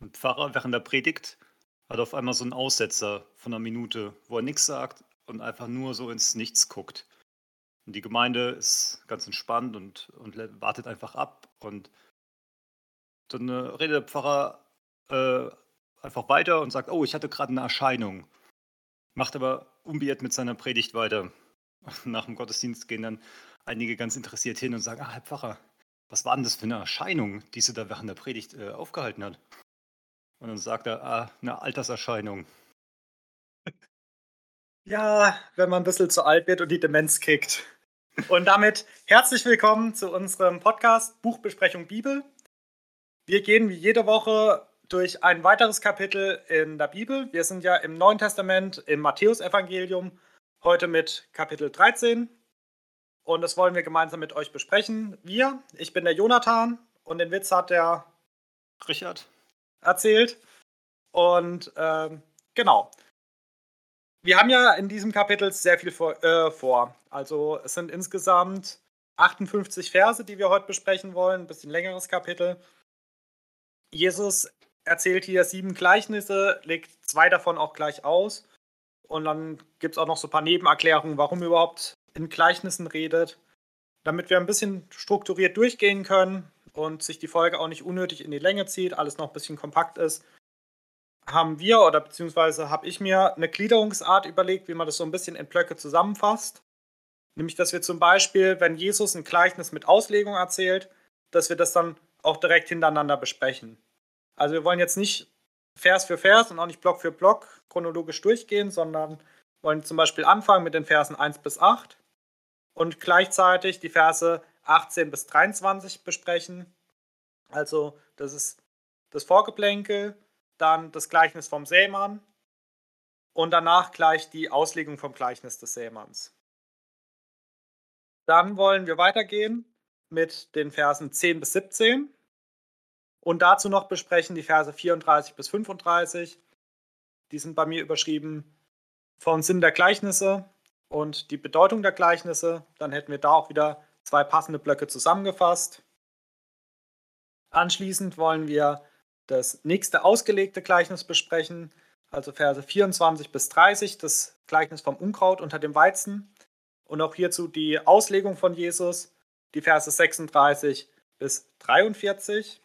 Ein Pfarrer während der Predigt hat auf einmal so einen Aussetzer von einer Minute, wo er nichts sagt und einfach nur so ins Nichts guckt. Und die Gemeinde ist ganz entspannt und wartet einfach ab. Und dann redet der Pfarrer einfach weiter und sagt, oh, ich hatte gerade eine Erscheinung. Macht aber unbeirrt mit seiner Predigt weiter. Nach dem Gottesdienst gehen dann einige ganz interessiert hin und sagen, ah, Herr Pfarrer, was war denn das für eine Erscheinung, die sie da während der Predigt aufgehalten hat? Und dann sagt er, ah, eine Alterserscheinung. Ja, wenn man ein bisschen zu alt wird und die Demenz kickt. Und damit herzlich willkommen zu unserem Podcast Buchbesprechung Bibel. Wir gehen wie jede Woche durch ein weiteres Kapitel in der Bibel. Wir sind ja im Neuen Testament, im Matthäusevangelium, heute mit Kapitel 13. Und das wollen wir gemeinsam mit euch besprechen. Ich bin der Jonathan und den Witz hat der Richard erzählt. Und genau. Wir haben ja in diesem Kapitel sehr viel vor. Also es sind insgesamt 58 Verse, die wir heute besprechen wollen. Ein bisschen längeres Kapitel. Jesus erzählt hier 7 Gleichnisse, legt 2 davon auch gleich aus. Und dann gibt es auch noch so ein paar Nebenerklärungen, warum überhaupt in Gleichnissen redet, damit wir ein bisschen strukturiert durchgehen können und sich die Folge auch nicht unnötig in die Länge zieht, alles noch ein bisschen kompakt ist, habe ich mir eine Gliederungsart überlegt, wie man das so ein bisschen in Blöcke zusammenfasst. Nämlich, dass wir zum Beispiel, wenn Jesus ein Gleichnis mit Auslegung erzählt, dass wir das dann auch direkt hintereinander besprechen. Also wir wollen jetzt nicht Vers für Vers und auch nicht Block für Block chronologisch durchgehen, sondern wollen zum Beispiel anfangen mit den Versen 1 bis 8 und gleichzeitig die Verse 18 bis 23 besprechen. Also das ist das Vorgeplänkel, dann das Gleichnis vom Sämann und danach gleich die Auslegung vom Gleichnis des Sämanns. Dann wollen wir weitergehen mit den Versen 10 bis 17 und dazu noch besprechen die Verse 34 bis 35. Die sind bei mir überschrieben vom Sinn der Gleichnisse und die Bedeutung der Gleichnisse. Dann hätten wir da auch wieder 2 passende Blöcke zusammengefasst. Anschließend wollen wir das nächste ausgelegte Gleichnis besprechen, also Verse 24 bis 30, das Gleichnis vom Unkraut unter dem Weizen. Und auch hierzu die Auslegung von Jesus, die Verse 36 bis 43.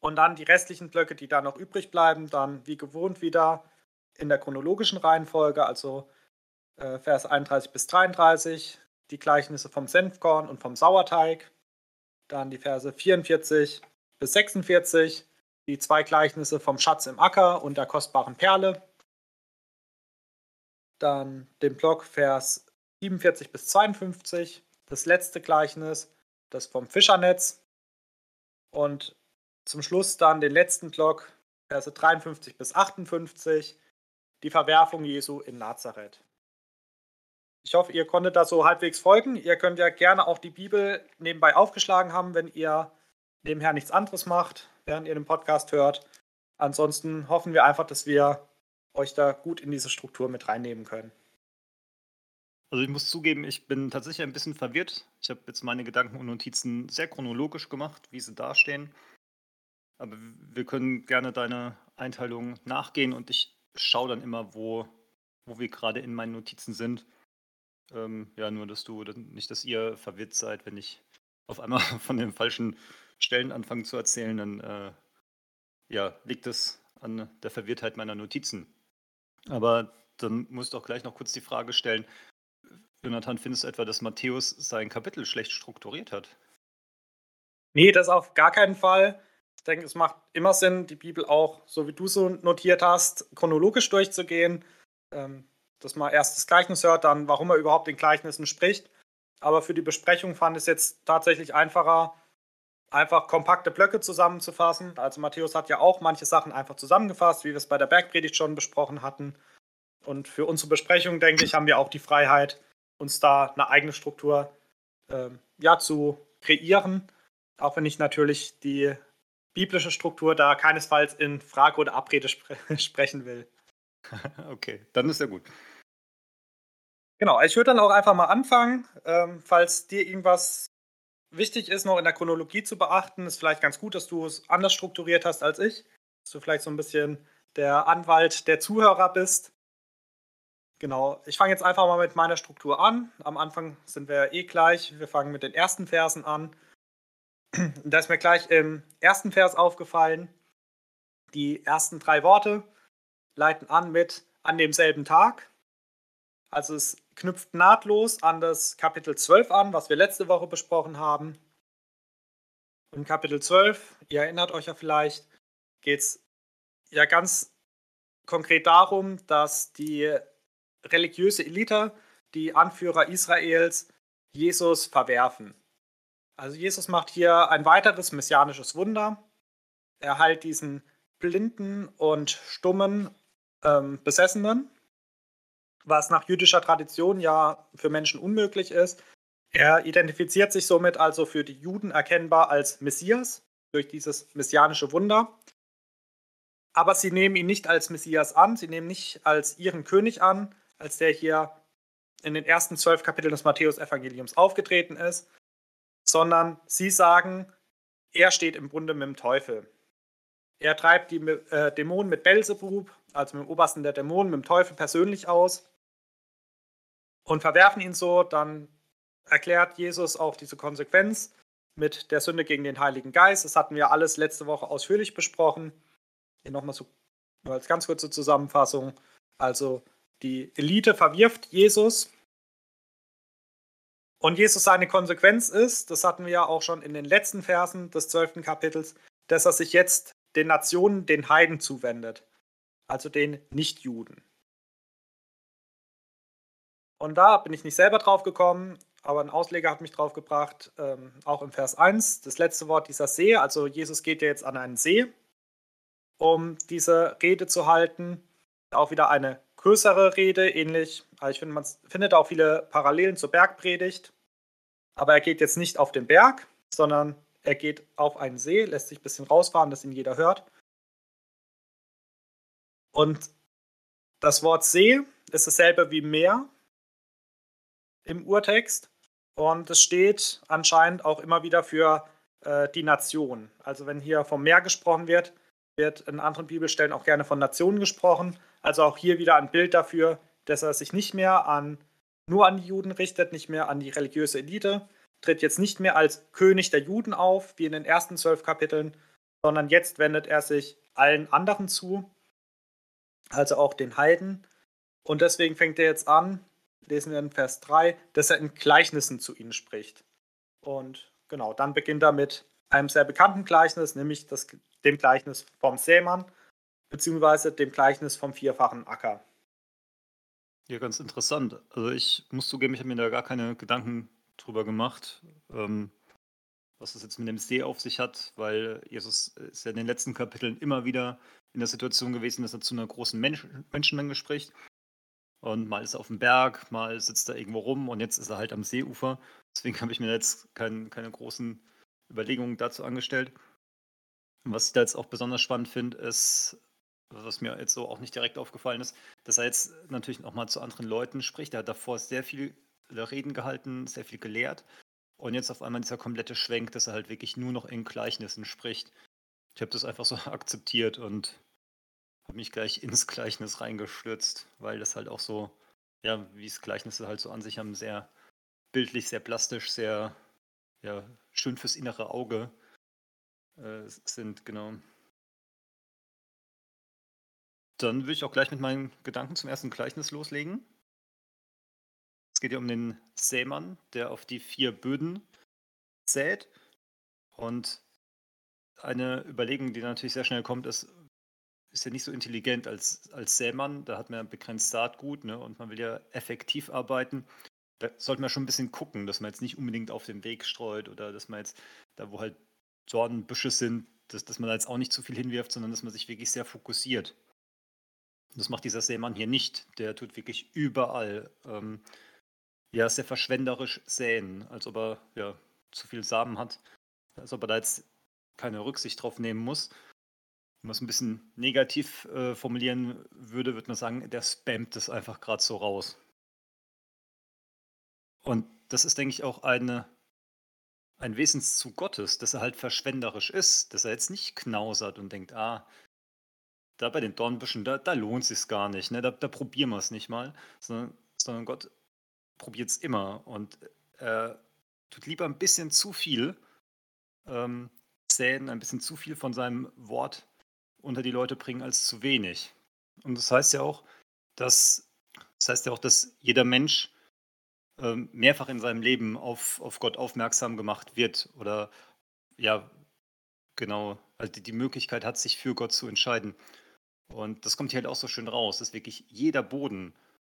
Und dann die restlichen Blöcke, die da noch übrig bleiben, dann wie gewohnt wieder in der chronologischen Reihenfolge, also Vers 31 bis 33, die Gleichnisse vom Senfkorn und vom Sauerteig, dann die Verse 44 bis 46, die 2 Gleichnisse vom Schatz im Acker und der kostbaren Perle, dann den Block Vers 47 bis 52, das letzte Gleichnis, das vom Fischernetz und zum Schluss dann den letzten Block, Verse 53 bis 58, die Verwerfung Jesu in Nazareth. Ich hoffe, ihr konntet da so halbwegs folgen. Ihr könnt ja gerne auch die Bibel nebenbei aufgeschlagen haben, wenn ihr nebenher nichts anderes macht, während ihr den Podcast hört. Ansonsten hoffen wir einfach, dass wir euch da gut in diese Struktur mit reinnehmen können. Also ich muss zugeben, ich bin tatsächlich ein bisschen verwirrt. Ich habe jetzt meine Gedanken und Notizen sehr chronologisch gemacht, wie sie dastehen. Aber wir können gerne deine Einteilung nachgehen und ich schaue dann immer, wo wir gerade in meinen Notizen sind. Ja, nur dass ihr verwirrt seid, wenn ich auf einmal von den falschen Stellen anfange zu erzählen, dann liegt es an der Verwirrtheit meiner Notizen. Aber dann musst du auch gleich noch kurz die Frage stellen, Jonathan, findest du etwa, dass Matthäus sein Kapitel schlecht strukturiert hat? Nee, das auf gar keinen Fall. Ich denke, es macht immer Sinn, die Bibel auch, so wie du so notiert hast, chronologisch durchzugehen, dass man erst das Gleichnis hört, dann warum er überhaupt in Gleichnissen spricht. Aber für die Besprechung fand ich es jetzt tatsächlich einfacher, einfach kompakte Blöcke zusammenzufassen. Also Matthäus hat ja auch manche Sachen einfach zusammengefasst, wie wir es bei der Bergpredigt schon besprochen hatten. Und für unsere Besprechung, denke ich, haben wir auch die Freiheit, uns da eine eigene Struktur zu kreieren. Auch wenn ich natürlich die biblische Struktur da keinesfalls in Frage oder Abrede sprechen will. Okay, dann ist ja gut. Genau, ich würde dann auch einfach mal anfangen. Falls dir irgendwas Wichtig ist noch in der Chronologie zu beachten, ist vielleicht ganz gut, dass du es anders strukturiert hast als ich, dass du vielleicht so ein bisschen der Anwalt der Zuhörer bist. Genau, ich fange jetzt einfach mal mit meiner Struktur an. Am Anfang sind wir gleich. Wir fangen mit den ersten Versen an. Da ist mir gleich im ersten Vers aufgefallen, die ersten drei Worte leiten an mit an demselben Tag. Also es knüpft nahtlos an das Kapitel 12 an, was wir letzte Woche besprochen haben. Und Kapitel 12, ihr erinnert euch ja vielleicht, geht es ja ganz konkret darum, dass die religiöse Elite, die Anführer Israels, Jesus verwerfen. Also Jesus macht hier ein weiteres messianisches Wunder. Er heilt diesen blinden und stummen Besessenen, was nach jüdischer Tradition ja für Menschen unmöglich ist. Er identifiziert sich somit also für die Juden erkennbar als Messias durch dieses messianische Wunder. Aber sie nehmen ihn nicht als Messias an, sie nehmen nicht als ihren König an, als der hier in den ersten 12 Kapiteln des Matthäusevangeliums aufgetreten ist, sondern sie sagen, er steht im Bunde mit dem Teufel. Er treibt die Dämonen mit Beelzebub, also mit dem Obersten der Dämonen, mit dem Teufel persönlich aus und verwerfen ihn so. Dann erklärt Jesus auch diese Konsequenz mit der Sünde gegen den Heiligen Geist. Das hatten wir alles letzte Woche ausführlich besprochen. Hier nochmal so als ganz kurze Zusammenfassung. Also die Elite verwirft Jesus. Und Jesus seine Konsequenz ist, das hatten wir ja auch schon in den letzten Versen des 12. Kapitels, dass er sich jetzt den Nationen, den Heiden zuwendet, also den Nichtjuden. Und da bin ich nicht selber drauf gekommen, aber ein Ausleger hat mich drauf gebracht, auch im Vers 1, das letzte Wort dieser See, also Jesus geht ja jetzt an einen See, um diese Rede zu halten, auch wieder eine größere Rede, ähnlich, also ich finde, man findet auch viele Parallelen zur Bergpredigt, aber er geht jetzt nicht auf den Berg, sondern er geht auf einen See, lässt sich ein bisschen rausfahren, dass ihn jeder hört. Und das Wort See ist dasselbe wie Meer im Urtext. Und es steht anscheinend auch immer wieder für die Nation. Also wenn hier vom Meer gesprochen wird, wird in anderen Bibelstellen auch gerne von Nationen gesprochen. Also auch hier wieder ein Bild dafür, dass er sich nicht mehr nur an die Juden richtet, nicht mehr an die religiöse Elite, tritt jetzt nicht mehr als König der Juden auf, wie in den ersten 12 Kapiteln, sondern jetzt wendet er sich allen anderen zu, also auch den Heiden. Und deswegen fängt er jetzt an, lesen wir in Vers 3, dass er in Gleichnissen zu ihnen spricht. Und genau, dann beginnt er mit einem sehr bekannten Gleichnis, nämlich dem Gleichnis vom Sämann, beziehungsweise dem Gleichnis vom vierfachen Acker. Ja, ganz interessant. Also ich muss zugeben, ich habe mir da gar keine Gedanken drüber gemacht, was es jetzt mit dem See auf sich hat, weil Jesus ist ja in den letzten Kapiteln immer wieder in der Situation gewesen, dass er zu einer großen Menschenmenge spricht. Und mal ist er auf dem Berg, mal sitzt er irgendwo rum und jetzt ist er halt am Seeufer. Deswegen habe ich mir jetzt keine großen Überlegungen dazu angestellt. Und was ich da jetzt auch besonders spannend finde, ist, was mir jetzt so auch nicht direkt aufgefallen ist, dass er jetzt natürlich nochmal zu anderen Leuten spricht. Er hat davor sehr viel Reden gehalten, sehr viel gelehrt und jetzt auf einmal dieser komplette Schwenk, dass er halt wirklich nur noch in Gleichnissen spricht. Ich habe das einfach so akzeptiert und habe mich gleich ins Gleichnis reingestürzt, weil das halt auch so, ja, wie es Gleichnisse halt so an sich haben, sehr bildlich, sehr plastisch, sehr ja, schön fürs innere Auge sind, genau. Dann würde ich auch gleich mit meinen Gedanken zum ersten Gleichnis loslegen. Es geht ja um den Sämann, der auf die 4 Böden sät. Und eine Überlegung, die natürlich sehr schnell kommt, ist ja nicht so intelligent als Sämann. Da hat man ja begrenzt Saatgut, ne? Und man will ja effektiv arbeiten. Da sollte man schon ein bisschen gucken, dass man jetzt nicht unbedingt auf den Weg streut oder dass man jetzt da, wo halt Dornbüsche sind, dass man da jetzt auch nicht zu viel hinwirft, sondern dass man sich wirklich sehr fokussiert. Und das macht dieser Sämann hier nicht. Der tut wirklich überall ja, sehr verschwenderisch säen, als ob er ja, zu viel Samen hat, als ob er da jetzt keine Rücksicht drauf nehmen muss. Wenn man es ein bisschen negativ formulieren würde, würde man sagen, der spammt das einfach gerade so raus. Und das ist, denke ich, auch eine, ein Wesenszug Gottes, dass er halt verschwenderisch ist, dass er jetzt nicht knausert und denkt, da bei den Dornbüschen, da lohnt es sich gar nicht, ne? Da probieren wir es nicht mal, sondern Gott probiert es immer und tut lieber ein bisschen zu viel säen, ein bisschen zu viel von seinem Wort unter die Leute bringen als zu wenig. Und das heißt ja auch, dass jeder Mensch mehrfach in seinem Leben auf Gott aufmerksam gemacht wird oder ja, genau, also die Möglichkeit hat, sich für Gott zu entscheiden. Und das kommt hier halt auch so schön raus, dass wirklich jeder Boden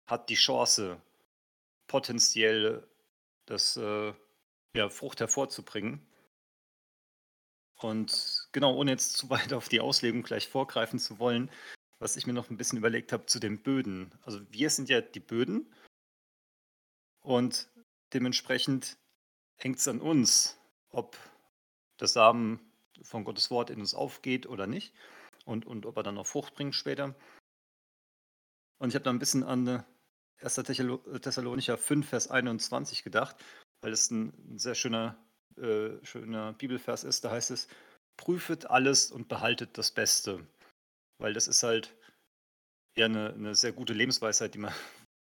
hat die Chance, potenziell das Frucht hervorzubringen. Und genau, ohne jetzt zu weit auf die Auslegung gleich vorgreifen zu wollen, was ich mir noch ein bisschen überlegt habe zu den Böden. Also wir sind ja die Böden und dementsprechend hängt es an uns, ob das Samen von Gottes Wort in uns aufgeht oder nicht und ob er dann auch Frucht bringt später. Und ich habe da ein bisschen an 1. Thessalonicher 5, Vers 21 gedacht, weil es ein sehr schöner Bibelvers ist. Da heißt es, prüfet alles und behaltet das Beste. Weil das ist halt ja eine sehr gute Lebensweisheit, die man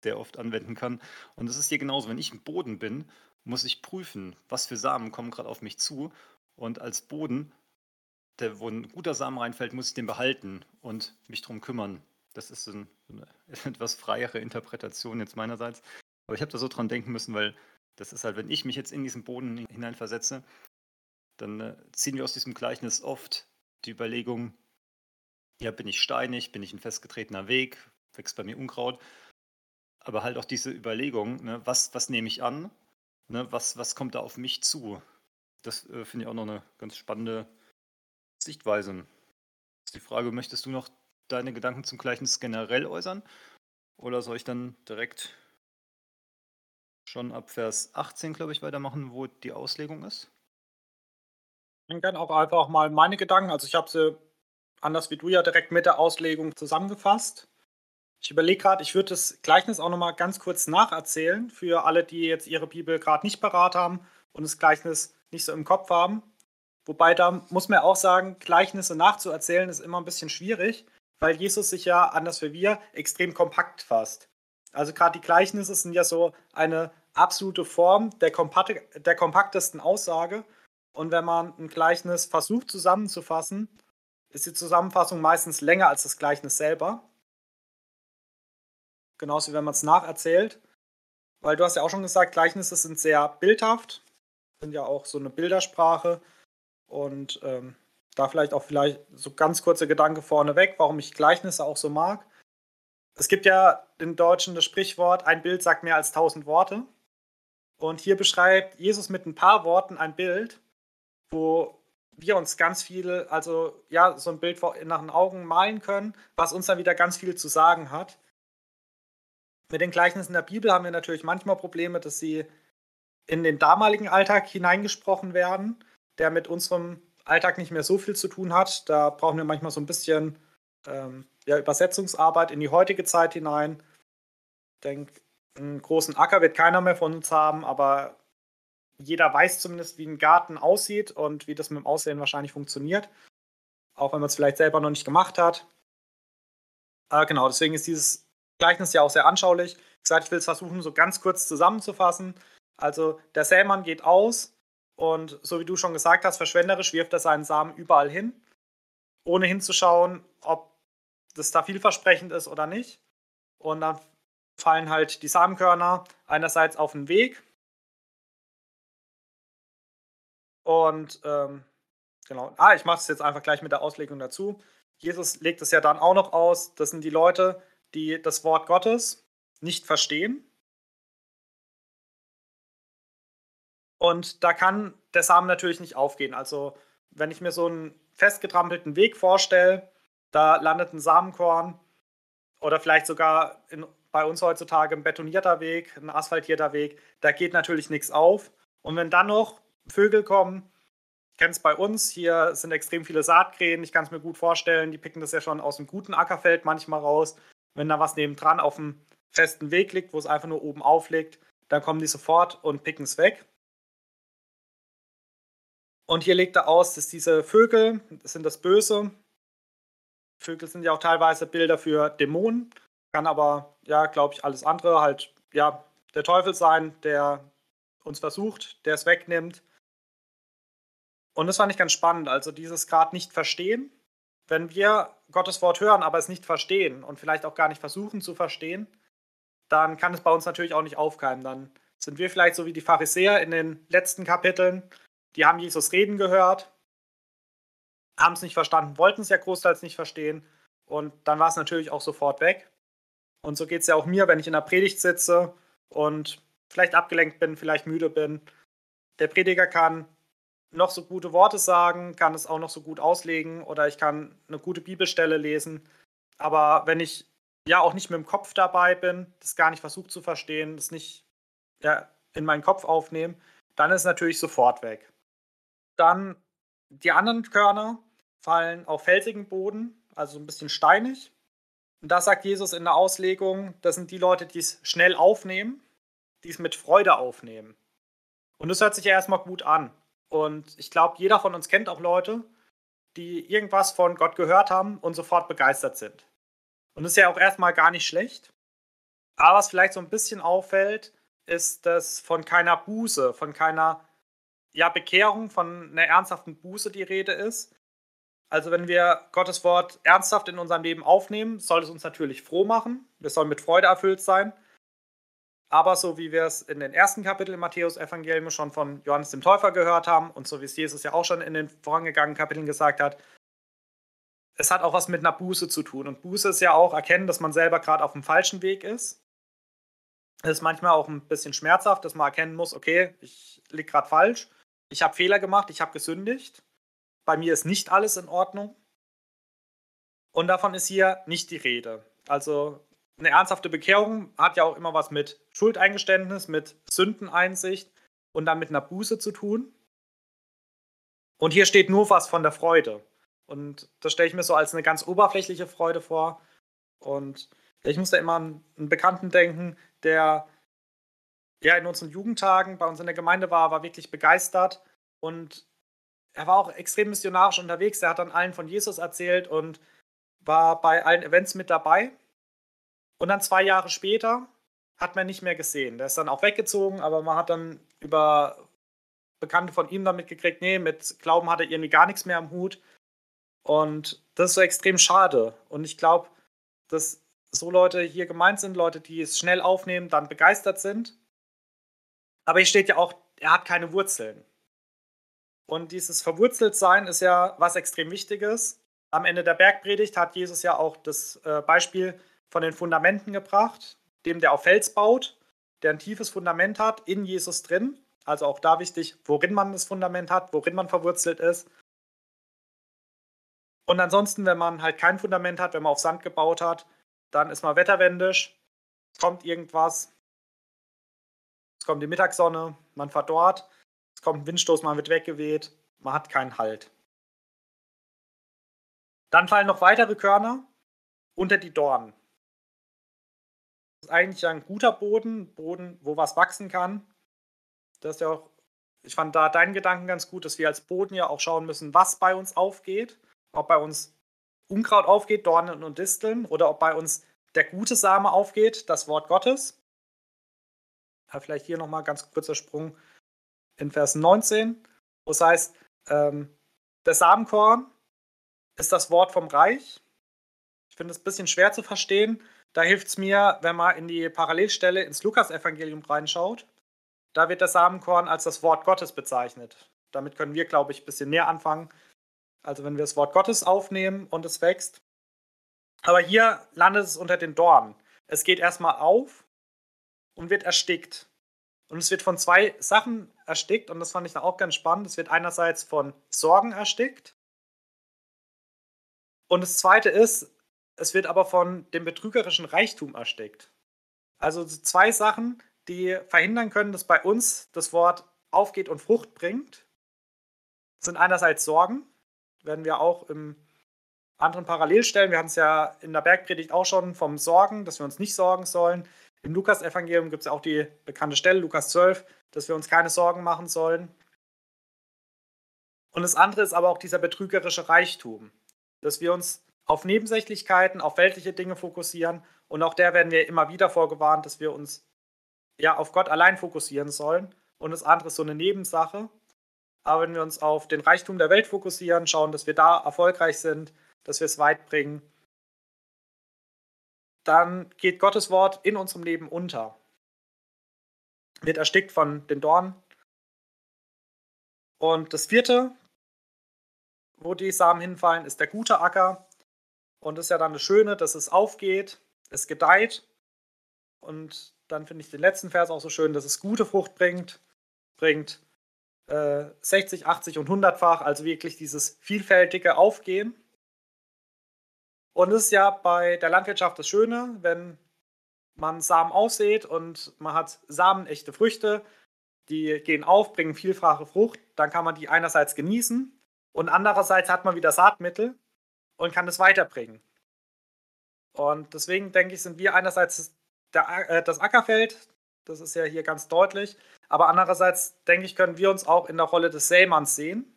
sehr oft anwenden kann. Und das ist hier genauso. Wenn ich im Boden bin, muss ich prüfen, was für Samen kommen gerade auf mich zu. Und als Boden, wo ein guter Samen reinfällt, muss ich den behalten und mich drum kümmern. Das ist eine etwas freiere Interpretation jetzt meinerseits. Aber ich habe da so dran denken müssen, weil das ist halt, wenn ich mich jetzt in diesen Boden hineinversetze, dann ziehen wir aus diesem Gleichnis oft die Überlegung, ja, bin ich steinig, bin ich ein festgetretener Weg, wächst bei mir Unkraut. Aber halt auch diese Überlegung, ne, was nehme ich an, ne, was kommt da auf mich zu? Das finde ich auch noch eine ganz spannende Sichtweise. Ist die Frage, möchtest du noch deine Gedanken zum Gleichnis generell äußern? Oder soll ich dann direkt schon ab Vers 18, glaube ich, weitermachen, wo die Auslegung ist? Ich kann auch einfach mal meine Gedanken, also ich habe sie anders wie du ja direkt mit der Auslegung zusammengefasst. Ich überlege gerade, ich würde das Gleichnis auch nochmal ganz kurz nacherzählen für alle, die jetzt ihre Bibel gerade nicht parat haben und das Gleichnis nicht so im Kopf haben. Wobei da muss man auch sagen, Gleichnisse nachzuerzählen ist immer ein bisschen schwierig, weil Jesus sich ja, anders wie wir, extrem kompakt fasst. Also gerade die Gleichnisse sind ja so eine absolute Form der kompaktesten Aussage. Und wenn man ein Gleichnis versucht zusammenzufassen, ist die Zusammenfassung meistens länger als das Gleichnis selber. Genauso wie wenn man es nacherzählt. Weil du hast ja auch schon gesagt, Gleichnisse sind sehr bildhaft, sind ja auch so eine Bildersprache. Und da vielleicht so ganz kurze Gedanke vorneweg, warum ich Gleichnisse auch so mag. Es gibt ja im Deutschen das Sprichwort, ein Bild sagt mehr als 1000 Worte. Und hier beschreibt Jesus mit ein paar Worten ein Bild, wo wir uns ganz viel, also ja, so ein Bild nach den Augen malen können, was uns dann wieder ganz viel zu sagen hat. Mit den Gleichnissen der Bibel haben wir natürlich manchmal Probleme, dass sie in den damaligen Alltag hineingesprochen werden, der mit unserem Alltag nicht mehr so viel zu tun hat. Da brauchen wir manchmal so ein bisschen Übersetzungsarbeit in die heutige Zeit hinein. Ich denke, einen großen Acker wird keiner mehr von uns haben, aber jeder weiß zumindest, wie ein Garten aussieht und wie das mit dem Aussehen wahrscheinlich funktioniert. Auch wenn man es vielleicht selber noch nicht gemacht hat. Genau, deswegen ist dieses Gleichnis ja auch sehr anschaulich. Wie gesagt, ich will es versuchen, so ganz kurz zusammenzufassen. Also der Sämann geht aus und so wie du schon gesagt hast, verschwenderisch wirft er seinen Samen überall hin, ohne hinzuschauen, ob das da vielversprechend ist oder nicht. Und dann fallen halt die Samenkörner einerseits auf den Weg, und ich mache es jetzt einfach gleich mit der Auslegung dazu. Jesus legt es ja dann auch noch aus, das sind die Leute, die das Wort Gottes nicht verstehen. Und da kann der Samen natürlich nicht aufgehen. Also wenn ich mir so einen festgetrampelten Weg vorstelle, da landet ein Samenkorn oder vielleicht sogar bei uns heutzutage ein betonierter Weg, ein asphaltierter Weg, da geht natürlich nichts auf. Und wenn dann noch Vögel kommen, ich kenne es bei uns, hier sind extrem viele Saatkrähen, ich kann es mir gut vorstellen, die picken das ja schon aus einem guten Ackerfeld manchmal raus. Wenn da was nebendran auf dem festen Weg liegt, wo es einfach nur oben aufliegt, dann kommen die sofort und picken es weg. Und hier legt er aus, dass diese Vögel, das sind das Böse. Vögel sind ja auch teilweise Bilder für Dämonen. Kann aber, ja, glaube ich, alles andere halt, ja, der Teufel sein, der uns versucht, der es wegnimmt. Und das fand ich ganz spannend, also dieses Grad nicht verstehen. Wenn wir Gottes Wort hören, aber es nicht verstehen und vielleicht auch gar nicht versuchen zu verstehen, dann kann es bei uns natürlich auch nicht aufkeimen. Dann sind wir vielleicht so wie die Pharisäer in den letzten Kapiteln, die haben Jesus reden gehört, haben es nicht verstanden, wollten es ja großteils nicht verstehen und dann war es natürlich auch sofort weg. Und so geht es ja auch mir, wenn ich in der Predigt sitze und vielleicht abgelenkt bin, vielleicht müde bin. Der Prediger kann noch so gute Worte sagen, kann es auch noch so gut auslegen oder ich kann eine gute Bibelstelle lesen. Aber wenn ich ja auch nicht mit dem Kopf dabei bin, das gar nicht versucht zu verstehen, das nicht ja, in meinen Kopf aufnehmen, dann ist es natürlich sofort weg. Dann die anderen Körner fallen auf felsigen Boden, also ein bisschen steinig. Und da sagt Jesus in der Auslegung, das sind die Leute, die es schnell aufnehmen, die es mit Freude aufnehmen. Und das hört sich ja erstmal gut an. Und ich glaube, jeder von uns kennt auch Leute, die irgendwas von Gott gehört haben und sofort begeistert sind. Und das ist ja auch erstmal gar nicht schlecht. Aber was vielleicht so ein bisschen auffällt, ist, dass von keiner Buße, von keiner ja, Bekehrung, von einer ernsthaften Buße die Rede ist. Also wenn wir Gottes Wort ernsthaft in unserem Leben aufnehmen, soll es uns natürlich froh machen. Wir sollen mit Freude erfüllt sein. Aber so wie wir es in den ersten Kapiteln im Matthäusevangelium schon von Johannes dem Täufer gehört haben und so wie es Jesus ja auch schon in den vorangegangenen Kapiteln gesagt hat, es hat auch was mit einer Buße zu tun. Und Buße ist ja auch erkennen, dass man selber gerade auf dem falschen Weg ist. Es ist manchmal auch ein bisschen schmerzhaft, dass man erkennen muss, okay, ich liege gerade falsch, ich habe Fehler gemacht, ich habe gesündigt, bei mir ist nicht alles in Ordnung. Und davon ist hier nicht die Rede. Also eine ernsthafte Bekehrung hat ja auch immer was mit Schuldeingeständnis, mit Sündeneinsicht und dann mit einer Buße zu tun. Und hier steht nur was von der Freude. Und das stelle ich mir so als eine ganz oberflächliche Freude vor. Und ich muss da immer an einen Bekannten denken, der ja in unseren Jugendtagen bei uns in der Gemeinde war wirklich begeistert. Und er war auch extrem missionarisch unterwegs. Er hat dann allen von Jesus erzählt und war bei allen Events mit dabei. Und dann 2 Jahre später hat man ihn nicht mehr gesehen. Der ist dann auch weggezogen, aber man hat dann über Bekannte von ihm dann mitgekriegt, nee, mit Glauben hat er irgendwie gar nichts mehr am Hut. Und das ist so extrem schade. Und ich glaube, dass so Leute hier gemeint sind, Leute, die es schnell aufnehmen, dann begeistert sind. Aber hier steht ja auch, er hat keine Wurzeln. Und dieses Verwurzeltsein ist ja was extrem Wichtiges. Am Ende der Bergpredigt hat Jesus ja auch das Beispiel von den Fundamenten gebracht, dem der auf Fels baut, der ein tiefes Fundament hat, in Jesus drin. Also auch da wichtig, worin man das Fundament hat, worin man verwurzelt ist. Und ansonsten, wenn man halt kein Fundament hat, wenn man auf Sand gebaut hat, dann ist man wetterwendisch, es kommt irgendwas, es kommt die Mittagssonne, man verdorrt, es kommt ein Windstoß, man wird weggeweht, man hat keinen Halt. Dann fallen noch weitere Körner unter die Dornen. Das ist eigentlich ein guter Boden, wo was wachsen kann. Das ist ja auch, ich fand da deinen Gedanken ganz gut, dass wir als Boden ja auch schauen müssen, was bei uns aufgeht, ob bei uns Unkraut aufgeht, Dornen und Disteln, oder ob bei uns der gute Same aufgeht, das Wort Gottes. Vielleicht hier nochmal ganz kurzer Sprung in Vers 19, wo es heißt, der Samenkorn ist das Wort vom Reich. Ich finde es ein bisschen schwer zu verstehen. Da hilft es mir, wenn man in die Parallelstelle ins Lukas-Evangelium reinschaut. Da wird der Samenkorn als das Wort Gottes bezeichnet. Damit können wir, glaube ich, ein bisschen mehr anfangen. Also wenn wir das Wort Gottes aufnehmen und es wächst. Aber hier landet es unter den Dornen. Es geht erstmal auf und wird erstickt. Und es wird von 2 Sachen erstickt. Und das fand ich dann auch ganz spannend. Es wird einerseits von Sorgen erstickt. Und das Zweite ist, es wird aber von dem betrügerischen Reichtum erstickt. Also 2 Sachen, die verhindern können, dass bei uns das Wort aufgeht und Frucht bringt, sind einerseits Sorgen. Werden wir auch im anderen Parallelstellen, wir hatten es ja in der Bergpredigt auch schon vom Sorgen, dass wir uns nicht sorgen sollen. Im Lukas-Evangelium gibt es ja auch die bekannte Stelle, Lukas 12, dass wir uns keine Sorgen machen sollen. Und das andere ist aber auch dieser betrügerische Reichtum, dass wir uns auf Nebensächlichkeiten, auf weltliche Dinge fokussieren. Und auch der werden wir immer wieder vorgewarnt, dass wir uns ja auf Gott allein fokussieren sollen. Und das andere ist so eine Nebensache. Aber wenn wir uns auf den Reichtum der Welt fokussieren, schauen, dass wir da erfolgreich sind, dass wir es weit bringen, dann geht Gottes Wort in unserem Leben unter, wird erstickt von den Dornen. Und das vierte, wo die Samen hinfallen, ist der gute Acker. Und das ist ja dann das Schöne, dass es aufgeht, es gedeiht. Und dann finde ich den letzten Vers auch so schön, dass es gute Frucht bringt 60, 80 und 100-fach, also wirklich dieses vielfältige Aufgehen. Und das ist ja bei der Landwirtschaft das Schöne, wenn man Samen aussät und man hat samenechte Früchte, die gehen auf, bringen vielfache Frucht, dann kann man die einerseits genießen und andererseits hat man wieder Saatmittel und kann das weiterbringen. Und deswegen, denke ich, sind wir einerseits das Ackerfeld, das ist ja hier ganz deutlich, aber andererseits, denke ich, können wir uns auch in der Rolle des Sämanns sehen,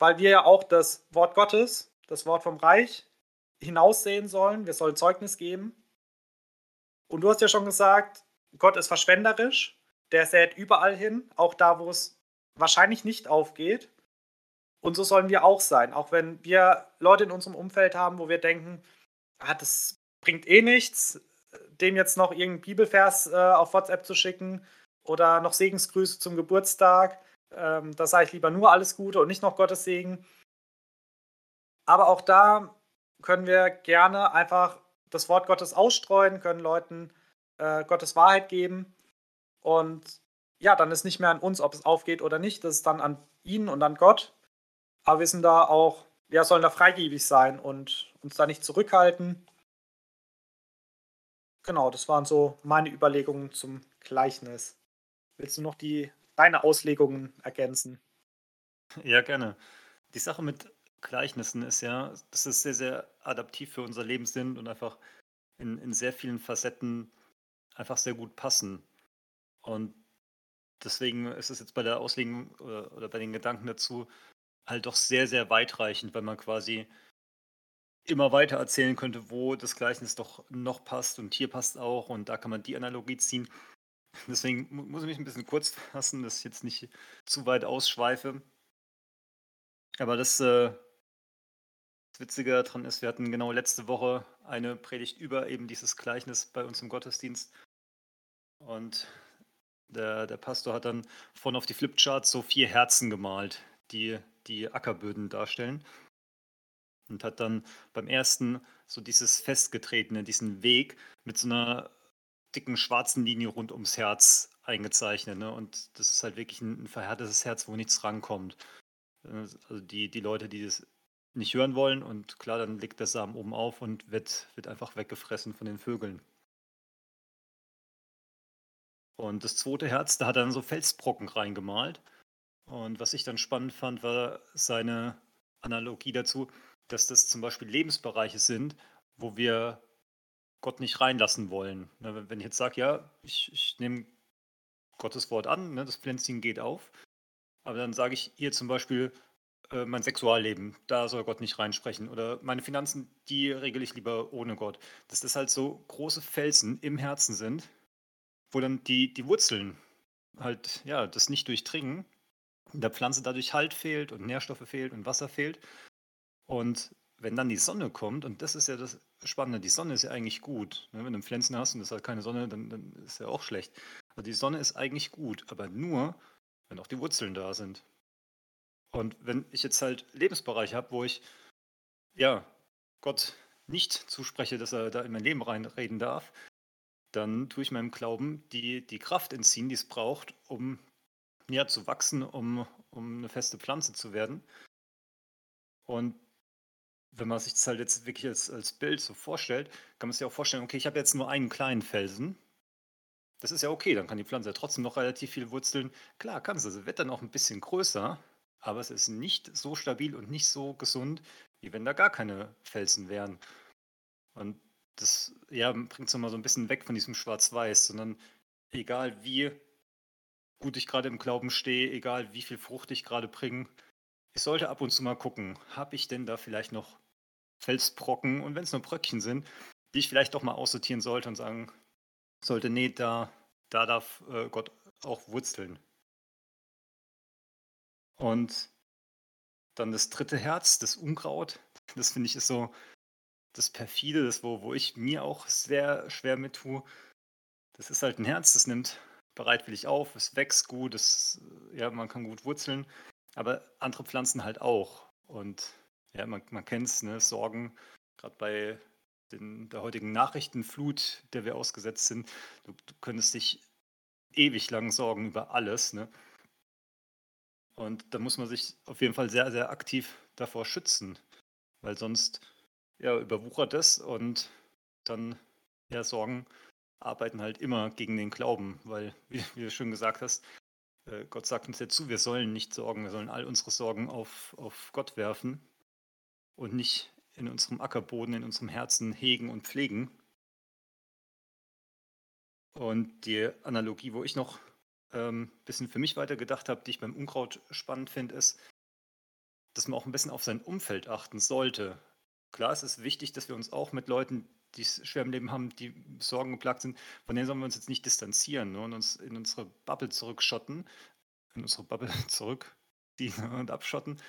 weil wir ja auch das Wort Gottes, das Wort vom Reich, hinaussehen sollen. Wir sollen Zeugnis geben. Und du hast ja schon gesagt, Gott ist verschwenderisch, der sät überall hin, auch da, wo es wahrscheinlich nicht aufgeht. Und so sollen wir auch sein, auch wenn wir Leute in unserem Umfeld haben, wo wir denken, das bringt eh nichts, dem jetzt noch irgendeinen Bibelvers auf WhatsApp zu schicken oder noch Segensgrüße zum Geburtstag. Da sage ich lieber nur alles Gute und nicht noch Gottes Segen. Aber auch da können wir gerne einfach das Wort Gottes ausstreuen, können Leuten Gottes Wahrheit geben. Und ja, dann ist nicht mehr an uns, ob es aufgeht oder nicht. Das ist dann an ihnen und an Gott. Aber wir sind da auch, ja, sollen da freigebig sein und uns da nicht zurückhalten. Genau, das waren so meine Überlegungen zum Gleichnis. Willst du noch deine Auslegungen ergänzen? Ja, gerne. Die Sache mit Gleichnissen ist ja, dass es sehr, sehr adaptiv für unser Leben sind und einfach in sehr vielen Facetten einfach sehr gut passen. Und deswegen ist es jetzt bei der Auslegung oder bei den Gedanken dazu halt doch sehr, sehr weitreichend, weil man quasi immer weiter erzählen könnte, wo das Gleichnis doch noch passt und hier passt auch und da kann man die Analogie ziehen. Deswegen muss ich mich ein bisschen kurz fassen, dass ich jetzt nicht zu weit ausschweife. Aber das Witzige daran ist, wir hatten genau letzte Woche eine Predigt über eben dieses Gleichnis bei uns im Gottesdienst. Und der Pastor hat dann vorne auf die Flipcharts so 4 Herzen gemalt, die Ackerböden darstellen. Und hat dann beim ersten so dieses Festgetretene, diesen Weg mit so einer dicken schwarzen Linie rund ums Herz eingezeichnet. Ne? Und das ist halt wirklich ein verhärtetes Herz, wo nichts rankommt. Also die Leute, die das nicht hören wollen, und klar, dann legt der Samen oben auf und wird einfach weggefressen von den Vögeln. Und das zweite Herz, da hat er dann so Felsbrocken reingemalt. Und was ich dann spannend fand, war seine Analogie dazu, dass das zum Beispiel Lebensbereiche sind, wo wir Gott nicht reinlassen wollen. Wenn ich jetzt sage, ja, ich nehme Gottes Wort an, das Pflänzchen geht auf, aber dann sage ich hier zum Beispiel, mein Sexualleben, da soll Gott nicht reinsprechen. Oder meine Finanzen, die regle ich lieber ohne Gott. Dass das halt so große Felsen im Herzen sind, wo dann die Wurzeln halt, ja, das nicht durchdringen. Der Pflanze dadurch Halt fehlt und Nährstoffe fehlt und Wasser fehlt. Und wenn dann die Sonne kommt, und das ist ja das Spannende, die Sonne ist ja eigentlich gut. Wenn du einen Pflänzchen hast und es hat keine Sonne, dann ist ja auch schlecht. Also die Sonne ist eigentlich gut, aber nur, wenn auch die Wurzeln da sind. Und wenn ich jetzt halt Lebensbereiche habe, wo ich ja Gott nicht zuspreche, dass er da in mein Leben reinreden darf, dann tue ich meinem Glauben die Kraft entziehen, die es braucht, um ja, zu wachsen, um eine feste Pflanze zu werden. Und wenn man sich das halt jetzt wirklich als Bild so vorstellt, kann man sich auch vorstellen, okay, ich habe jetzt nur einen kleinen Felsen. Das ist ja okay, dann kann die Pflanze ja trotzdem noch relativ viel wurzeln. Klar, kann sie wird dann auch ein bisschen größer, aber es ist nicht so stabil und nicht so gesund, wie wenn da gar keine Felsen wären. Und das ja, bringt es nochmal so ein bisschen weg von diesem Schwarz-Weiß, sondern egal wie gut ich gerade im Glauben stehe, egal wie viel Frucht ich gerade bringe. Ich sollte ab und zu mal gucken, habe ich denn da vielleicht noch Felsbrocken, und wenn es nur Bröckchen sind, die ich vielleicht doch mal aussortieren sollte und sagen sollte, nee, da darf Gott auch wurzeln. Und dann das dritte Herz, das Unkraut, das finde ich ist so das Perfide, das wo ich mir auch sehr schwer mit tue. Das ist halt ein Herz, das nimmt bereitwillig auf, es wächst gut, man kann gut wurzeln, aber andere Pflanzen halt auch. Und ja, man kennt es, ne? Sorgen, gerade bei der heutigen Nachrichtenflut, der wir ausgesetzt sind, du könntest dich ewig lang sorgen über alles, ne? Und da muss man sich auf jeden Fall sehr, sehr aktiv davor schützen, weil sonst überwuchert es und dann Sorgen arbeiten halt immer gegen den Glauben, weil, wie du schon gesagt hast, Gott sagt uns ja zu, wir sollen nicht sorgen, wir sollen all unsere Sorgen auf Gott werfen und nicht in unserem Ackerboden, in unserem Herzen hegen und pflegen. Und die Analogie, wo ich noch ein bisschen für mich weitergedacht habe, die ich beim Unkraut spannend finde, ist, dass man auch ein bisschen auf sein Umfeld achten sollte. Klar, es ist wichtig, dass wir uns auch mit Leuten, die es schwer im Leben haben, die Sorgen geplagt sind, von denen sollen wir uns jetzt nicht distanzieren, ne, und uns in unsere Bubble zurückschotten, und abschotten.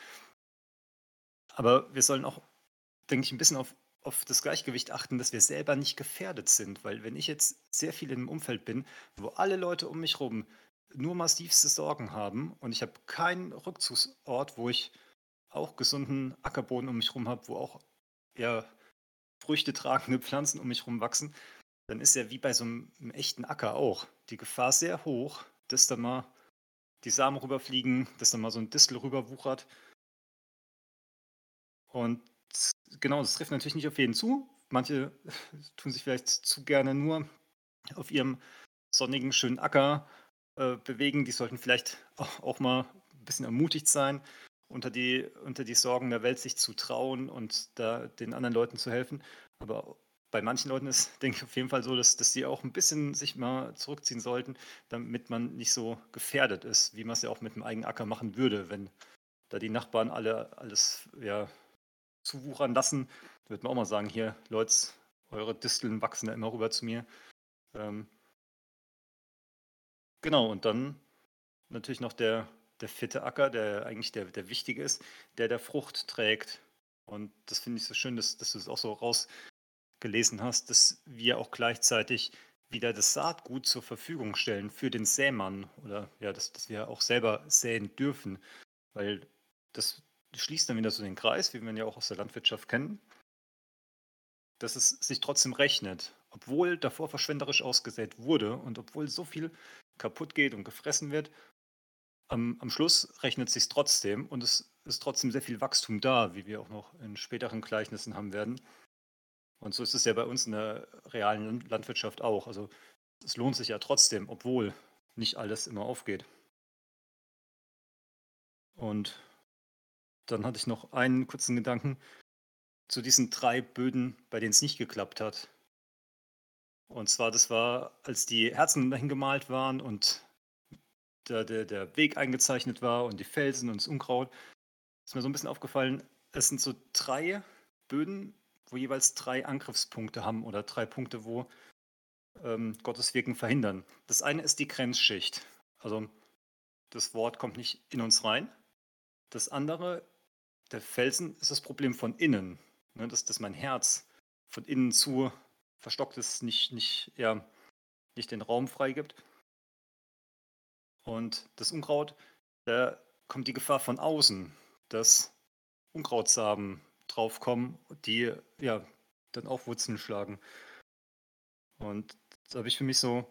Aber wir sollen auch, denke ich, ein bisschen auf das Gleichgewicht achten, dass wir selber nicht gefährdet sind, weil wenn ich jetzt sehr viel in einem Umfeld bin, wo alle Leute um mich rum nur massivste Sorgen haben und ich habe keinen Rückzugsort, wo ich auch gesunden Ackerboden um mich rum habe, wo auch Früchte tragende Pflanzen um mich rum wachsen, dann ist ja wie bei so einem echten Acker auch die Gefahr sehr hoch, dass da mal die Samen rüberfliegen, dass da mal so ein Distel rüberwuchert. Und genau, das trifft natürlich nicht auf jeden zu. Manche tun sich vielleicht zu gerne nur auf ihrem sonnigen, schönen Acker bewegen. Die sollten vielleicht auch mal ein bisschen ermutigt sein, unter die Sorgen der Welt sich zu trauen und da den anderen Leuten zu helfen. Aber bei manchen Leuten ist, denke ich, auf jeden Fall so, dass die auch ein bisschen sich mal zurückziehen sollten, damit man nicht so gefährdet ist, wie man es ja auch mit einem eigenen Acker machen würde. Wenn da die Nachbarn alle alles zuwuchern lassen, würde man auch mal sagen, hier, Leute, eure Disteln wachsen da immer rüber zu mir. Genau, und dann natürlich noch der vierte Acker, der eigentlich der wichtige ist, der Frucht trägt. Und das finde ich so schön, dass du es auch so rausgelesen hast, dass wir auch gleichzeitig wieder das Saatgut zur Verfügung stellen für den Sämann oder dass wir auch selber säen dürfen, weil das schließt dann wieder so den Kreis, wie wir ihn ja auch aus der Landwirtschaft kennen, dass es sich trotzdem rechnet, obwohl davor verschwenderisch ausgesät wurde und obwohl so viel kaputt geht und gefressen wird. Am Schluss rechnet es sich trotzdem und es ist trotzdem sehr viel Wachstum da, wie wir auch noch in späteren Gleichnissen haben werden. Und so ist es ja bei uns in der realen Landwirtschaft auch. Also es lohnt sich ja trotzdem, obwohl nicht alles immer aufgeht. Und dann hatte ich noch einen kurzen Gedanken zu diesen drei Böden, bei denen es nicht geklappt hat. Und zwar, das war, als die Herzen dahin gemalt waren und der Weg eingezeichnet war und die Felsen und das Unkraut, ist mir so ein bisschen aufgefallen, es sind so drei Böden, wo jeweils drei Angriffspunkte haben oder drei Punkte, wo Gottes Wirken verhindern. Das eine ist die Grenzschicht, also das Wort kommt nicht in uns rein. Das andere, der Felsen, ist das Problem von innen, ne, dass mein Herz von innen zu verstockt ist, nicht den Raum freigibt. Und das Unkraut, da kommt die Gefahr von außen, dass Unkrautsamen draufkommen, die dann auch Wurzeln schlagen. Und da habe ich für mich so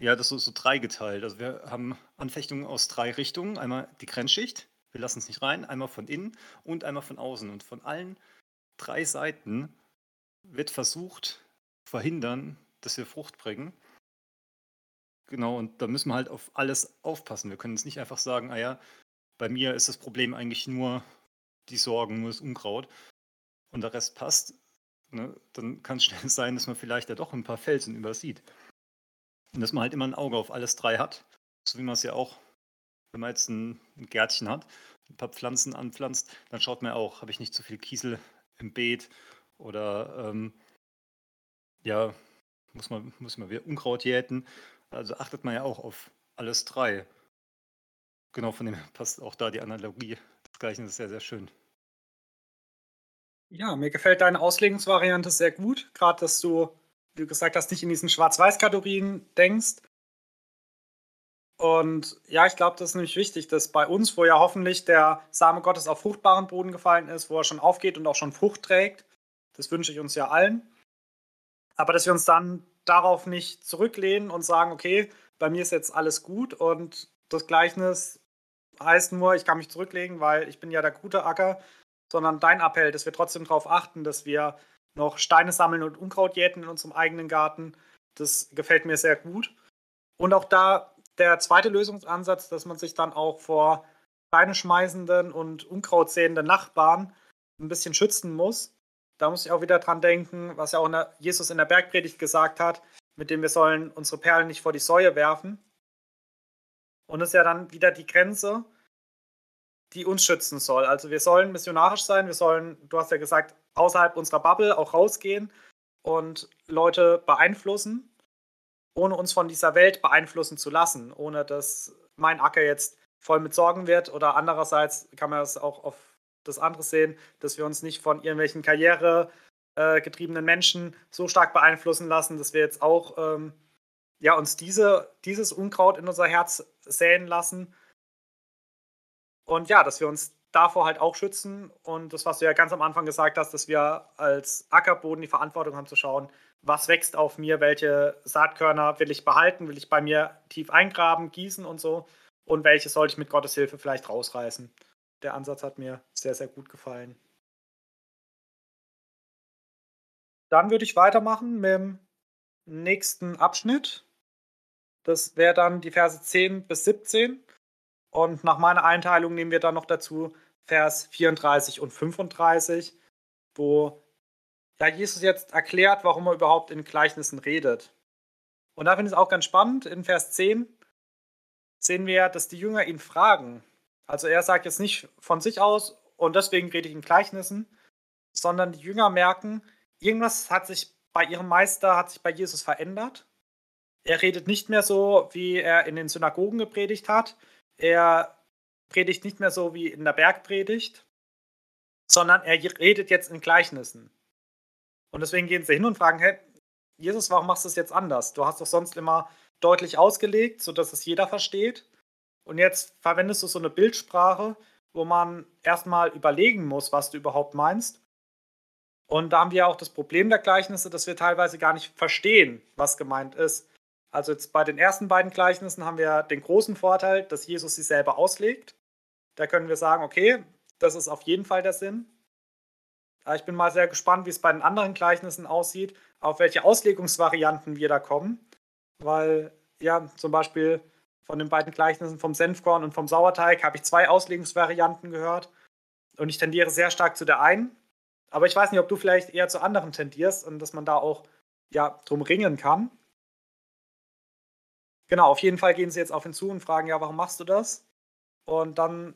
dreigeteilt. Also wir haben Anfechtungen aus drei Richtungen. Einmal die Grenzschicht, wir lassen es nicht rein, einmal von innen und einmal von außen. Und von allen drei Seiten wird versucht, verhindern, dass wir Frucht bringen. Genau, und da müssen wir halt auf alles aufpassen. Wir können jetzt nicht einfach sagen, bei mir ist das Problem eigentlich nur die Sorgen, nur das Unkraut und der Rest passt. Ne? Dann kann es schnell sein, dass man vielleicht ja doch ein paar Felsen übersieht. Und dass man halt immer ein Auge auf alles drei hat so wie man es ja auch, wenn man jetzt ein Gärtchen hat, ein paar Pflanzen anpflanzt, dann schaut man auch, habe ich nicht zu viel Kiesel im Beet oder ja, muss man wieder Unkraut jäten. Also achtet man ja auch auf alles drei. Genau, von dem passt auch da die Analogie. Das Gleiche ist sehr, sehr schön. Ja, mir gefällt deine Auslegungsvariante sehr gut. Gerade, dass du, wie gesagt hast, nicht in diesen Schwarz-Weiß-Kategorien denkst. Und ja, ich glaube, das ist nämlich wichtig, dass bei uns, wo ja hoffentlich der Same Gottes auf fruchtbaren Boden gefallen ist, wo er schon aufgeht und auch schon Frucht trägt, das wünsche ich uns ja allen, aber dass wir uns dann darauf nicht zurücklehnen und sagen, okay, bei mir ist jetzt alles gut und das Gleichnis heißt nur, ich kann mich zurücklegen, weil ich bin ja der gute Acker, sondern dein Appell, dass wir trotzdem darauf achten, dass wir noch Steine sammeln und Unkraut jäten in unserem eigenen Garten, das gefällt mir sehr gut. Und auch da der zweite Lösungsansatz, dass man sich dann auch vor Steine schmeißenden und Unkraut säenden Nachbarn ein bisschen schützen muss. Da muss ich auch wieder dran denken, was ja auch Jesus in der Bergpredigt gesagt hat, mit dem wir sollen unsere Perlen nicht vor die Säue werfen. Und das ist ja dann wieder die Grenze, die uns schützen soll. Also wir sollen missionarisch sein, wir sollen, du hast ja gesagt, außerhalb unserer Bubble auch rausgehen und Leute beeinflussen, ohne uns von dieser Welt beeinflussen zu lassen, ohne dass mein Acker jetzt voll mit Sorgen wird. Oder andererseits kann man das auch auf das andere sehen, dass wir uns nicht von irgendwelchen karrieregetriebenen Menschen so stark beeinflussen lassen, dass wir jetzt auch uns dieses Unkraut in unser Herz säen lassen. Und ja, dass wir uns davor halt auch schützen. Und das, was du ja ganz am Anfang gesagt hast, dass wir als Ackerboden die Verantwortung haben zu schauen, was wächst auf mir, welche Saatkörner will ich behalten, will ich bei mir tief eingraben, gießen und so, und welche sollte ich mit Gottes Hilfe vielleicht rausreißen. Der Ansatz hat mir sehr, sehr gut gefallen. Dann würde ich weitermachen mit dem nächsten Abschnitt. Das wäre dann die Verse 10 bis 17. Und nach meiner Einteilung nehmen wir dann noch dazu Vers 34 und 35, wo ja, Jesus jetzt erklärt, warum er überhaupt in Gleichnissen redet. Und da finde ich es auch ganz spannend. In Vers 10 sehen wir, dass die Jünger ihn fragen. Also er sagt jetzt nicht von sich aus und deswegen rede ich in Gleichnissen, sondern die Jünger merken, irgendwas hat sich bei ihrem Meister, hat sich bei Jesus verändert. Er redet nicht mehr so, wie er in den Synagogen gepredigt hat. Er predigt nicht mehr so wie in der Bergpredigt, sondern er redet jetzt in Gleichnissen. Und deswegen gehen sie hin und fragen, hey, Jesus, warum machst du es jetzt anders? Du hast doch sonst immer deutlich ausgelegt, sodass es jeder versteht. Und jetzt verwendest du so eine Bildsprache, wo man erstmal überlegen muss, was du überhaupt meinst. Und da haben wir auch das Problem der Gleichnisse, dass wir teilweise gar nicht verstehen, was gemeint ist. Also jetzt bei den ersten beiden Gleichnissen haben wir den großen Vorteil, dass Jesus sie selber auslegt. Da können wir sagen, okay, das ist auf jeden Fall der Sinn. Ich bin mal sehr gespannt, wie es bei den anderen Gleichnissen aussieht, auf welche Auslegungsvarianten wir da kommen. Weil, ja, zum Beispiel von den beiden Gleichnissen vom Senfkorn und vom Sauerteig habe ich 2 Auslegungsvarianten gehört und ich tendiere sehr stark zu der einen, aber ich weiß nicht, ob du vielleicht eher zur anderen tendierst und dass man da auch ja, drum ringen kann. Genau, auf jeden Fall gehen sie jetzt auf ihn zu und fragen, ja, warum machst du das? Und dann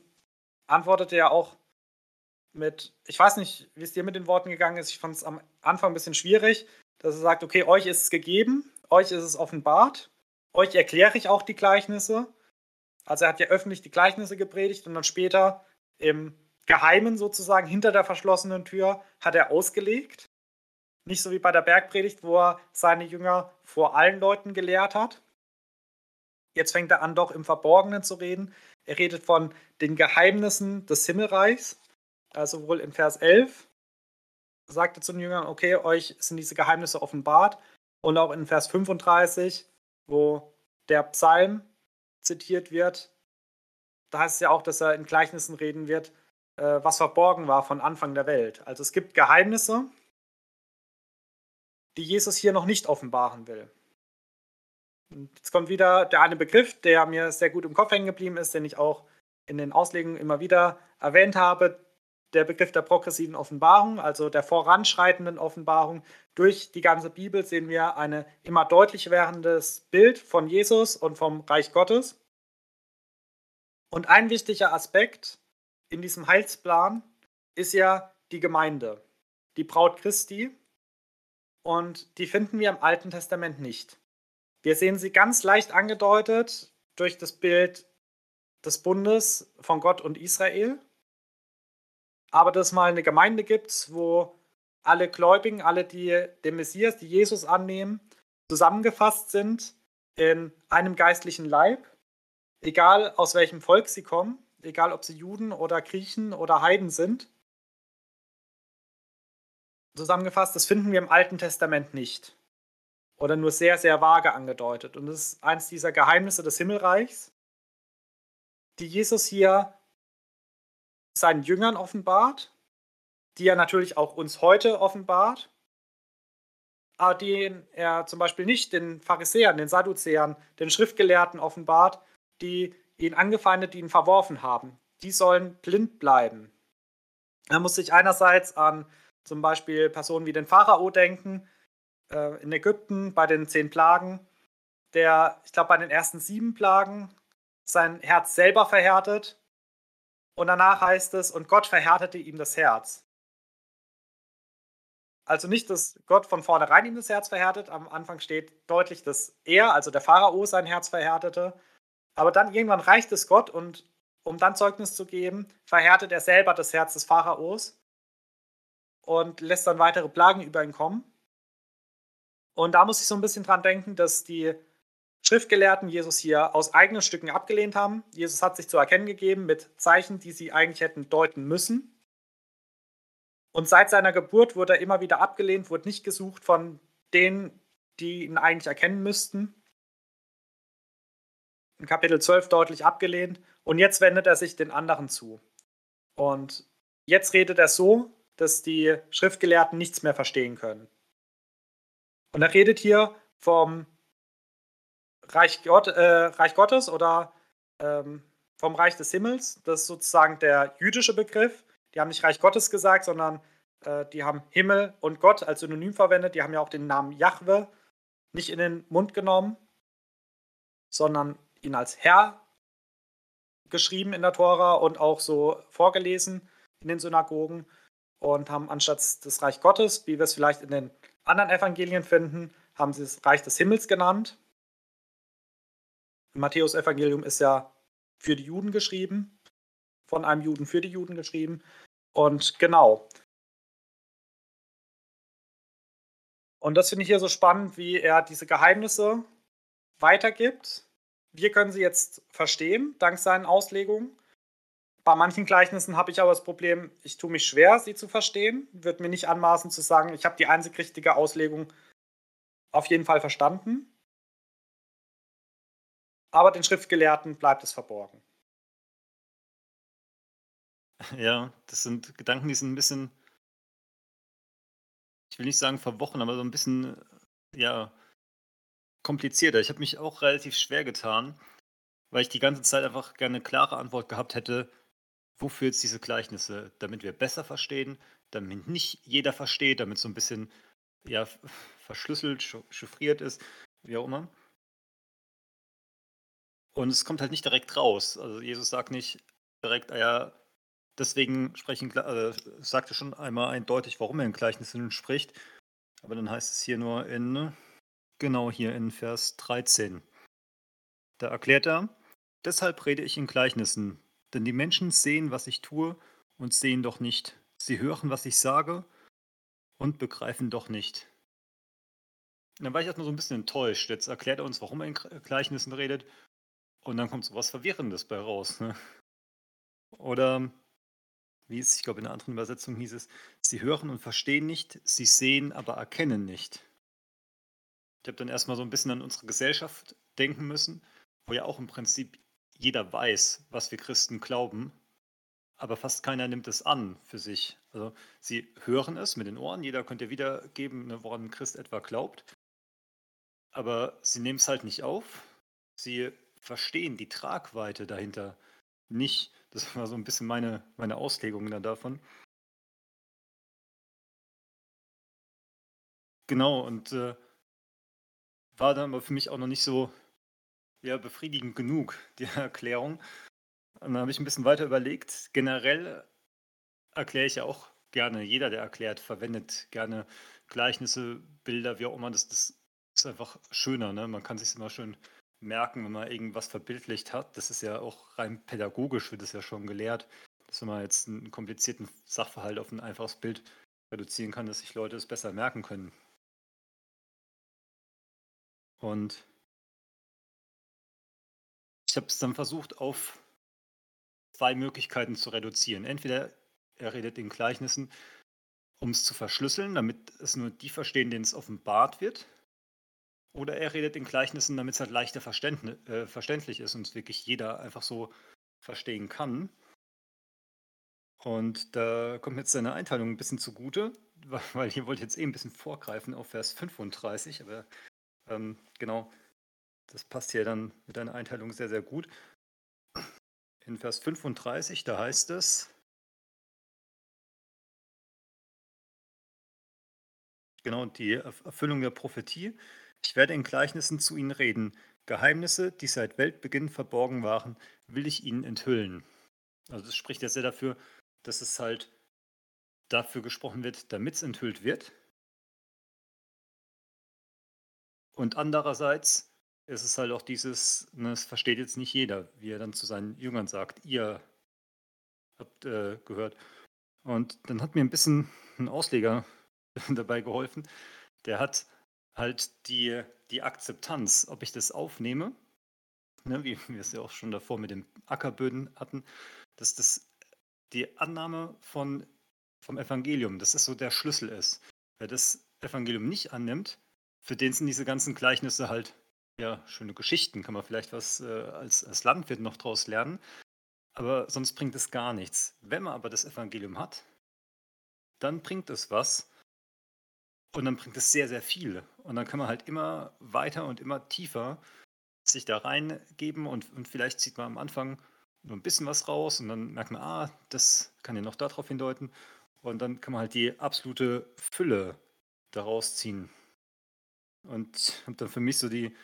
antwortet er auch mit, ich weiß nicht, wie es dir mit den Worten gegangen ist, ich fand es am Anfang ein bisschen schwierig, dass er sagt, okay, euch ist es gegeben, euch ist es offenbart, euch erkläre ich auch die Gleichnisse. Also er hat ja öffentlich die Gleichnisse gepredigt und dann später im Geheimen sozusagen hinter der verschlossenen Tür hat er ausgelegt. Nicht so wie bei der Bergpredigt, wo er seine Jünger vor allen Leuten gelehrt hat. Jetzt fängt er an, doch im Verborgenen zu reden. Er redet von den Geheimnissen des Himmelreichs. Also wohl in Vers 11 sagt er zu den Jüngern, okay, euch sind diese Geheimnisse offenbart. Und auch in Vers 35, wo der Psalm zitiert wird, da heißt es ja auch, dass er in Gleichnissen reden wird, was verborgen war von Anfang der Welt. Also es gibt Geheimnisse, die Jesus hier noch nicht offenbaren will. Und jetzt kommt wieder der eine Begriff, der mir sehr gut im Kopf hängen geblieben ist, den ich auch in den Auslegungen immer wieder erwähnt habe, der Begriff der progressiven Offenbarung, also der voranschreitenden Offenbarung. Durch die ganze Bibel sehen wir ein immer deutlicher werdendes Bild von Jesus und vom Reich Gottes. Und ein wichtiger Aspekt in diesem Heilsplan ist ja die Gemeinde, die Braut Christi. Und die finden wir im Alten Testament nicht. Wir sehen sie ganz leicht angedeutet durch das Bild des Bundes von Gott und Israel. Aber dass es mal eine Gemeinde gibt, wo alle Gläubigen, alle, die den Messias, die Jesus annehmen, zusammengefasst sind in einem geistlichen Leib, egal aus welchem Volk sie kommen, egal ob sie Juden oder Griechen oder Heiden sind. Zusammengefasst, das finden wir im Alten Testament nicht. Oder nur sehr, sehr vage angedeutet. Und das ist eins dieser Geheimnisse des Himmelreichs, die Jesus hier seinen Jüngern offenbart, die er natürlich auch uns heute offenbart, aber den er zum Beispiel nicht den Pharisäern, den Sadduzäern, den Schriftgelehrten offenbart, die ihn angefeindet, die ihn verworfen haben. Die sollen blind bleiben. Er muss sich einerseits an zum Beispiel Personen wie den Pharao denken, in Ägypten bei den 10 Plagen, der, ich glaube, bei den ersten 7 Plagen sein Herz selber verhärtet. Und danach heißt es, und Gott verhärtete ihm das Herz. Also nicht, dass Gott von vornherein ihm das Herz verhärtet. Am Anfang steht deutlich, dass er, also der Pharao, sein Herz verhärtete. Aber dann irgendwann reicht es Gott, und um dann Zeugnis zu geben, verhärtet er selber das Herz des Pharaos und lässt dann weitere Plagen über ihn kommen. Und da muss ich so ein bisschen dran denken, dass die Schriftgelehrten Jesus hier aus eigenen Stücken abgelehnt haben. Jesus hat sich zu erkennen gegeben mit Zeichen, die sie eigentlich hätten deuten müssen. Und seit seiner Geburt wurde er immer wieder abgelehnt, wurde nicht gesucht von denen, die ihn eigentlich erkennen müssten. In Kapitel 12 deutlich abgelehnt. Und jetzt wendet er sich den anderen zu. Und jetzt redet er so, dass die Schriftgelehrten nichts mehr verstehen können. Und er redet hier vom Reich Gottes oder vom Reich des Himmels. Das ist sozusagen der jüdische Begriff. Die haben nicht Reich Gottes gesagt, sondern die haben Himmel und Gott als Synonym verwendet. Die haben ja auch den Namen Jahwe nicht in den Mund genommen, sondern ihn als Herr geschrieben in der Tora und auch so vorgelesen in den Synagogen und haben anstatt des Reich Gottes, wie wir es vielleicht in den anderen Evangelien finden, haben sie das Reich des Himmels genannt. Im Matthäusevangelium ist ja für die Juden geschrieben, von einem Juden für die Juden geschrieben. Und genau. Und das finde ich hier so spannend, wie er diese Geheimnisse weitergibt. Wir können sie jetzt verstehen, dank seinen Auslegungen. Bei manchen Gleichnissen habe ich aber das Problem, ich tue mich schwer, sie zu verstehen. Würde mir nicht anmaßen zu sagen, ich habe die einzig richtige Auslegung auf jeden Fall verstanden. Aber den Schriftgelehrten bleibt es verborgen. Ja, das sind Gedanken, die sind ein bisschen, ich will nicht sagen verworren, aber so ein bisschen, ja, komplizierter. Ich habe mich auch relativ schwer getan, weil ich die ganze Zeit einfach gerne eine klare Antwort gehabt hätte, wofür jetzt diese Gleichnisse, damit wir besser verstehen, damit nicht jeder versteht, damit so ein bisschen ja, verschlüsselt, chiffriert ist, wie auch immer. Und es kommt halt nicht direkt raus. Also Jesus sagt nicht direkt, ja, deswegen sagt er schon einmal eindeutig, warum er in Gleichnissen spricht. Aber dann heißt es hier nur hier in Vers 13. Da erklärt er, deshalb rede ich in Gleichnissen, denn die Menschen sehen, was ich tue, und sehen doch nicht. Sie hören, was ich sage, und begreifen doch nicht. Und dann war ich erstmal so ein bisschen enttäuscht. Jetzt erklärt er uns, warum er in Gleichnissen redet, und dann kommt so was Verwirrendes bei raus. Ne? Oder, wie es, ich glaube, in einer anderen Übersetzung hieß es, sie hören und verstehen nicht, sie sehen, aber erkennen nicht. Ich habe dann erstmal so ein bisschen an unsere Gesellschaft denken müssen, wo ja auch im Prinzip jeder weiß, was wir Christen glauben, aber fast keiner nimmt es an für sich. Also sie hören es mit den Ohren, jeder könnte wiedergeben, woran ein Christ etwa glaubt, aber sie nehmen es halt nicht auf, sie verstehen die Tragweite dahinter nicht. Das war so ein bisschen meine Auslegung dann davon. Genau, und war dann aber für mich auch noch nicht so befriedigend genug, die Erklärung. Und dann habe ich ein bisschen weiter überlegt. Generell erkläre ich ja auch gerne, jeder, der erklärt, verwendet gerne Gleichnisse, Bilder, wie auch immer. Das ist einfach schöner, ne? Man kann es sich immer schön merken, wenn man irgendwas verbildlicht hat. Das ist ja auch rein pädagogisch, wird es ja schon gelehrt, dass man jetzt einen komplizierten Sachverhalt auf ein einfaches Bild reduzieren kann, dass sich Leute es besser merken können. Und ich habe es dann versucht, auf zwei Möglichkeiten zu reduzieren. Entweder er redet in Gleichnissen, um es zu verschlüsseln, damit es nur die verstehen, denen es offenbart wird. Oder er redet in Gleichnissen, damit es halt leichter verständlich ist und es wirklich jeder einfach so verstehen kann. Und da kommt jetzt seine Einteilung ein bisschen zugute, weil hier wollte ich jetzt ein bisschen vorgreifen auf Vers 35, aber genau, das passt hier dann mit einer Einteilung sehr, sehr gut. In Vers 35, da heißt es, genau, die Erfüllung der Prophetie. Ich werde in Gleichnissen zu ihnen reden. Geheimnisse, die seit Weltbeginn verborgen waren, will ich ihnen enthüllen. Also das spricht ja sehr dafür, dass es halt dafür gesprochen wird, damit es enthüllt wird. Und andererseits ist es halt auch dieses, das versteht jetzt nicht jeder, wie er dann zu seinen Jüngern sagt, ihr habt gehört. Und dann hat mir ein bisschen ein Ausleger dabei geholfen, der hat halt die Akzeptanz, ob ich das aufnehme, ne, wie wir es ja auch schon davor mit den Ackerböden hatten, dass das die Annahme vom Evangelium, dass das so der Schlüssel ist. Wer das Evangelium nicht annimmt, für den sind diese ganzen Gleichnisse halt, ja, schöne Geschichten, kann man vielleicht was als Landwirt noch draus lernen, aber sonst bringt es gar nichts. Wenn man aber das Evangelium hat, dann bringt es was. Und dann bringt es sehr, sehr viel. Und dann kann man halt immer weiter und immer tiefer sich da reingeben und vielleicht zieht man am Anfang nur ein bisschen was raus und dann merkt man, das kann ja noch darauf hindeuten. Und dann kann man halt die absolute Fülle daraus ziehen. Und habe dann für mich so die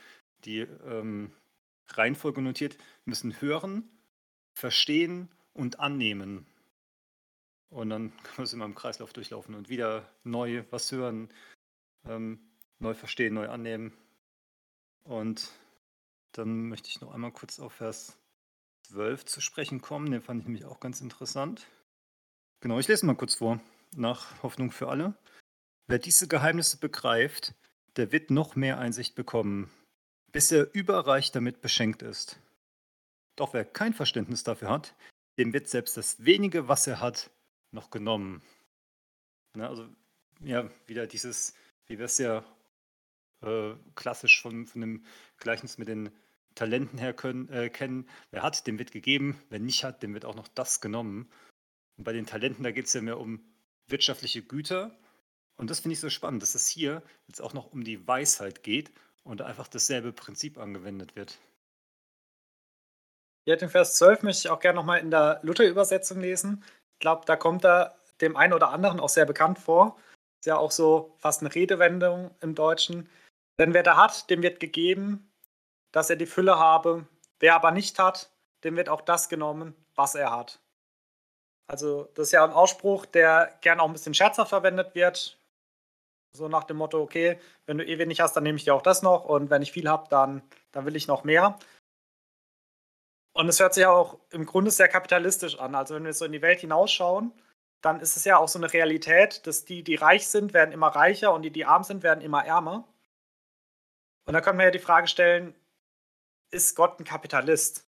Reihenfolge notiert, wir müssen hören, verstehen und annehmen. Und dann kann man es immer im Kreislauf durchlaufen und wieder neu was hören, neu verstehen, neu annehmen. Und dann möchte ich noch einmal kurz auf Vers 12 zu sprechen kommen. Den fand ich nämlich auch ganz interessant. Genau, ich lese mal kurz vor, nach Hoffnung für alle. Wer diese Geheimnisse begreift, der wird noch mehr Einsicht bekommen, bis er überreich damit beschenkt ist. Doch wer kein Verständnis dafür hat, dem wird selbst das wenige, was er hat, noch genommen. Na, also, ja, wieder dieses, wie wir es ja klassisch von dem Gleichnis mit den Talenten her kennen, wer hat, dem wird gegeben, wer nicht hat, dem wird auch noch das genommen. Und bei den Talenten, da geht es ja mehr um wirtschaftliche Güter. Und das finde ich so spannend, dass es hier jetzt auch noch um die Weisheit geht und einfach dasselbe Prinzip angewendet wird. Ja, den Vers 12 möchte ich auch gerne nochmal in der Luther-Übersetzung lesen. Ich glaube, da kommt er dem einen oder anderen auch sehr bekannt vor. Ist ja auch so fast eine Redewendung im Deutschen. Denn wer da hat, dem wird gegeben, dass er die Fülle habe. Wer aber nicht hat, dem wird auch das genommen, was er hat. Also das ist ja ein Ausspruch, der gerne auch ein bisschen scherzhaft verwendet wird. So nach dem Motto, okay, wenn du wenig hast, dann nehme ich dir auch das noch. Und wenn ich viel habe, dann will ich noch mehr. Und es hört sich ja auch im Grunde sehr kapitalistisch an. Also wenn wir so in die Welt hinausschauen, dann ist es ja auch so eine Realität, dass die reich sind, werden immer reicher und die arm sind, werden immer ärmer. Und da können wir ja die Frage stellen, ist Gott ein Kapitalist?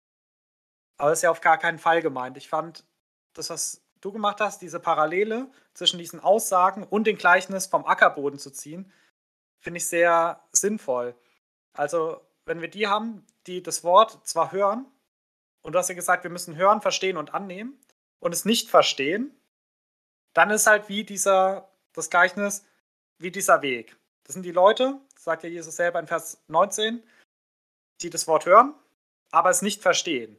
Aber das ist ja auf gar keinen Fall gemeint. Ich fand das, was du gemacht hast, diese Parallele zwischen diesen Aussagen und dem Gleichnis vom Ackerboden zu ziehen, finde ich sehr sinnvoll. Also wenn wir die haben, die das Wort zwar hören, und du hast ja gesagt, wir müssen hören, verstehen und annehmen und es nicht verstehen, dann ist halt wie das Gleichnis, wie dieser Weg. Das sind die Leute, sagt ja Jesus selber in Vers 19, die das Wort hören, aber es nicht verstehen.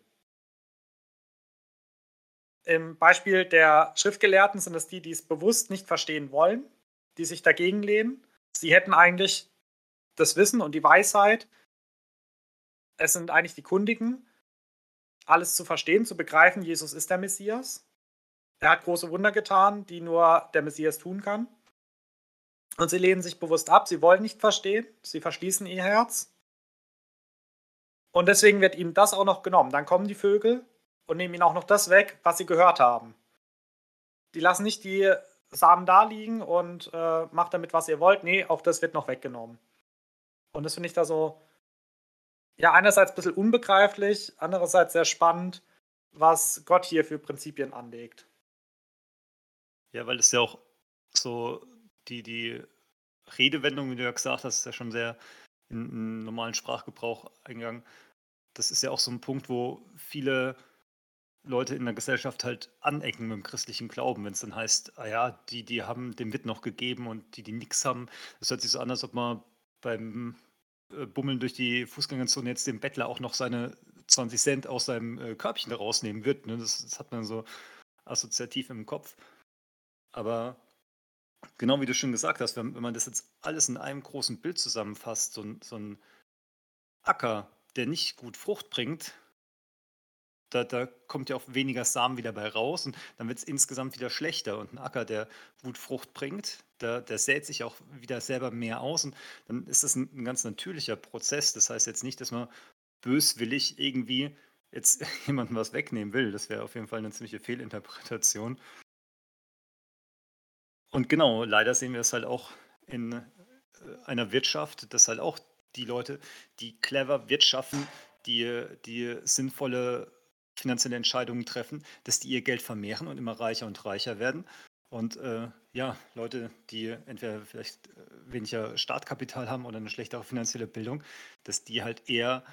Im Beispiel der Schriftgelehrten sind es die, die es bewusst nicht verstehen wollen, die sich dagegen lehnen. Sie hätten eigentlich das Wissen und die Weisheit. Es sind eigentlich die Kundigen. alles zu verstehen, zu begreifen, Jesus ist der Messias. Er hat große Wunder getan, die nur der Messias tun kann. Und sie lehnen sich bewusst ab, sie wollen nicht verstehen, sie verschließen ihr Herz. Und deswegen wird ihm das auch noch genommen. Dann kommen die Vögel und nehmen ihnen auch noch das weg, was sie gehört haben. Die lassen nicht die Samen da liegen und macht damit, was ihr wollt. Nee, auch das wird noch weggenommen. Und das finde ich da so, ja, einerseits ein bisschen unbegreiflich, andererseits sehr spannend, was Gott hier für Prinzipien anlegt. Ja, weil es ja auch so, die Redewendung, wie du ja gesagt hast, ist ja schon sehr in den normalen Sprachgebrauch eingegangen. Das ist ja auch so ein Punkt, wo viele Leute in der Gesellschaft halt anecken mit dem christlichen Glauben, wenn es dann heißt, ah ja, die haben dem wird noch gegeben und die nichts haben. Das hört sich so an, als ob man beim Bummeln durch die Fußgängerzone jetzt dem Bettler auch noch seine 20 Cent aus seinem Körbchen rausnehmen wird. Ne? Das hat man so assoziativ im Kopf. Aber genau wie du schon gesagt hast, wenn man das jetzt alles in einem großen Bild zusammenfasst, so ein Acker, der nicht gut Frucht bringt, da kommt ja auch weniger Samen wieder bei raus und dann wird es insgesamt wieder schlechter. Und ein Acker, der gut Frucht bringt, der sät sich auch wieder selber mehr aus und dann ist das ein ganz natürlicher Prozess. Das heißt jetzt nicht, dass man böswillig irgendwie jetzt jemandem was wegnehmen will. Das wäre auf jeden Fall eine ziemliche Fehlinterpretation. Und genau, leider sehen wir es halt auch in einer Wirtschaft, dass halt auch die Leute, die clever wirtschaften, die sinnvolle finanzielle Entscheidungen treffen, dass die ihr Geld vermehren und immer reicher und reicher werden. Und ja, Leute, die entweder vielleicht weniger Startkapital haben oder eine schlechtere finanzielle Bildung, dass die halt eher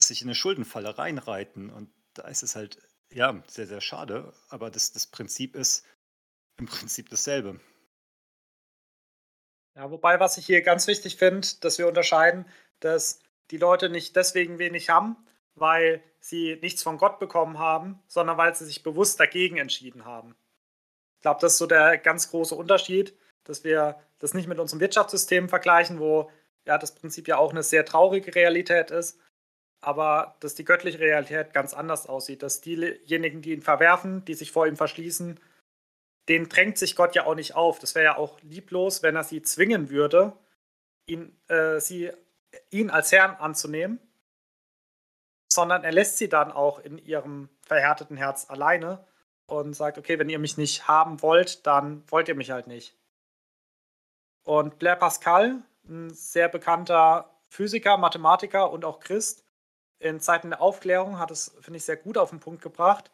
sich in eine Schuldenfalle reinreiten. Und da ist es halt, ja, sehr, sehr schade. Aber das Prinzip ist im Prinzip dasselbe. Ja, wobei, was ich hier ganz wichtig finde, dass wir unterscheiden, dass die Leute nicht deswegen wenig haben, weil sie nichts von Gott bekommen haben, sondern weil sie sich bewusst dagegen entschieden haben. Ich glaube, das ist so der ganz große Unterschied, dass wir das nicht mit unserem Wirtschaftssystem vergleichen, wo ja das Prinzip ja auch eine sehr traurige Realität ist, aber dass die göttliche Realität ganz anders aussieht, dass diejenigen, die ihn verwerfen, die sich vor ihm verschließen, denen drängt sich Gott ja auch nicht auf. Das wäre ja auch lieblos, wenn er sie zwingen würde, ihn als Herrn anzunehmen, sondern er lässt sie dann auch in ihrem verhärteten Herz alleine und sagt, okay, wenn ihr mich nicht haben wollt, dann wollt ihr mich halt nicht. Und Blaise Pascal, ein sehr bekannter Physiker, Mathematiker und auch Christ, in Zeiten der Aufklärung hat es, finde ich, sehr gut auf den Punkt gebracht,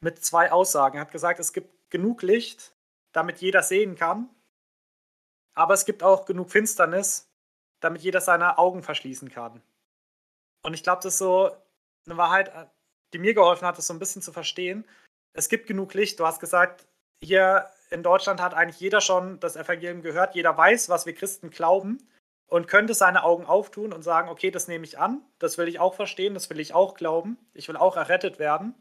mit zwei Aussagen. Er hat gesagt, es gibt genug Licht, damit jeder sehen kann, aber es gibt auch genug Finsternis, damit jeder seine Augen verschließen kann. Und ich glaube, das ist so eine Wahrheit, die mir geholfen hat, das so ein bisschen zu verstehen. Es gibt genug Licht. Du hast gesagt, hier in Deutschland hat eigentlich jeder schon das Evangelium gehört. Jeder weiß, was wir Christen glauben und könnte seine Augen auftun und sagen, okay, das nehme ich an, das will ich auch verstehen, das will ich auch glauben, ich will auch errettet werden.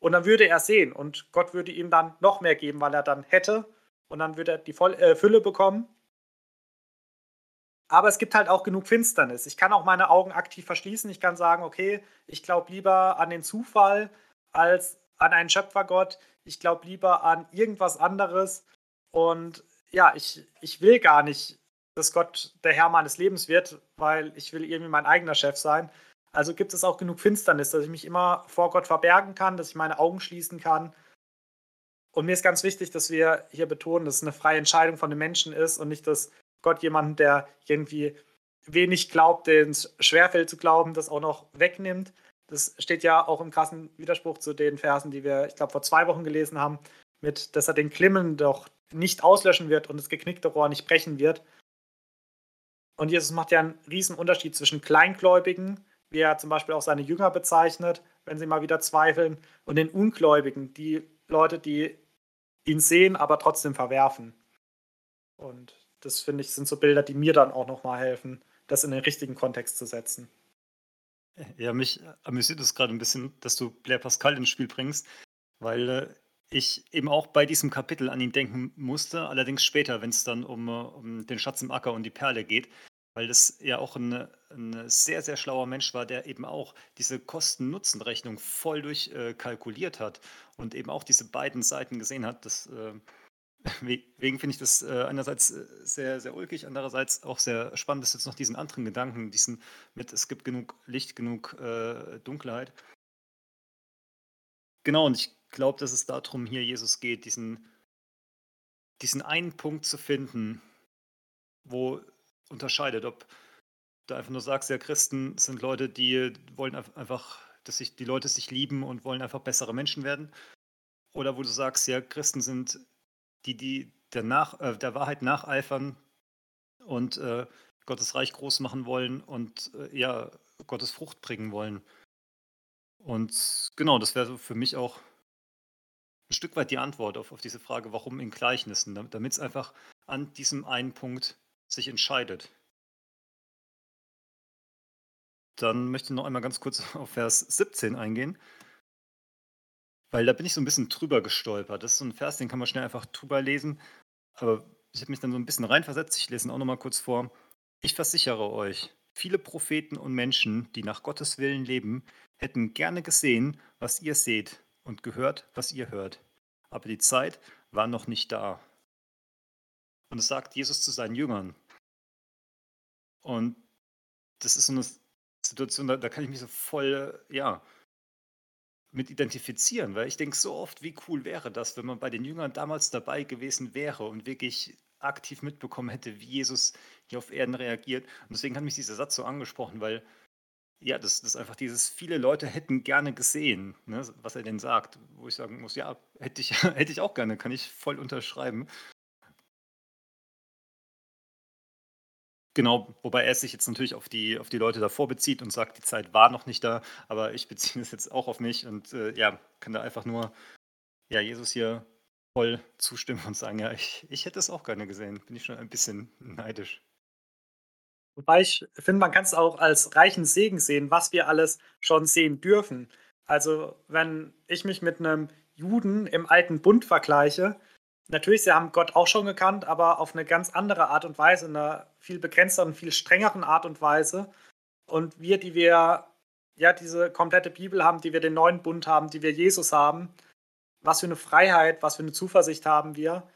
Und dann würde er sehen und Gott würde ihm dann noch mehr geben, weil er dann hätte und dann würde er die Fülle bekommen. Aber es gibt halt auch genug Finsternis. Ich kann auch meine Augen aktiv verschließen. Ich kann sagen, okay, ich glaube lieber an den Zufall als an einen Schöpfergott. Ich glaube lieber an irgendwas anderes. Und ja, ich will gar nicht, dass Gott der Herr meines Lebens wird, weil ich will irgendwie mein eigener Chef sein. Also gibt es auch genug Finsternis, dass ich mich immer vor Gott verbergen kann, dass ich meine Augen schließen kann. Und mir ist ganz wichtig, dass wir hier betonen, dass es eine freie Entscheidung von den Menschen ist und nicht das Gott jemanden, der irgendwie wenig glaubt, den es schwerfällt zu glauben, das auch noch wegnimmt. Das steht ja auch im krassen Widerspruch zu den Versen, die wir, ich glaube, vor 2 Wochen gelesen haben, mit, dass er den Klimmen doch nicht auslöschen wird und das geknickte Rohr nicht brechen wird. Und Jesus macht ja einen riesen Unterschied zwischen Kleingläubigen, wie er zum Beispiel auch seine Jünger bezeichnet, wenn sie mal wieder zweifeln, und den Ungläubigen, die Leute, die ihn sehen, aber trotzdem verwerfen. Und das, finde ich, sind so Bilder, die mir dann auch nochmal helfen, das in den richtigen Kontext zu setzen. Ja, mich amüsiert es gerade ein bisschen, dass du Blaise Pascal ins Spiel bringst, weil ich eben auch bei diesem Kapitel an ihn denken musste, allerdings später, wenn es dann um den Schatz im Acker und die Perle geht, weil das ja auch ein sehr, sehr schlauer Mensch war, der eben auch diese Kosten-Nutzen-Rechnung voll durchkalkuliert hat und eben auch diese beiden Seiten gesehen hat. Deswegen finde ich das einerseits sehr, sehr ulkig, andererseits auch sehr spannend, dass jetzt noch diesen anderen Gedanken, diesen mit, es gibt genug Licht, genug Dunkelheit. Genau, und ich glaube, dass es darum hier Jesus geht, diesen einen Punkt zu finden, wo unterscheidet, ob du einfach nur sagst, ja, Christen sind Leute, die wollen einfach, dass sich die Leute sich lieben und wollen einfach bessere Menschen werden, oder wo du sagst, ja, Christen sind die der Wahrheit nacheifern und Gottes Reich groß machen wollen und ja, Gottes Frucht bringen wollen. Und genau, das wäre so für mich auch ein Stück weit die Antwort auf diese Frage, warum in Gleichnissen, damit es einfach an diesem einen Punkt sich entscheidet. Dann möchte ich noch einmal ganz kurz auf Vers 17 eingehen, weil da bin ich so ein bisschen drüber gestolpert. Das ist so ein Vers, den kann man schnell einfach drüber lesen, aber ich habe mich dann so ein bisschen reinversetzt. Ich lese ihn auch nochmal kurz vor. Ich versichere euch, viele Propheten und Menschen, die nach Gottes Willen leben, hätten gerne gesehen, was ihr seht und gehört, was ihr hört. Aber die Zeit war noch nicht da. Und es sagt Jesus zu seinen Jüngern. Und das ist so eine Situation, da kann ich mich so voll, ja, mit identifizieren, weil ich denke so oft, wie cool wäre das, wenn man bei den Jüngern damals dabei gewesen wäre und wirklich aktiv mitbekommen hätte, wie Jesus hier auf Erden reagiert. Und deswegen hat mich dieser Satz so angesprochen, weil ja, das ist einfach dieses, viele Leute hätten gerne gesehen, ne, was er denn sagt, wo ich sagen muss, ja, hätte ich auch gerne, kann ich voll unterschreiben. Genau, wobei er sich jetzt natürlich auf die Leute davor bezieht und sagt, die Zeit war noch nicht da, aber ich beziehe es jetzt auch auf mich und ja, kann da einfach nur ja, Jesus hier voll zustimmen und sagen, ja, ich hätte es auch gerne gesehen, bin ich schon ein bisschen neidisch. Wobei ich finde, man kann es auch als reichen Segen sehen, was wir alles schon sehen dürfen. Also wenn ich mich mit einem Juden im alten Bund vergleiche, natürlich, sie haben Gott auch schon gekannt, aber auf eine ganz andere Art und Weise, in einer viel begrenzteren, viel strengeren Art und Weise. Und wir, die wir ja diese komplette Bibel haben, die wir den neuen Bund haben, die wir Jesus haben, was für eine Freiheit, was für eine Zuversicht haben wir.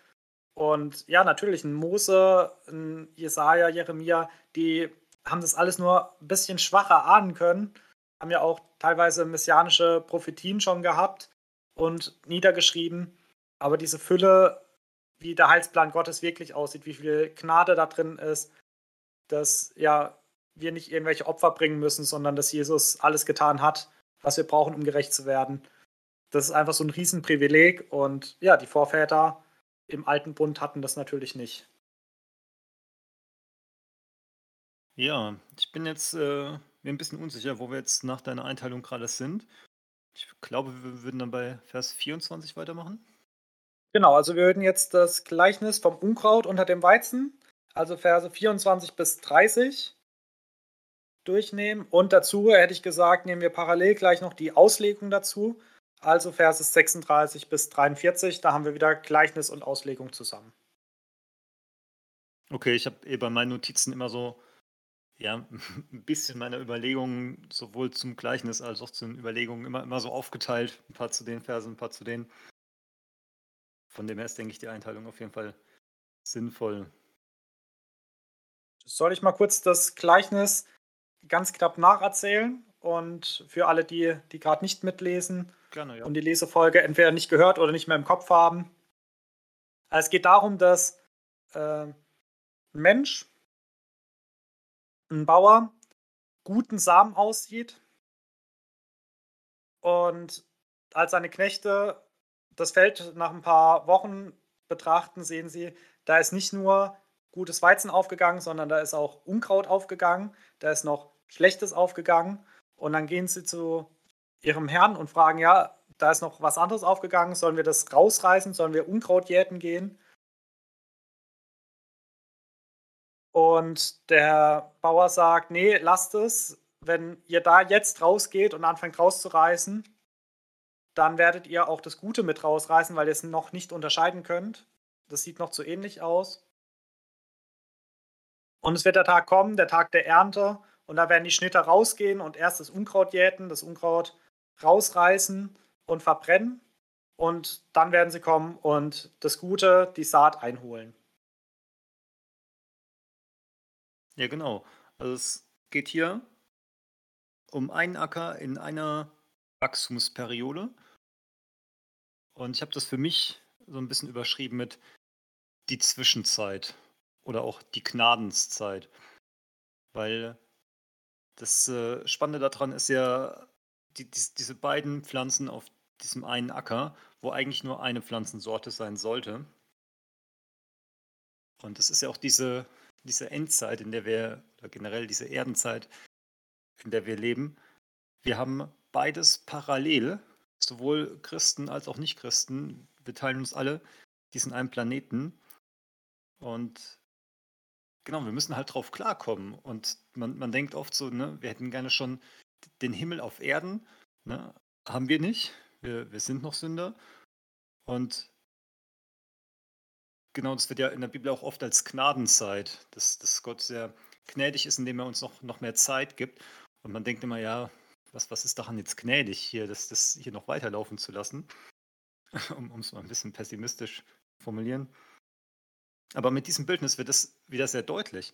Und ja, natürlich, ein Mose, ein Jesaja, Jeremia, die haben das alles nur ein bisschen schwacher ahnen können, haben ja auch teilweise messianische Prophetien schon gehabt und niedergeschrieben. Aber diese Fülle, wie der Heilsplan Gottes wirklich aussieht, wie viel Gnade da drin ist, dass ja wir nicht irgendwelche Opfer bringen müssen, sondern dass Jesus alles getan hat, was wir brauchen, um gerecht zu werden. Das ist einfach so ein Riesenprivileg und ja, die Vorväter im alten Bund hatten das natürlich nicht. Ja, ich bin jetzt mir ein bisschen unsicher, wo wir jetzt nach deiner Einteilung gerade sind. Ich glaube, wir würden dann bei Vers 24 weitermachen. Genau, also wir hören jetzt das Gleichnis vom Unkraut unter dem Weizen, also Verse 24 bis 30 durchnehmen. Und dazu, hätte ich gesagt, nehmen wir parallel gleich noch die Auslegung dazu, also Verse 36 bis 43. Da haben wir wieder Gleichnis und Auslegung zusammen. Okay, ich habe bei meinen Notizen immer so ja, ein bisschen meiner Überlegungen sowohl zum Gleichnis als auch zu den Überlegungen immer so aufgeteilt. Ein paar zu den Versen, ein paar zu denen. Von dem her ist, denke ich, die Einteilung auf jeden Fall sinnvoll. Soll ich mal kurz das Gleichnis ganz knapp nacherzählen? Und für alle, die gerade nicht mitlesen Gerne, ja. Und die Lesefolge entweder nicht gehört oder nicht mehr im Kopf haben. Es geht darum, dass ein Mensch, ein Bauer, guten Samen aussieht und als seine Knechte das Feld nach ein paar Wochen betrachten, sehen sie, da ist nicht nur gutes Weizen aufgegangen, sondern da ist auch Unkraut aufgegangen, da ist noch Schlechtes aufgegangen. Und dann gehen sie zu ihrem Herrn und fragen, ja, da ist noch was anderes aufgegangen, sollen wir das rausreißen, sollen wir Unkraut jäten gehen? Und der Bauer sagt, nee, lasst es, wenn ihr da jetzt rausgeht und anfangt rauszureißen, dann werdet ihr auch das Gute mit rausreißen, weil ihr es noch nicht unterscheiden könnt. Das sieht noch zu ähnlich aus. Und es wird der Tag kommen, der Tag der Ernte. Und da werden die Schnitter rausgehen und erst das Unkraut jäten, das Unkraut rausreißen und verbrennen. Und dann werden sie kommen und das Gute, die Saat einholen. Ja, genau. Also es geht hier um einen Acker in einer Wachstumsperiode. Und ich habe das für mich so ein bisschen überschrieben mit die Zwischenzeit oder auch die Gnadenszeit. Weil das Spannende daran ist ja, diese beiden Pflanzen auf diesem einen Acker, wo eigentlich nur eine Pflanzensorte sein sollte. Und das ist ja auch diese Endzeit, in der wir, oder generell diese Erdenzeit, in der wir leben. Wir haben beides parallel, sowohl Christen als auch Nichtchristen. Wir teilen uns alle diesen einen Planeten. Und genau, wir müssen halt drauf klarkommen. Und man denkt oft so, ne, wir hätten gerne schon den Himmel auf Erden. Ne? Haben wir nicht. Wir sind noch Sünder. Und genau, das wird ja in der Bibel auch oft als Gnadenzeit, dass Gott sehr gnädig ist, indem er uns noch mehr Zeit gibt. Und man denkt immer, ja, was ist daran jetzt gnädig, hier, das hier noch weiterlaufen zu lassen? Um es mal ein bisschen pessimistisch zu formulieren. Aber mit diesem Bildnis wird das wieder sehr deutlich.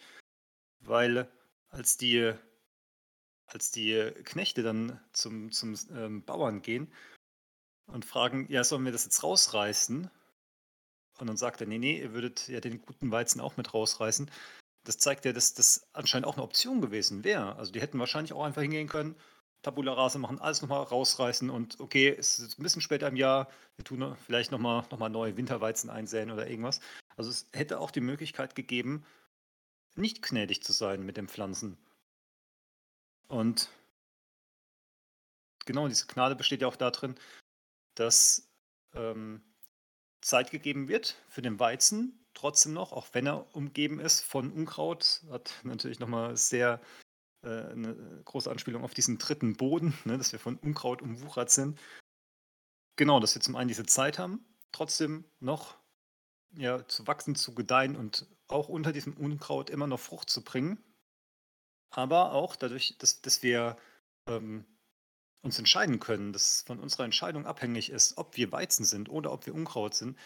Weil als die Knechte dann zum Bauern gehen und fragen, ja, sollen wir das jetzt rausreißen? Und dann sagt er, nee, ihr würdet ja den guten Weizen auch mit rausreißen. Das zeigt ja, dass das anscheinend auch eine Option gewesen wäre. Also die hätten wahrscheinlich auch einfach hingehen können, Tabula rasa machen, alles nochmal rausreißen und okay, es ist ein bisschen später im Jahr, wir tun vielleicht nochmal neue Winterweizen einsäen oder irgendwas. Also es hätte auch die Möglichkeit gegeben, nicht gnädig zu sein mit den Pflanzen. Und genau, diese Gnade besteht ja auch darin, dass Zeit gegeben wird für den Weizen, trotzdem noch, auch wenn er umgeben ist von Unkraut, hat natürlich nochmal sehr eine große Anspielung auf diesen dritten Boden, ne, dass wir von Unkraut umwuchert sind. Genau, dass wir zum einen diese Zeit haben, trotzdem noch ja, zu wachsen, zu gedeihen und auch unter diesem Unkraut immer noch Frucht zu bringen, aber auch dadurch, dass wir uns entscheiden können, dass von unserer Entscheidung abhängig ist, ob wir Weizen sind oder ob wir Unkraut sind,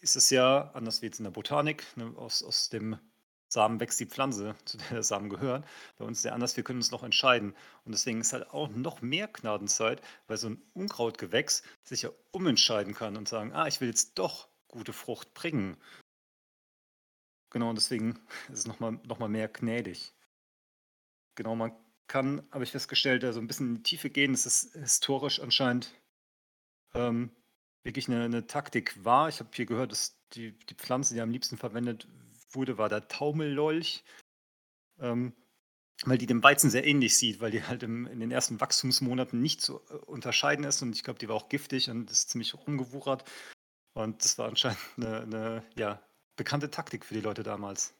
ist es ja, anders wie jetzt in der Botanik, ne, aus dem Samen wächst die Pflanze, zu der der Samen gehört. Bei uns ist ja anders, wir können uns noch entscheiden. Und deswegen ist halt auch noch mehr Gnadenzeit, weil so ein Unkrautgewächs sich ja umentscheiden kann und sagen, ich will jetzt doch gute Frucht bringen. Genau, und deswegen ist es noch mal mehr gnädig. Genau, man kann, habe ich festgestellt, da so ein bisschen in die Tiefe gehen, dass es historisch anscheinend wirklich eine Taktik war. Ich habe hier gehört, dass die Pflanze, die am liebsten verwendet wurde, war der Taumellolch, weil die dem Weizen sehr ähnlich sieht, weil die halt in den ersten Wachstumsmonaten nicht zu unterscheiden ist und ich glaube, die war auch giftig und ist ziemlich rumgewuchert und das war anscheinend eine bekannte Taktik für die Leute damals.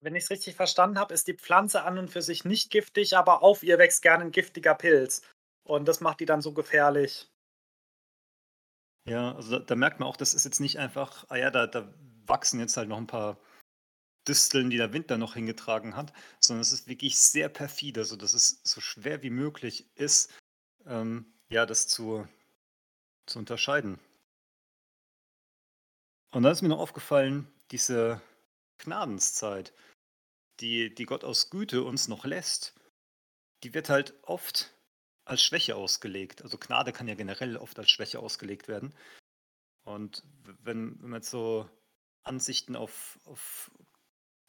Wenn ich es richtig verstanden habe, ist die Pflanze an und für sich nicht giftig, aber auf ihr wächst gerne ein giftiger Pilz. Und das macht die dann so gefährlich. Ja, also da merkt man auch, das ist jetzt nicht einfach, da wachsen jetzt halt noch ein paar Disteln, die der Wind da noch hingetragen hat, sondern es ist wirklich sehr perfide, sodass es so schwer wie möglich ist, das zu unterscheiden. Und dann ist mir noch aufgefallen, diese Gnadenszeit, die Gott aus Güte uns noch lässt, die wird halt oft als Schwäche ausgelegt. Also Gnade kann ja generell oft als Schwäche ausgelegt werden. Und wenn man jetzt so Ansichten auf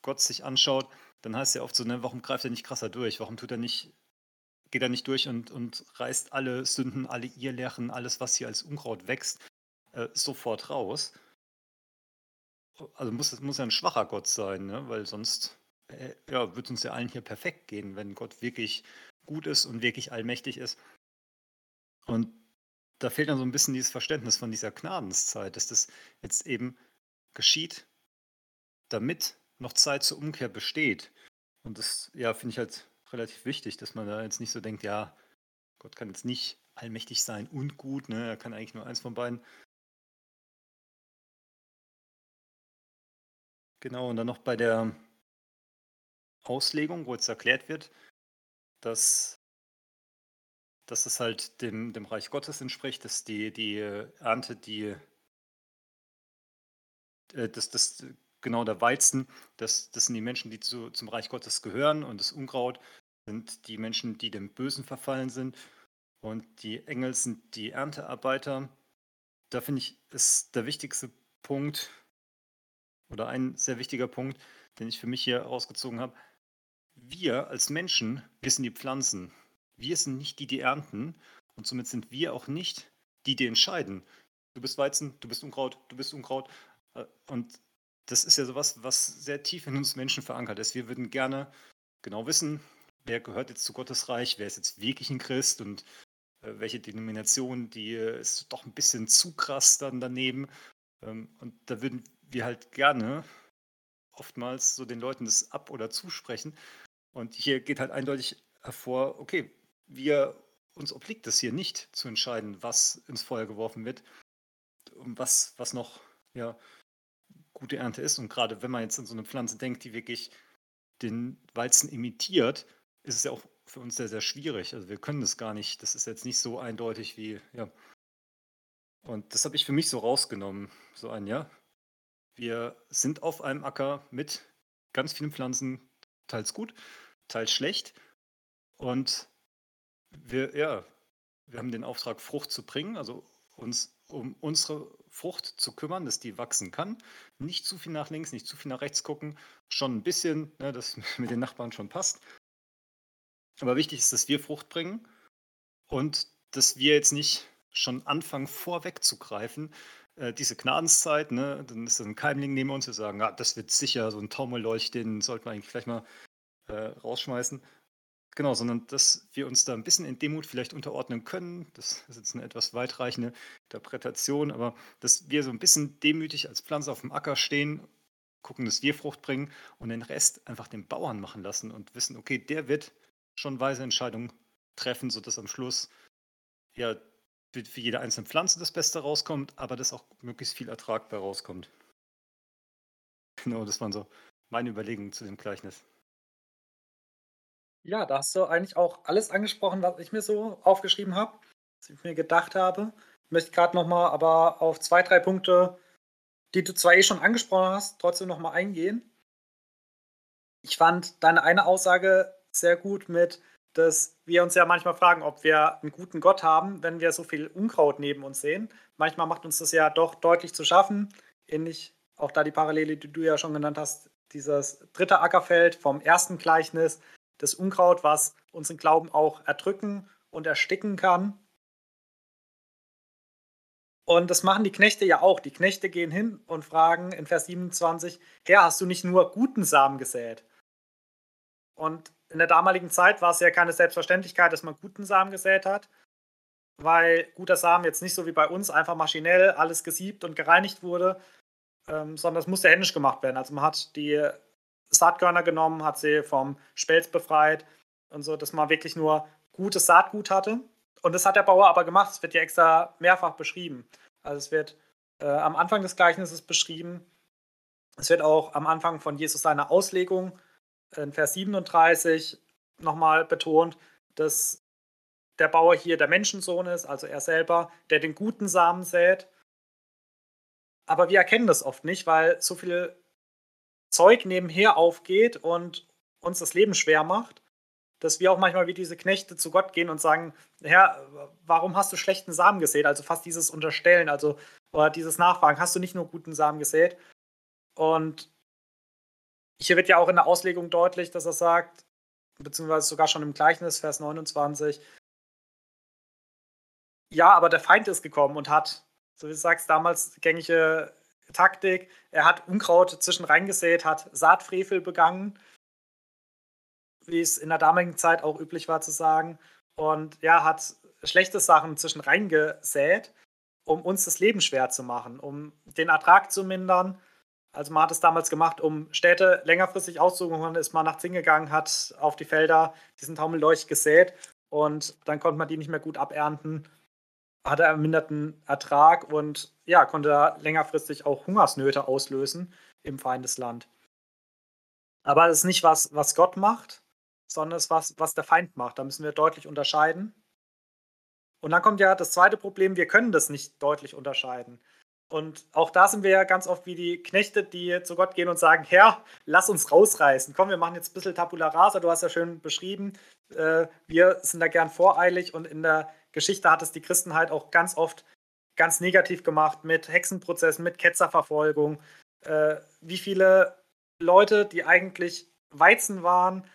Gott sich anschaut, dann heißt es ja oft so, ne, warum greift er nicht krasser durch? Warum geht er nicht durch und reißt alle Sünden, alle Irrlehren, alles, was hier als Unkraut wächst, sofort raus? Also muss ja ein schwacher Gott sein, ne? Weil sonst wird uns ja allen hier perfekt gehen, wenn Gott wirklich gut ist und wirklich allmächtig ist. Und da fehlt dann so ein bisschen dieses Verständnis von dieser Gnadenszeit, dass das jetzt eben geschieht, damit noch Zeit zur Umkehr besteht. Und das finde ich halt relativ wichtig, dass man da jetzt nicht so denkt, ja, Gott kann jetzt nicht allmächtig sein und gut, ne? Er kann eigentlich nur eins von beiden. Genau, und dann noch bei der Auslegung, wo jetzt erklärt wird, dass es halt dem Reich Gottes entspricht, dass die Ernte, genau der Weizen, das sind die Menschen, die zum Reich Gottes gehören, und das Unkraut sind die Menschen, die dem Bösen verfallen sind, und die Engel sind die Erntearbeiter. Da finde ich, ist der wichtigste Punkt oder ein sehr wichtiger Punkt, den ich für mich hier rausgezogen habe. Wir als Menschen, wir sind die Pflanzen. Wir sind nicht die, die ernten, und somit sind wir auch nicht die, die entscheiden. Du bist Weizen, du bist Unkraut, du bist Unkraut. Und das ist ja sowas, was sehr tief in uns Menschen verankert ist. Wir würden gerne genau wissen, wer gehört jetzt zu Gottes Reich, wer ist jetzt wirklich ein Christ und welche Denomination, die ist doch ein bisschen zu krass dann daneben. Und da würden wir halt gerne oftmals so den Leuten das ab- oder zusprechen. Und hier geht halt eindeutig hervor, okay, uns obliegt es hier nicht zu entscheiden, was ins Feuer geworfen wird und was noch gute Ernte ist. Und gerade wenn man jetzt an so eine Pflanze denkt, die wirklich den Weizen imitiert, ist es ja auch für uns sehr, sehr schwierig. Also wir können das gar nicht. Das ist jetzt nicht so eindeutig wie. Und das habe ich für mich so rausgenommen. Wir sind auf einem Acker mit ganz vielen Pflanzen, teils gut, teils schlecht. Und wir haben den Auftrag, Frucht zu bringen, also uns um unsere Frucht zu kümmern, dass die wachsen kann. Nicht zu viel nach links, nicht zu viel nach rechts gucken. Schon ein bisschen, dass mit den Nachbarn schon passt. Aber wichtig ist, dass wir Frucht bringen und dass wir jetzt nicht schon anfangen, vorwegzugreifen. Diese Gnadenszeit, dann ist ein Keimling neben uns, wir sagen, das wird sicher so ein Taumelolch, den sollten wir eigentlich gleich mal rausschmeißen. Genau, sondern dass wir uns da ein bisschen in Demut vielleicht unterordnen können. Das ist jetzt eine etwas weitreichende Interpretation, aber dass wir so ein bisschen demütig als Pflanze auf dem Acker stehen, gucken, dass wir Frucht bringen und den Rest einfach den Bauern machen lassen und wissen, okay, der wird schon weise Entscheidungen treffen, sodass am Schluss für jede einzelne Pflanze das Beste rauskommt, aber dass auch möglichst viel Ertrag bei rauskommt. Genau, das waren so meine Überlegungen zu dem Gleichnis. Ja, da hast du eigentlich auch alles angesprochen, was ich mir so aufgeschrieben habe, was ich mir gedacht habe. Ich möchte gerade nochmal aber auf 2, 3 Punkte, die du zwar eh schon angesprochen hast, trotzdem nochmal eingehen. Ich fand deine eine Aussage sehr gut mit, dass wir uns ja manchmal fragen, ob wir einen guten Gott haben, wenn wir so viel Unkraut neben uns sehen. Manchmal macht uns das ja doch deutlich zu schaffen. Ähnlich auch da die Parallele, die du ja schon genannt hast, dieses dritte Ackerfeld vom ersten Gleichnis, das Unkraut, was unseren Glauben auch erdrücken und ersticken kann. Und das machen die Knechte ja auch. Die Knechte gehen hin und fragen in Vers 27, Herr, hast du nicht nur guten Samen gesät? Und in der damaligen Zeit war es ja keine Selbstverständlichkeit, dass man guten Samen gesät hat, weil guter Samen jetzt nicht so wie bei uns einfach maschinell alles gesiebt und gereinigt wurde, sondern das musste händisch gemacht werden. Also man hat die Saatkörner genommen, hat sie vom Spelz befreit und so, dass man wirklich nur gutes Saatgut hatte. Und das hat der Bauer aber gemacht. Es wird ja extra mehrfach beschrieben. Also es wird am Anfang des Gleichnisses beschrieben. Es wird auch am Anfang von Jesus seiner Auslegung in Vers 37 nochmal betont, dass der Bauer hier der Menschensohn ist, also er selber, der den guten Samen sät. Aber wir erkennen das oft nicht, weil so viel Zeug nebenher aufgeht und uns das Leben schwer macht, dass wir auch manchmal wie diese Knechte zu Gott gehen und sagen, Herr, warum hast du schlechten Samen gesät? Also fast dieses Unterstellen, oder dieses Nachfragen, hast du nicht nur guten Samen gesät? Und hier wird ja auch in der Auslegung deutlich, dass er sagt, beziehungsweise sogar schon im Gleichnis, Vers 29, ja, aber der Feind ist gekommen und hat, so wie du sagst, damals gängige Taktik. Er hat Unkraut zwischen reingesät, hat Saatfrevel begangen, wie es in der damaligen Zeit auch üblich war zu sagen, und hat schlechte Sachen zwischen reingesät, um uns das Leben schwer zu machen, um den Ertrag zu mindern. Also man hat es damals gemacht, um Städte längerfristig auszugehungern, ist man nachts hingegangen, hat auf die Felder diesen Taumellolch gesät und dann konnte man die nicht mehr gut abernten. Hatte einen minderten Ertrag und konnte längerfristig auch Hungersnöte auslösen im Feindesland. Aber es ist nicht was, was Gott macht, sondern es ist was, was der Feind macht. Da müssen wir deutlich unterscheiden. Und dann kommt ja das zweite Problem, wir können das nicht deutlich unterscheiden. Und auch da sind wir ja ganz oft wie die Knechte, die zu Gott gehen und sagen, Herr, lass uns rausreißen. Komm, wir machen jetzt ein bisschen Tabula rasa. Du hast ja schön beschrieben, wir sind da gern voreilig. Und in der Geschichte hat es die Christenheit auch ganz oft ganz negativ gemacht mit Hexenprozessen, mit Ketzerverfolgung. Wie viele Leute, die eigentlich Weizen waren,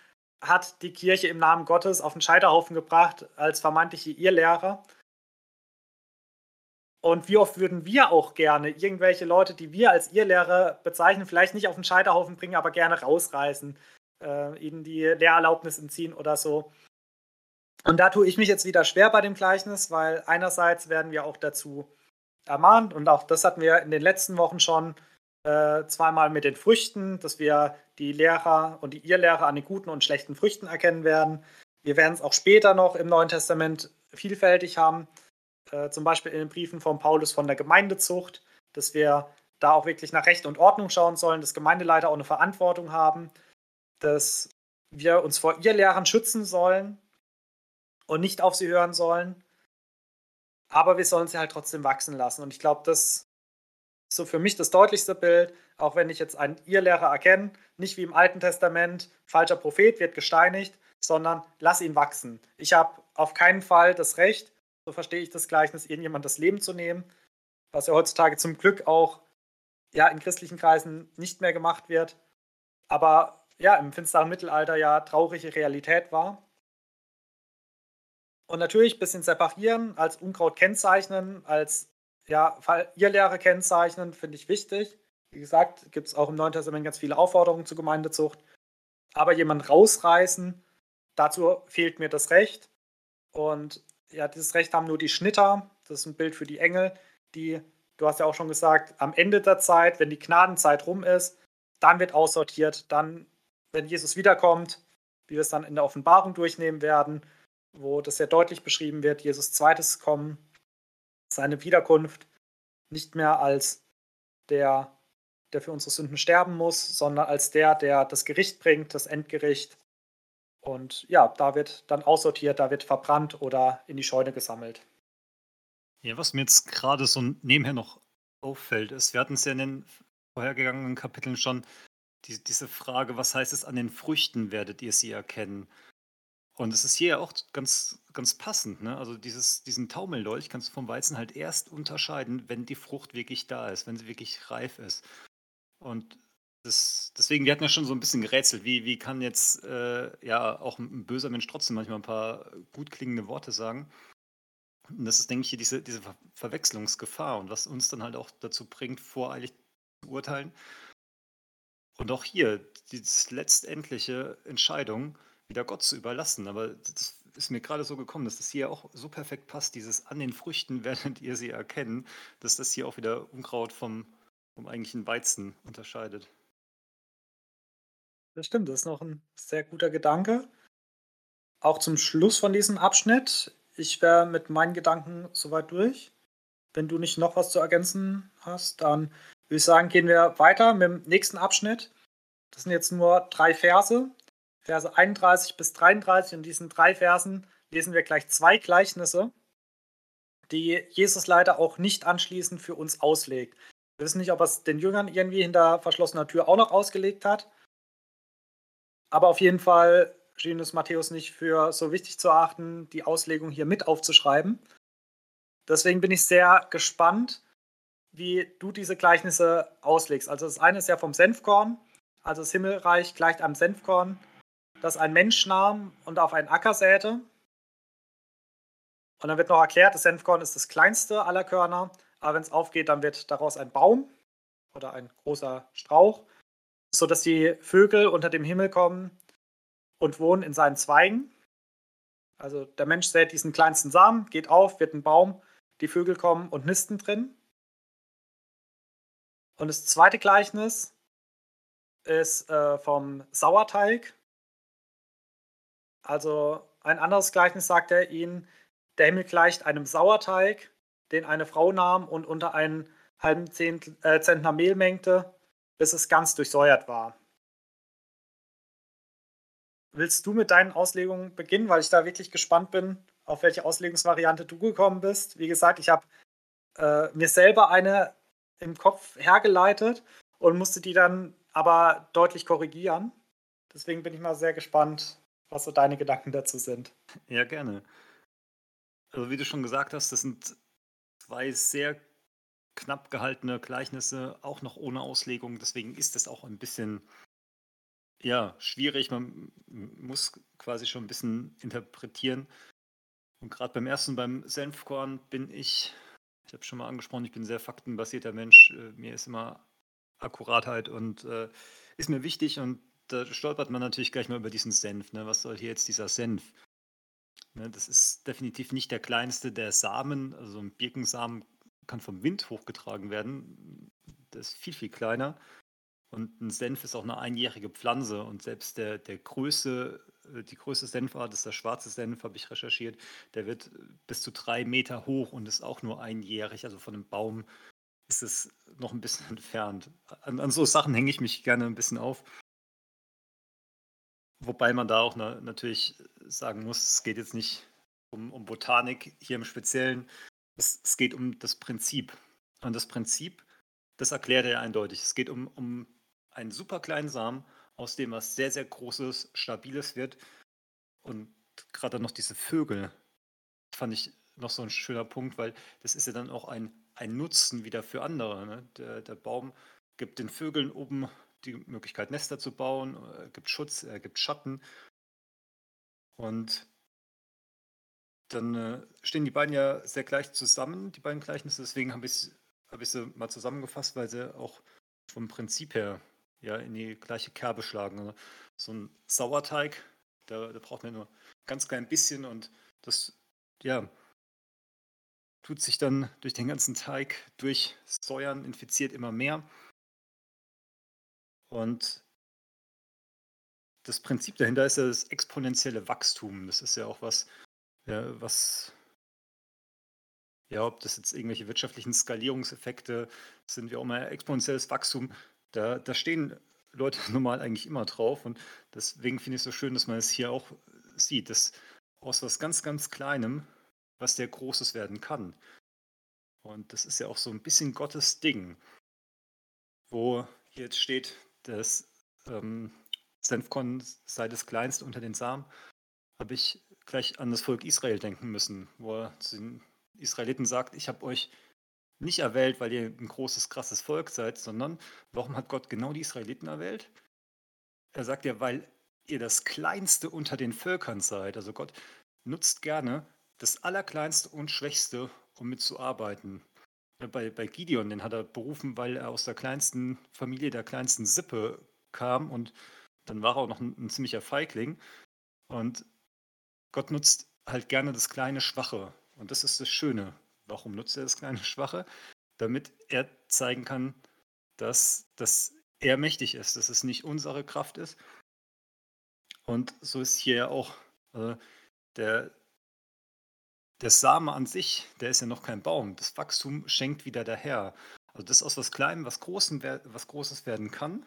hat die Kirche im Namen Gottes auf den Scheiterhaufen gebracht als vermeintliche Irrlehrer. Und wie oft würden wir auch gerne irgendwelche Leute, die wir als Irrlehrer bezeichnen, vielleicht nicht auf den Scheiterhaufen bringen, aber gerne rausreißen, ihnen die Lehrerlaubnis entziehen oder so. Und da tue ich mich jetzt wieder schwer bei dem Gleichnis, weil einerseits werden wir auch dazu ermahnt, und auch das hatten wir in den letzten Wochen schon zweimal mit den Früchten, dass wir die Lehrer und die Irrlehrer an den guten und schlechten Früchten erkennen werden. Wir werden es auch später noch im Neuen Testament vielfältig haben, zum Beispiel in den Briefen von Paulus von der Gemeindezucht, dass wir da auch wirklich nach Recht und Ordnung schauen sollen, dass Gemeindeleiter auch eine Verantwortung haben, dass wir uns vor Irrlehrern schützen sollen und nicht auf sie hören sollen, aber wir sollen sie halt trotzdem wachsen lassen. Und ich glaube, das so für mich das deutlichste Bild, auch wenn ich jetzt einen Irrlehrer erkenne, nicht wie im Alten Testament, falscher Prophet wird gesteinigt, sondern lass ihn wachsen. Ich habe auf keinen Fall das Recht, so verstehe ich das Gleichnis, irgendjemand das Leben zu nehmen, was ja heutzutage zum Glück auch ja, in christlichen Kreisen nicht mehr gemacht wird, aber ja, im finsteren Mittelalter ja traurige Realität war. Und natürlich ein bisschen separieren, als Unkraut kennzeichnen, als ja, Irrlehre kennzeichnen, finde ich wichtig. Wie gesagt, gibt es auch im Neuen Testament ganz viele Aufforderungen zur Gemeindezucht. Aber jemanden rausreißen, dazu fehlt mir das Recht. Und ja, dieses Recht haben nur die Schnitter. Das ist ein Bild für die Engel, die, du hast ja auch schon gesagt, am Ende der Zeit, wenn die Gnadenzeit rum ist, dann wird aussortiert. Dann, wenn Jesus wiederkommt, wie wir es dann in der Offenbarung durchnehmen werden, wo das sehr deutlich beschrieben wird, Jesus' zweites Kommen, seine Wiederkunft nicht mehr als der, der für unsere Sünden sterben muss, sondern als der, der das Gericht bringt, das Endgericht. Und ja, da wird dann aussortiert, da wird verbrannt oder in die Scheune gesammelt. Ja, was mir jetzt gerade so nebenher noch auffällt, ist, wir hatten es ja in den vorhergegangenen Kapiteln schon, diese Frage, was heißt es, an den Früchten werdet ihr sie erkennen? Und es ist hier ja auch ganz, ganz passend, ne? Also diesen Taumeldolch kannst du vom Weizen halt erst unterscheiden, wenn die Frucht wirklich da ist, wenn sie wirklich reif ist. Und deswegen, wir hatten ja schon so ein bisschen gerätselt, wie kann jetzt ja auch ein böser Mensch trotzdem manchmal ein paar gut klingende Worte sagen. Und das ist, denke ich, hier diese Verwechslungsgefahr und was uns dann halt auch dazu bringt, voreilig zu urteilen. Und auch hier, die letztendliche Entscheidung, wieder Gott zu überlassen. Aber das ist mir gerade so gekommen, dass das hier auch so perfekt passt, dieses an den Früchten werdet ihr sie erkennen, dass das hier auch wieder Unkraut vom eigentlichen Weizen unterscheidet. Das stimmt, das ist noch ein sehr guter Gedanke. Auch zum Schluss von diesem Abschnitt. Ich wäre mit meinen Gedanken soweit durch. Wenn du nicht noch was zu ergänzen hast, dann würde ich sagen, gehen wir weiter mit dem nächsten Abschnitt. Das sind jetzt nur 3 Verse. Verse 31 bis 33, in diesen 3 Versen lesen wir gleich 2 Gleichnisse, die Jesus leider auch nicht anschließend für uns auslegt. Wir wissen nicht, ob er es den Jüngern irgendwie hinter verschlossener Tür auch noch ausgelegt hat, aber auf jeden Fall schien es Matthäus nicht für so wichtig zu erachten, die Auslegung hier mit aufzuschreiben. Deswegen bin ich sehr gespannt, wie du diese Gleichnisse auslegst. Also das eine ist ja vom Senfkorn, also das Himmelreich gleicht einem Senfkorn, dass ein Mensch nahm und auf einen Acker säte. Und dann wird noch erklärt, das Senfkorn ist das kleinste aller Körner, aber wenn es aufgeht, dann wird daraus ein Baum oder ein großer Strauch, sodass die Vögel unter dem Himmel kommen und wohnen in seinen Zweigen. Also der Mensch sät diesen kleinsten Samen, geht auf, wird ein Baum, die Vögel kommen und nisten drin. Und das zweite Gleichnis ist vom Sauerteig. Also ein anderes Gleichnis sagt er ihnen, der Himmel gleicht einem Sauerteig, den eine Frau nahm und unter einen halben Zentner Mehl mengte, bis es ganz durchsäuert war. Willst du mit deinen Auslegungen beginnen, weil ich da wirklich gespannt bin, auf welche Auslegungsvariante du gekommen bist? Wie gesagt, ich habe mir selber eine im Kopf hergeleitet und musste die dann aber deutlich korrigieren. Deswegen bin ich mal sehr gespannt, was so deine Gedanken dazu sind. Ja, gerne. Also wie du schon gesagt hast, das sind zwei sehr knapp gehaltene Gleichnisse, auch noch ohne Auslegung. Deswegen ist das auch ein bisschen schwierig. Man muss quasi schon ein bisschen interpretieren. Und gerade beim ersten, beim Senfkorn bin ich habe schon mal angesprochen, ich bin ein sehr faktenbasierter Mensch. Mir ist immer Akkuratheit und ist mir wichtig. Und da stolpert man natürlich gleich mal über diesen Senf. Ne? Was soll hier jetzt dieser Senf? Ne, das ist definitiv nicht der kleinste der Samen. Also ein Birkensamen kann vom Wind hochgetragen werden. Der ist viel, viel kleiner. Und ein Senf ist auch eine einjährige Pflanze. Und selbst die größte Senfart ist der schwarze Senf, habe ich recherchiert. Der wird bis zu 3 Meter hoch und ist auch nur einjährig. Also von einem Baum ist es noch ein bisschen entfernt. An so Sachen hänge ich mich gerne ein bisschen auf. Wobei man da auch natürlich sagen muss, es geht jetzt nicht um Botanik hier im Speziellen. Es geht um das Prinzip. Und das Prinzip, das erklärt er ja eindeutig. Es geht um einen super kleinen Samen, aus dem was sehr, sehr Großes, Stabiles wird. Und gerade noch diese Vögel fand ich noch so ein schöner Punkt, weil das ist ja dann auch ein Nutzen wieder für andere. Ne? Der Baum gibt den Vögeln oben die Möglichkeit, Nester zu bauen, er gibt Schutz, er gibt Schatten. Und dann stehen die beiden ja sehr gleich zusammen, die beiden Gleichnisse. Deswegen habe ich sie mal zusammengefasst, weil sie auch vom Prinzip her in die gleiche Kerbe schlagen. So ein Sauerteig, da braucht man nur ganz klein bisschen und das tut sich dann durch den ganzen Teig, durch Säuern, infiziert immer mehr. Und das Prinzip dahinter ist ja das exponentielle Wachstum. Das ist ja auch was, ob das jetzt irgendwelche wirtschaftlichen Skalierungseffekte sind, wie auch mal exponentielles Wachstum, da stehen Leute normal eigentlich immer drauf. Und deswegen finde ich es so schön, dass man es hier auch sieht, dass aus was ganz, ganz Kleinem, was sehr Großes werden kann. Und das ist ja auch so ein bisschen Gottes Ding, wo jetzt steht, das Senfkorn sei das kleinste unter den Samen, habe ich gleich an das Volk Israel denken müssen, wo er zu den Israeliten sagt, ich habe euch nicht erwählt, weil ihr ein großes, krasses Volk seid, sondern warum hat Gott genau die Israeliten erwählt? Er sagt ja, weil ihr das Kleinste unter den Völkern seid. Also Gott nutzt gerne das Allerkleinste und Schwächste, um mitzuarbeiten. Bei Gideon, den hat er berufen, weil er aus der kleinsten Familie, der kleinsten Sippe kam und dann war er auch noch ein ziemlicher Feigling. Und Gott nutzt halt gerne das kleine Schwache. Und das ist das Schöne. Warum nutzt er das kleine Schwache? Damit er zeigen kann, dass er mächtig ist, dass es nicht unsere Kraft ist. Und so ist hier ja auch der Same an sich, der ist ja noch kein Baum. Das Wachstum schenkt wieder der Herr. Also das aus was Kleinem, was Großes werden kann,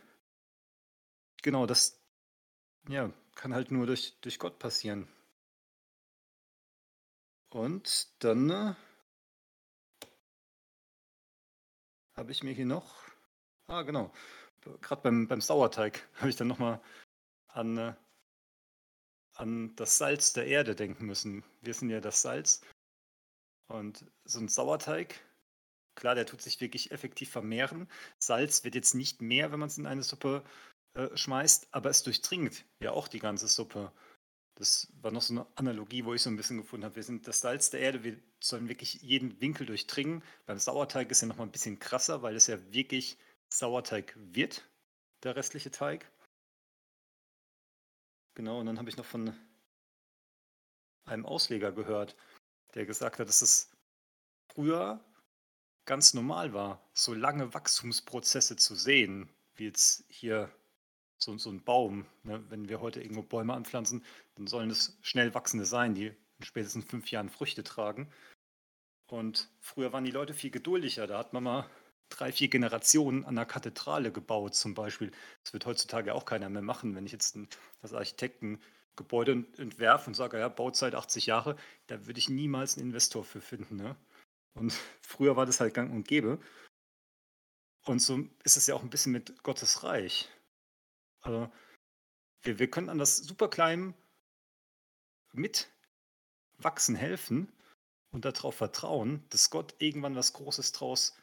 genau, das kann halt nur durch Gott passieren. Und dann habe ich mir hier noch, genau, gerade beim Sauerteig habe ich dann nochmal an das Salz der Erde denken müssen. Wir sind ja das Salz. Und so ein Sauerteig, klar, der tut sich wirklich effektiv vermehren. Salz wird jetzt nicht mehr, wenn man es in eine Suppe schmeißt, aber es durchdringt ja auch die ganze Suppe. Das war noch so eine Analogie, wo ich so ein bisschen gefunden habe. Wir sind das Salz der Erde, wir sollen wirklich jeden Winkel durchdringen. Beim Sauerteig ist ja nochmal ein bisschen krasser, weil es ja wirklich Sauerteig wird, der restliche Teig. Genau, und dann habe ich noch von einem Ausleger gehört, der gesagt hat, dass es früher ganz normal war, so lange Wachstumsprozesse zu sehen, wie jetzt hier so ein Baum. Ne? Wenn wir heute irgendwo Bäume anpflanzen, dann sollen es schnell wachsende sein, die in spätestens 5 Jahren Früchte tragen. Und früher waren die Leute viel geduldiger. Da hat man mal 3, 4 Generationen an einer Kathedrale gebaut zum Beispiel. Das wird heutzutage auch keiner mehr machen. Wenn ich jetzt als Architekten Gebäude entwerfe und sage, ja, Bauzeit 80 Jahre, da würde ich niemals einen Investor für finden. Ne? Und früher war das halt gang und gäbe. Und so ist es ja auch ein bisschen mit Gottes Reich. Also wir können an das Superklein mitwachsen helfen und darauf vertrauen, dass Gott irgendwann was Großes draus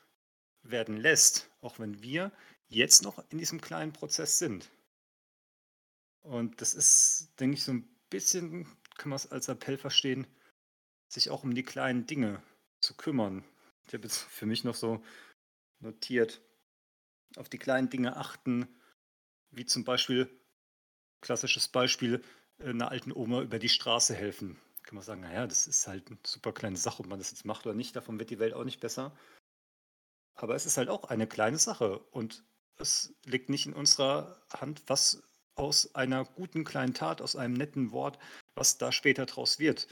werden lässt, auch wenn wir jetzt noch in diesem kleinen Prozess sind. Und das ist, denke ich, so ein bisschen, kann man es als Appell verstehen, sich auch um die kleinen Dinge zu kümmern. Ich habe jetzt für mich noch so notiert, auf die kleinen Dinge achten, wie zum Beispiel, klassisches Beispiel, einer alten Oma über die Straße helfen. Kann man sagen, naja, das ist halt eine super kleine Sache, ob man das jetzt macht oder nicht, davon wird die Welt auch nicht besser. Aber es ist halt auch eine kleine Sache und es liegt nicht in unserer Hand, was aus einer guten kleinen Tat, aus einem netten Wort, was da später draus wird.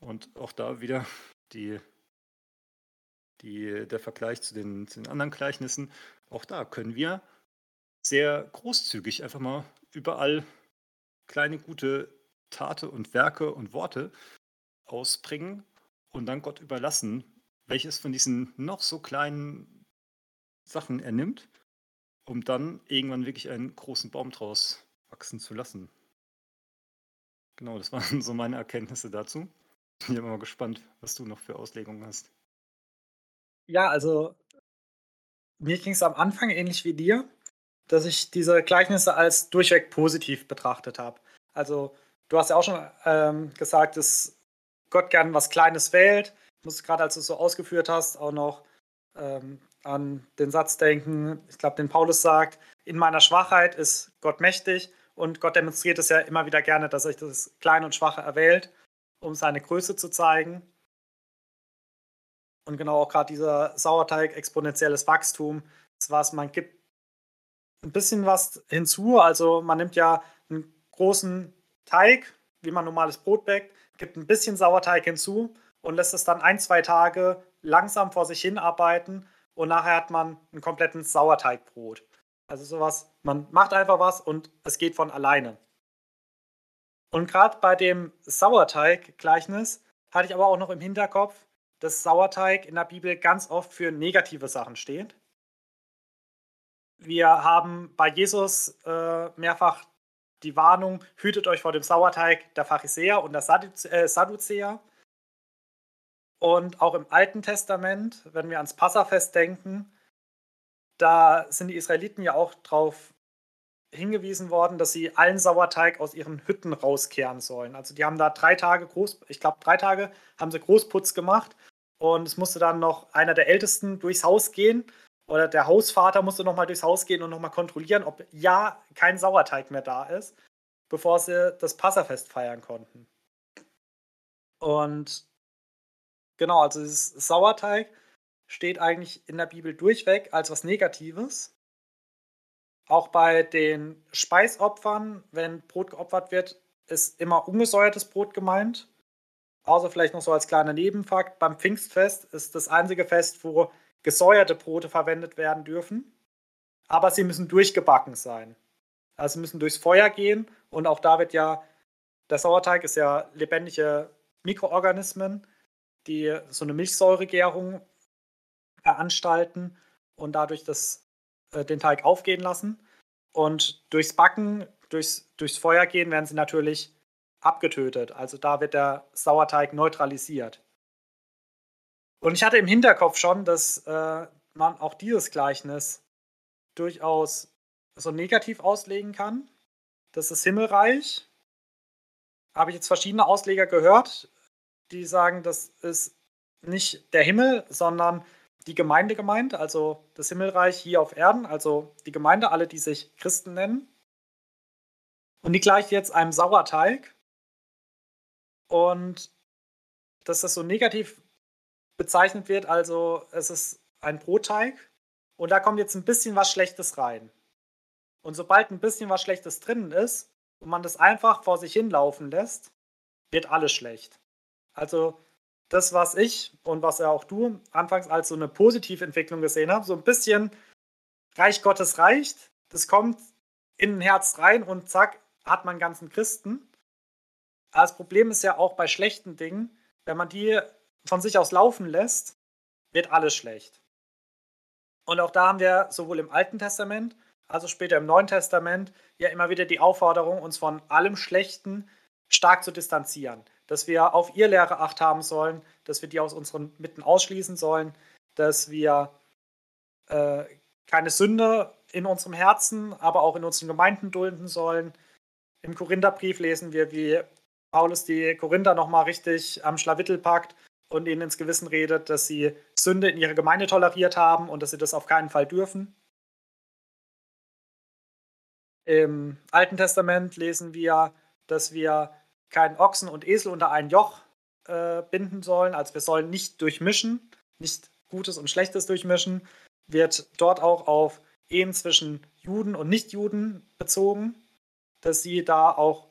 Und auch da wieder der Vergleich zu den anderen Gleichnissen, auch da können wir sehr großzügig einfach mal überall kleine gute Taten und Werke und Worte ausbringen und dann Gott überlassen, welches von diesen noch so kleinen Sachen er nimmt, um dann irgendwann wirklich einen großen Baum draus wachsen zu lassen. Genau, das waren so meine Erkenntnisse dazu. Ich bin mal gespannt, was du noch für Auslegungen hast. Ja, also mir ging es am Anfang ähnlich wie dir, dass ich diese Gleichnisse als durchweg positiv betrachtet habe. Also du hast ja auch schon gesagt, dass Gott gern was Kleines wählt. Ich muss gerade, als du es so ausgeführt hast, auch noch an den Satz denken, ich glaube, den Paulus sagt, in meiner Schwachheit ist Gott mächtig, und Gott demonstriert es ja immer wieder gerne, dass er das Kleine und Schwache erwählt, um seine Größe zu zeigen. Und genau auch gerade dieser Sauerteig, exponentielles Wachstum, das was man gibt, ein bisschen was hinzu. Also man nimmt ja einen großen Teig, wie man normales Brot backt, gibt ein bisschen Sauerteig hinzu und lässt es dann 1-2 Tage langsam vor sich hin arbeiten und nachher hat man einen kompletten Sauerteigbrot. Also sowas, man macht einfach was und es geht von alleine. Und gerade bei dem Sauerteig-Gleichnis hatte ich aber auch noch im Hinterkopf, dass Sauerteig in der Bibel ganz oft für negative Sachen steht. Wir haben bei Jesus mehrfach die Warnung, hütet euch vor dem Sauerteig der Pharisäer und der Sadduzäer. Und auch im Alten Testament, wenn wir ans Passafest denken, da sind die Israeliten ja auch darauf hingewiesen worden, dass sie allen Sauerteig aus ihren Hütten rauskehren sollen. Also die haben da 3 Tage haben sie Großputz gemacht und es musste dann noch einer der Ältesten durchs Haus gehen. Oder der Hausvater musste nochmal durchs Haus gehen und nochmal kontrollieren, ob ja kein Sauerteig mehr da ist, bevor sie das Passafest feiern konnten. Und genau, also dieses Sauerteig steht eigentlich in der Bibel durchweg als was Negatives. Auch bei den Speisopfern, wenn Brot geopfert wird, ist immer ungesäuertes Brot gemeint. Außer vielleicht noch so als kleiner Nebenfakt, beim Pfingstfest ist das einzige Fest, wo gesäuerte Brote verwendet werden dürfen, aber sie müssen durchgebacken sein. Also sie müssen durchs Feuer gehen und auch da wird ja, der Sauerteig ist ja lebendige Mikroorganismen, die so eine Milchsäuregärung veranstalten und dadurch den Teig aufgehen lassen. Und durchs Backen, durchs Feuer gehen, werden sie natürlich abgetötet. Also da wird der Sauerteig neutralisiert. Und ich hatte im Hinterkopf schon, dass man auch dieses Gleichnis durchaus so negativ auslegen kann. Das ist Himmelreich. Habe ich jetzt verschiedene Ausleger gehört, die sagen, das ist nicht der Himmel, sondern die Gemeinde gemeint, also das Himmelreich hier auf Erden, also die Gemeinde, alle, die sich Christen nennen. Und die gleicht jetzt einem Sauerteig. Und dass das so negativ bezeichnet wird, also es ist ein Brotteig und da kommt jetzt ein bisschen was Schlechtes rein. Und sobald ein bisschen was Schlechtes drinnen ist und man das einfach vor sich hinlaufen lässt, wird alles schlecht. Also das, was ich und was ja auch du anfangs als so eine positive Entwicklung gesehen habe, so ein bisschen Reich Gottes reicht, das kommt in ein Herz rein und zack, hat man ganzen Christen. Aber das Problem ist ja auch bei schlechten Dingen, wenn man die von sich aus laufen lässt, wird alles schlecht. Und auch da haben wir sowohl im Alten Testament, also später im Neuen Testament, ja immer wieder die Aufforderung, uns von allem Schlechten stark zu distanzieren. Dass wir auf ihr Lehre Acht haben sollen, dass wir die aus unseren Mitten ausschließen sollen, dass wir keine Sünde in unserem Herzen, aber auch in unseren Gemeinden dulden sollen. Im Korintherbrief lesen wir, wie Paulus die Korinther nochmal richtig am Schlawittel packt und ihnen ins Gewissen redet, dass sie Sünde in ihrer Gemeinde toleriert haben und dass sie das auf keinen Fall dürfen. Im Alten Testament lesen wir, dass wir keinen Ochsen und Esel unter ein Joch binden sollen. Also wir sollen nicht durchmischen, nicht Gutes und Schlechtes durchmischen. Wird dort auch auf Ehen zwischen Juden und Nichtjuden bezogen, dass sie da auch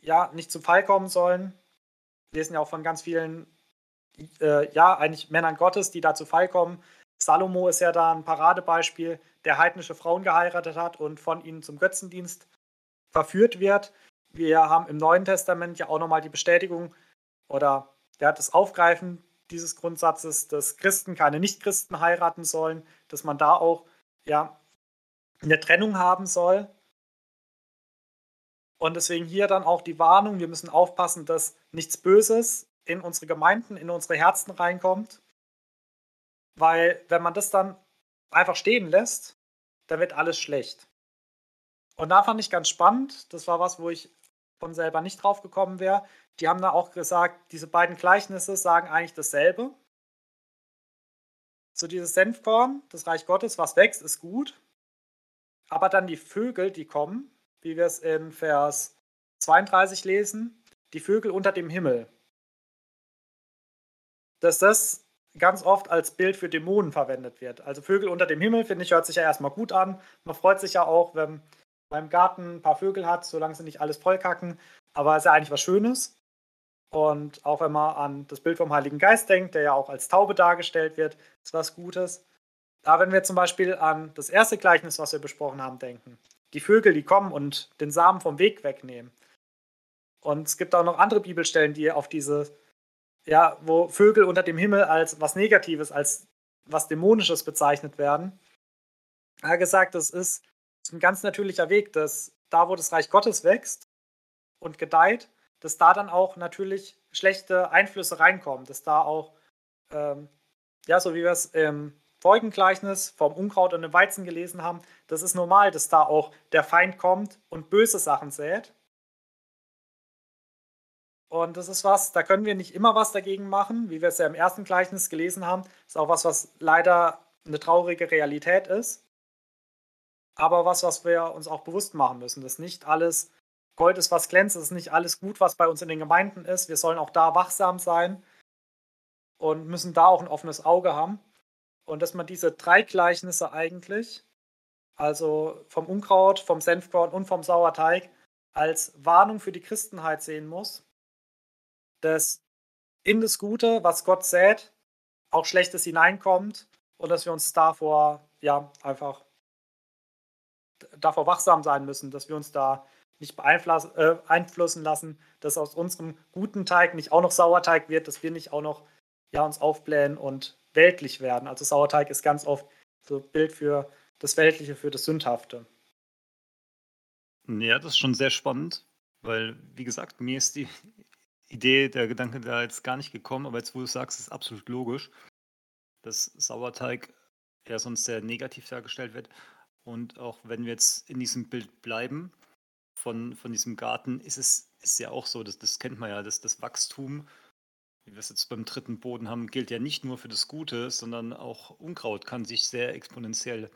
ja, nicht zu Fall kommen sollen. Wir lesen ja auch von ganz vielen eigentlich Männern Gottes, die da zu Fall kommen. Salomo ist ja da ein Paradebeispiel, der heidnische Frauen geheiratet hat und von ihnen zum Götzendienst verführt wird. Wir haben im Neuen Testament ja auch nochmal die Bestätigung oder ja, das Aufgreifen dieses Grundsatzes, dass Christen keine Nichtchristen heiraten sollen, dass man da auch ja, eine Trennung haben soll. Und deswegen hier dann auch die Warnung, wir müssen aufpassen, dass nichts Böses in unsere Gemeinden, in unsere Herzen reinkommt. Weil wenn man das dann einfach stehen lässt, dann wird alles schlecht. Und da fand ich ganz spannend, das war was, wo ich von selber nicht drauf gekommen wäre. Die haben da auch gesagt, diese beiden Gleichnisse sagen eigentlich dasselbe. So dieses Senfkorn, das Reich Gottes, was wächst, ist gut. Aber dann die Vögel, die kommen, wie wir es in Vers 32 lesen, die Vögel unter dem Himmel. Dass das ganz oft als Bild für Dämonen verwendet wird. Also Vögel unter dem Himmel, finde ich, hört sich ja erstmal gut an. Man freut sich ja auch, wenn man im Garten ein paar Vögel hat, solange sie nicht alles vollkacken. Aber es ist ja eigentlich was Schönes. Und auch wenn man an das Bild vom Heiligen Geist denkt, der ja auch als Taube dargestellt wird, ist was Gutes. Aber wenn wir zum Beispiel an das erste Gleichnis, was wir besprochen haben, denken, die Vögel, die kommen und den Samen vom Weg wegnehmen. Und es gibt auch noch andere Bibelstellen, die auf diese ja, wo Vögel unter dem Himmel als was Negatives, als was Dämonisches bezeichnet werden. Er hat gesagt, das ist ein ganz natürlicher Weg, dass da, wo das Reich Gottes wächst und gedeiht, dass da dann auch natürlich schlechte Einflüsse reinkommen, dass da auch, so wie wir es im vorigen Gleichnis vom Unkraut und dem Weizen gelesen haben, das ist normal, dass da auch der Feind kommt und böse Sachen sät. Und das ist was, da können wir nicht immer was dagegen machen, wie wir es ja im ersten Gleichnis gelesen haben. Das ist auch was, was leider eine traurige Realität ist. Aber was wir uns auch bewusst machen müssen, dass nicht alles Gold ist, was glänzt, dass nicht alles gut, was bei uns in den Gemeinden ist. Wir sollen auch da wachsam sein und müssen da auch ein offenes Auge haben. Und dass man diese drei Gleichnisse eigentlich, also vom Unkraut, vom Senfkorn und vom Sauerteig, als Warnung für die Christenheit sehen muss. Dass in das Gute, was Gott sät, auch Schlechtes hineinkommt und dass wir uns davor, ja, einfach davor wachsam sein müssen, dass wir uns da nicht beeinflussen lassen, dass aus unserem guten Teig nicht auch noch Sauerteig wird, dass wir nicht auch noch ja, uns aufblähen und weltlich werden. Also Sauerteig ist ganz oft so ein Bild für das Weltliche, für das Sündhafte. Ja, das ist schon sehr spannend, weil, wie gesagt, mir ist die Idee, der Gedanke da jetzt gar nicht gekommen, aber jetzt, wo du sagst, ist absolut logisch, dass Sauerteig ja sonst sehr negativ dargestellt wird. Und auch wenn wir jetzt in diesem Bild bleiben, von diesem Garten, ist ja auch so, das kennt man ja, dass das Wachstum, wie wir es jetzt beim dritten Boden haben, gilt ja nicht nur für das Gute, sondern auch Unkraut kann sich sehr exponentiell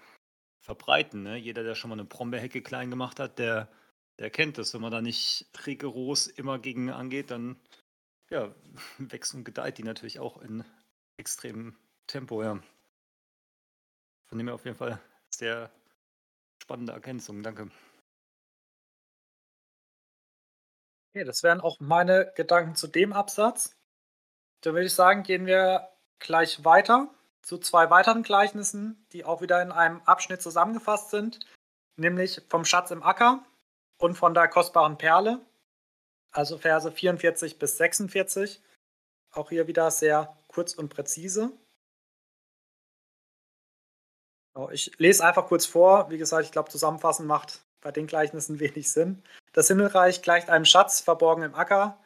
verbreiten. Ne? Jeder, der schon mal eine Brombeerhecke klein gemacht hat, der kennt das, wenn man da nicht rigoros immer gegen angeht, dann ja, wächst und gedeiht die natürlich auch in extremem Tempo. Ja. Von dem her auf jeden Fall sehr spannende Ergänzung, danke. Okay, das wären auch meine Gedanken zu dem Absatz. Dann würde ich sagen, gehen wir gleich weiter zu zwei weiteren Gleichnissen, die auch wieder in einem Abschnitt zusammengefasst sind, nämlich vom Schatz im Acker und von der kostbaren Perle. also Verse 44 bis 46. Auch hier wieder sehr kurz und präzise. Ich lese einfach kurz vor. Wie gesagt, ich glaube, zusammenfassen macht bei den Gleichnissen wenig Sinn. Das Himmelreich gleicht einem Schatz, verborgen im Acker,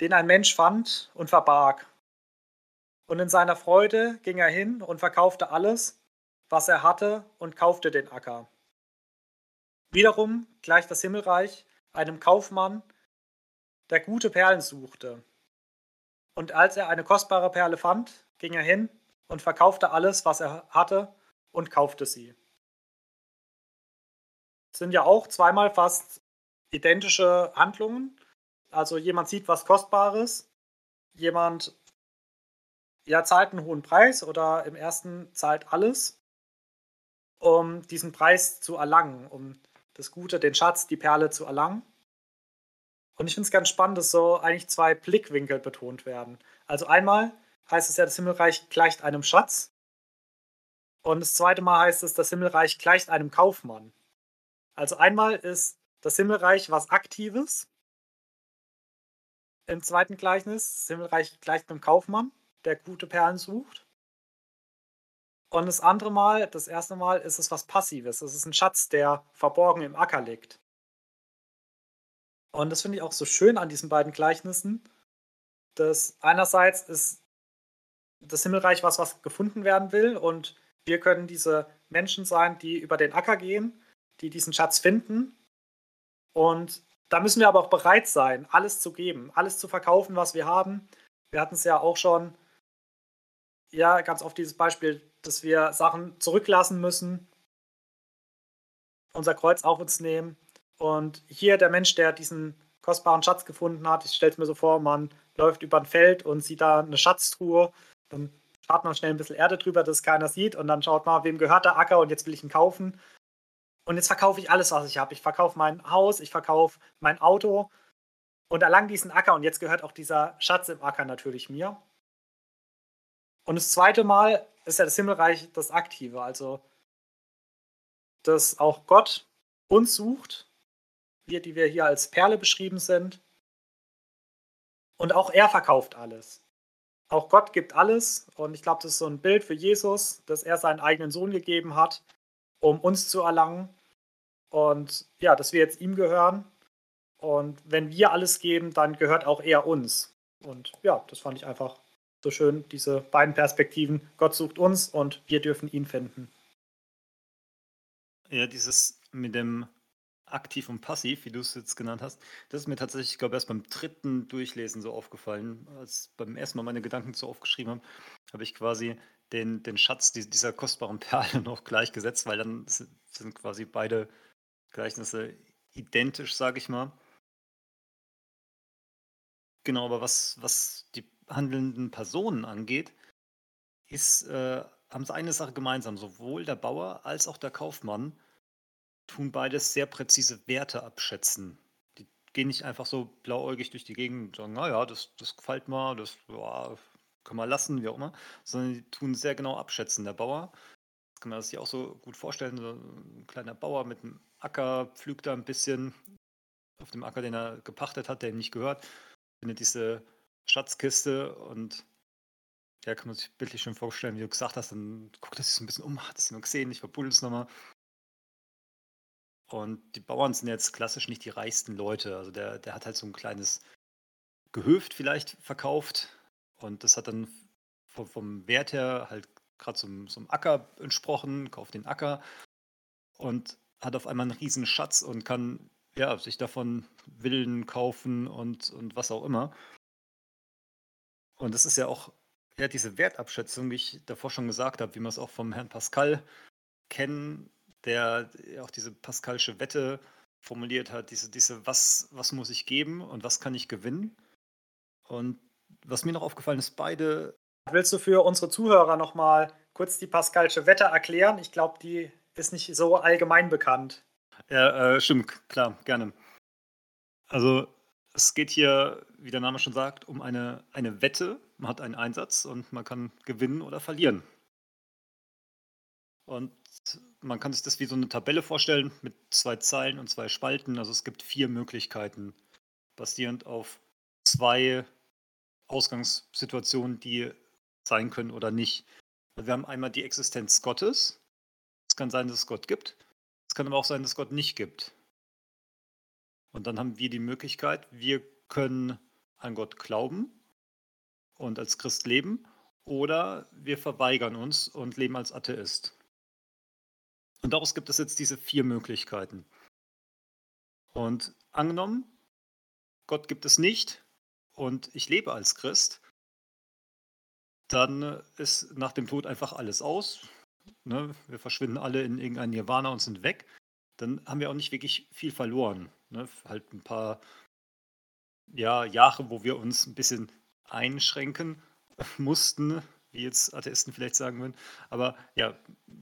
den ein Mensch fand und verbarg. Und in seiner Freude ging er hin und verkaufte alles, was er hatte, und kaufte den Acker. Wiederum gleicht das Himmelreich einem Kaufmann, der gute Perlen suchte. Und als er eine kostbare Perle fand, ging er hin und verkaufte alles, was er hatte, und kaufte sie. Das sind ja auch zweimal fast identische Handlungen. Also jemand sieht was Kostbares, jemand zahlt einen hohen Preis oder im ersten zahlt alles, um diesen Preis zu erlangen, um das Gute, den Schatz, die Perle zu erlangen. Und ich finde es ganz spannend, dass so eigentlich zwei Blickwinkel betont werden. Also einmal heißt es ja, das Himmelreich gleicht einem Schatz. Und das zweite Mal heißt es, das Himmelreich gleicht einem Kaufmann. Also einmal ist das Himmelreich was Aktives. Im zweiten Gleichnis, das Himmelreich gleicht einem Kaufmann, der gute Perlen sucht. Und das andere Mal, das erste Mal, ist es was Passives. Es ist ein Schatz, der verborgen im Acker liegt. Und das finde ich auch so schön an diesen beiden Gleichnissen, dass einerseits ist das Himmelreich was gefunden werden will, und wir können diese Menschen sein, die über den Acker gehen, die diesen Schatz finden. Und da müssen wir aber auch bereit sein, alles zu geben, alles zu verkaufen, was wir haben. Wir hatten es ja auch schon ganz oft dieses Beispiel, dass wir Sachen zurücklassen müssen, unser Kreuz auf uns nehmen. Und hier der Mensch, der diesen kostbaren Schatz gefunden hat, ich stelle es mir so vor, man läuft über ein Feld und sieht da eine Schatztruhe, dann schaut man schnell ein bisschen Erde drüber, dass keiner sieht, und dann schaut man, wem gehört der Acker, und jetzt will ich ihn kaufen. Und jetzt verkaufe ich alles, was ich habe. Ich verkaufe mein Haus, ich verkaufe mein Auto und erlange diesen Acker, und jetzt gehört auch dieser Schatz im Acker natürlich mir. Und das zweite Mal ist ja das Himmelreich das Aktive, also dass auch Gott uns sucht, wir, die wir hier als Perle beschrieben sind. Und auch er verkauft alles. Auch Gott gibt alles. Und ich glaube, das ist so ein Bild für Jesus, dass er seinen eigenen Sohn gegeben hat, um uns zu erlangen. Und ja, dass wir jetzt ihm gehören. Und wenn wir alles geben, dann gehört auch er uns. Und ja, das fand ich einfach so schön, diese beiden Perspektiven. Gott sucht uns und wir dürfen ihn finden. Ja, dieses mit dem aktiv und passiv, wie du es jetzt genannt hast, das ist mir tatsächlich, ich glaube, erst beim dritten Durchlesen so aufgefallen. Als beim ersten Mal meine Gedanken so aufgeschrieben habe, habe ich quasi den Schatz dieser kostbaren Perle noch gleichgesetzt, weil dann sind quasi beide Gleichnisse identisch, sage ich mal. Genau, aber was die handelnden Personen angeht, haben sie eine Sache gemeinsam. Sowohl der Bauer als auch der Kaufmann tun beides sehr präzise Werte abschätzen. Die gehen nicht einfach so blauäugig durch die Gegend und sagen, naja, das gefällt mir, das können wir lassen, wie auch immer, sondern die tun sehr genau abschätzen. Der Bauer, das kann man sich auch so gut vorstellen, so ein kleiner Bauer mit einem Acker, pflügt da ein bisschen auf dem Acker, den er gepachtet hat, der ihm nicht gehört, findet diese Schatzkiste, und ja, kann man sich bildlich schon vorstellen, wie du gesagt hast, dann guckt er sich so ein bisschen um, hat es nur gesehen, ich verbuddel es nochmal. Und die Bauern sind jetzt klassisch nicht die reichsten Leute. Also der hat halt so ein kleines Gehöft vielleicht verkauft. Und das hat dann vom Wert her halt gerade zum Acker entsprochen, kauft den Acker und hat auf einmal einen riesen Schatz und kann sich davon Villen kaufen und was auch immer. Und das ist ja auch diese Wertabschätzung, wie ich davor schon gesagt habe, wie man es auch vom Herrn Pascal kennen, der auch diese Pascalsche Wette formuliert hat, diese was muss ich geben und was kann ich gewinnen? Und was mir noch aufgefallen ist, beide... Willst du für unsere Zuhörer nochmal kurz die Pascalsche Wette erklären? Ich glaube, die ist nicht so allgemein bekannt. Ja, stimmt, klar, gerne. Also es geht hier, wie der Name schon sagt, um eine Wette. Man hat einen Einsatz und man kann gewinnen oder verlieren. Und man kann sich das wie so eine Tabelle vorstellen mit 2 Zeilen und 2 Spalten. Also es gibt 4 Möglichkeiten. basierend auf zwei Ausgangssituationen, die sein können oder nicht. Wir haben einmal die Existenz Gottes. Es kann sein, dass es Gott gibt. Es kann aber auch sein, dass es Gott nicht gibt. Und dann haben wir die Möglichkeit, wir können an Gott glauben und als Christ leben, oder wir verweigern uns und leben als Atheist. Und daraus gibt es jetzt diese vier Möglichkeiten. Und angenommen, Gott gibt es nicht und ich lebe als Christ, dann ist nach dem Tod einfach alles aus. Ne? Wir verschwinden alle in irgendein Nirvana und sind weg. Dann haben wir auch nicht wirklich viel verloren. Ne? Halt ein paar Jahre, wo wir uns ein bisschen einschränken mussten, wie jetzt Atheisten vielleicht sagen würden. Aber ja,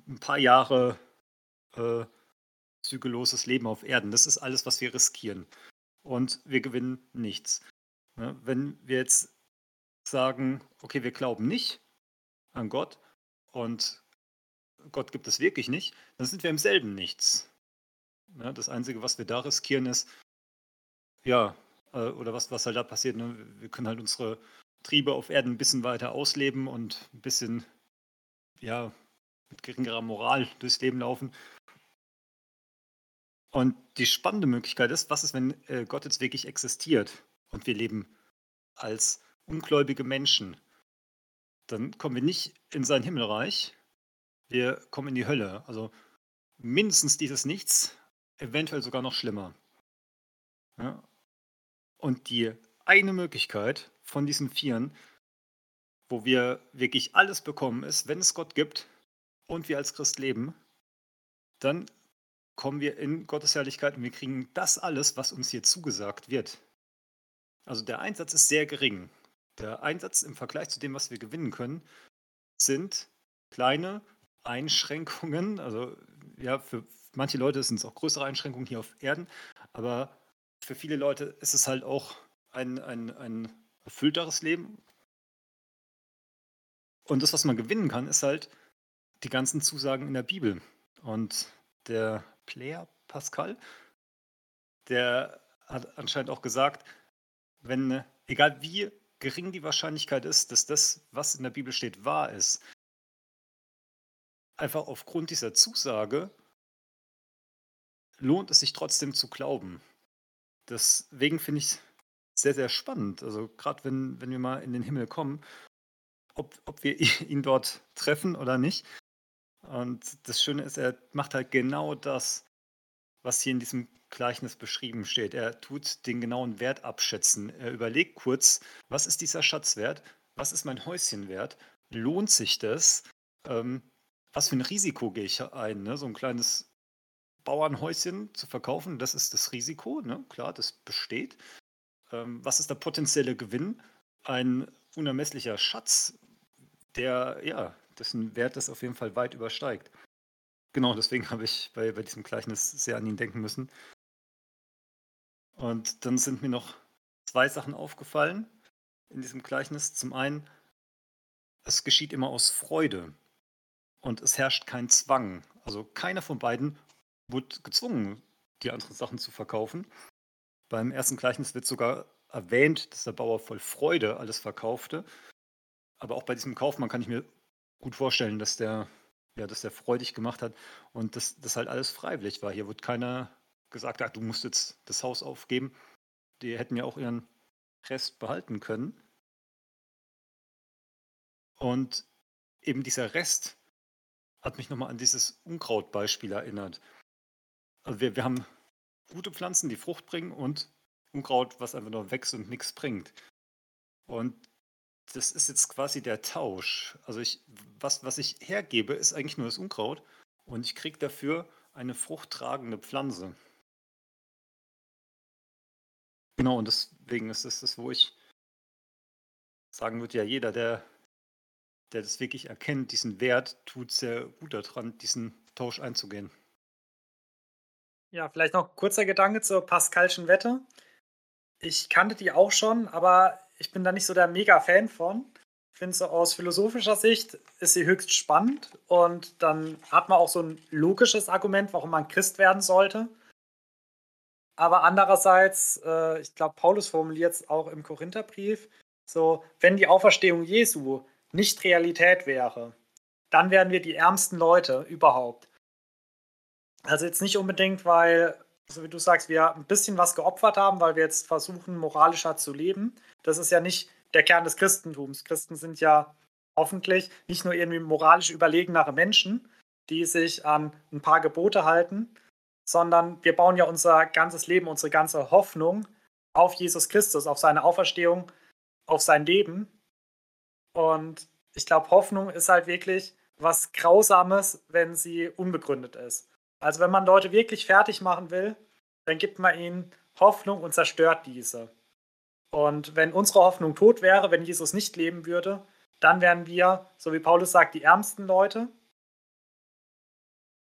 ein paar Jahre zügelloses Leben auf Erden. Das ist alles, was wir riskieren. Und wir gewinnen nichts. Ne? Wenn wir jetzt sagen, okay, wir glauben nicht an Gott und Gott gibt es wirklich nicht, dann sind wir im selben Nichts. Ne? Das Einzige, was wir da riskieren, ist, oder was halt da passiert, ne? Wir können halt unsere Triebe auf Erden ein bisschen weiter ausleben und ein bisschen, mit geringerer Moral durchs Leben laufen. Und die spannende Möglichkeit ist, was ist, wenn Gott jetzt wirklich existiert und wir leben als ungläubige Menschen? Dann kommen wir nicht in sein Himmelreich, wir kommen in die Hölle. Also mindestens dieses Nichts, eventuell sogar noch schlimmer. Ja? Und die eine Möglichkeit von diesen vieren, wo wir wirklich alles bekommen, ist, wenn es Gott gibt und wir als Christ leben, dann kommen wir in Gottes Herrlichkeit und wir kriegen das alles, was uns hier zugesagt wird. Also der Einsatz ist sehr gering. Der Einsatz im Vergleich zu dem, was wir gewinnen können, sind kleine Einschränkungen. Also für manche Leute sind es auch größere Einschränkungen hier auf Erden, aber für viele Leute ist es halt auch ein erfüllteres Leben. Und das, was man gewinnen kann, ist halt die ganzen Zusagen in der Bibel. Und der Blaise Pascal, der hat anscheinend auch gesagt, wenn, egal wie gering die Wahrscheinlichkeit ist, dass das, was in der Bibel steht, wahr ist, einfach aufgrund dieser Zusage lohnt es sich trotzdem zu glauben. Deswegen finde ich es sehr, sehr spannend. Also gerade wenn wir mal in den Himmel kommen, ob wir ihn dort treffen oder nicht. Und das Schöne ist, er macht halt genau das, was hier in diesem Gleichnis beschrieben steht. Er tut den genauen Wert abschätzen. Er überlegt kurz, was ist dieser Schatz wert? Was ist mein Häuschen wert? Lohnt sich das? Was für ein Risiko gehe ich ein? Ne? So ein kleines Bauernhäuschen zu verkaufen, das ist das Risiko. Ne? Klar, das besteht. Was ist der potenzielle Gewinn? Ein unermesslicher Schatz, der, dessen Wert das auf jeden Fall weit übersteigt. Genau, deswegen habe ich bei diesem Gleichnis sehr an ihn denken müssen. Und dann sind mir noch zwei Sachen aufgefallen in diesem Gleichnis. Zum einen, es geschieht immer aus Freude und es herrscht kein Zwang. Also keiner von beiden wurde gezwungen, die anderen Sachen zu verkaufen. Beim ersten Gleichnis wird sogar erwähnt, dass der Bauer voll Freude alles verkaufte. Aber auch bei diesem Kaufmann kann ich mir gut vorstellen, dass der freudig gemacht hat und dass das halt alles freiwillig war. Hier wurde keiner gesagt, du musst jetzt das Haus aufgeben. Die hätten ja auch ihren Rest behalten können. Und eben dieser Rest hat mich nochmal an dieses Unkrautbeispiel erinnert. Also wir haben gute Pflanzen, die Frucht bringen und Unkraut, was einfach nur wächst und nichts bringt. Und das ist jetzt quasi der Tausch. Also was ich hergebe, ist eigentlich nur das Unkraut und ich kriege dafür eine fruchttragende Pflanze. Genau, und deswegen ist das, wo ich sagen würde, jeder, der das wirklich erkennt, diesen Wert, tut sehr gut daran, diesen Tausch einzugehen. Ja, vielleicht noch ein kurzer Gedanke zur Pascalschen Wette. Ich kannte die auch schon, aber ich bin da nicht so der Mega-Fan von. Ich finde, so aus philosophischer Sicht ist sie höchst spannend und dann hat man auch so ein logisches Argument, warum man Christ werden sollte. Aber andererseits, ich glaube, Paulus formuliert es auch im Korintherbrief, so, wenn die Auferstehung Jesu nicht Realität wäre, dann wären wir die ärmsten Leute überhaupt. Also jetzt nicht unbedingt, weil, so wie du sagst, wir ein bisschen was geopfert haben, weil wir jetzt versuchen, moralischer zu leben. Das ist ja nicht der Kern des Christentums. Christen sind ja hoffentlich nicht nur irgendwie moralisch überlegenere Menschen, die sich an ein paar Gebote halten, sondern wir bauen ja unser ganzes Leben, unsere ganze Hoffnung auf Jesus Christus, auf seine Auferstehung, auf sein Leben. Und ich glaube, Hoffnung ist halt wirklich was Grausames, wenn sie unbegründet ist. Also wenn man Leute wirklich fertig machen will, dann gibt man ihnen Hoffnung und zerstört diese. Und wenn unsere Hoffnung tot wäre, wenn Jesus nicht leben würde, dann wären wir, so wie Paulus sagt, die ärmsten Leute.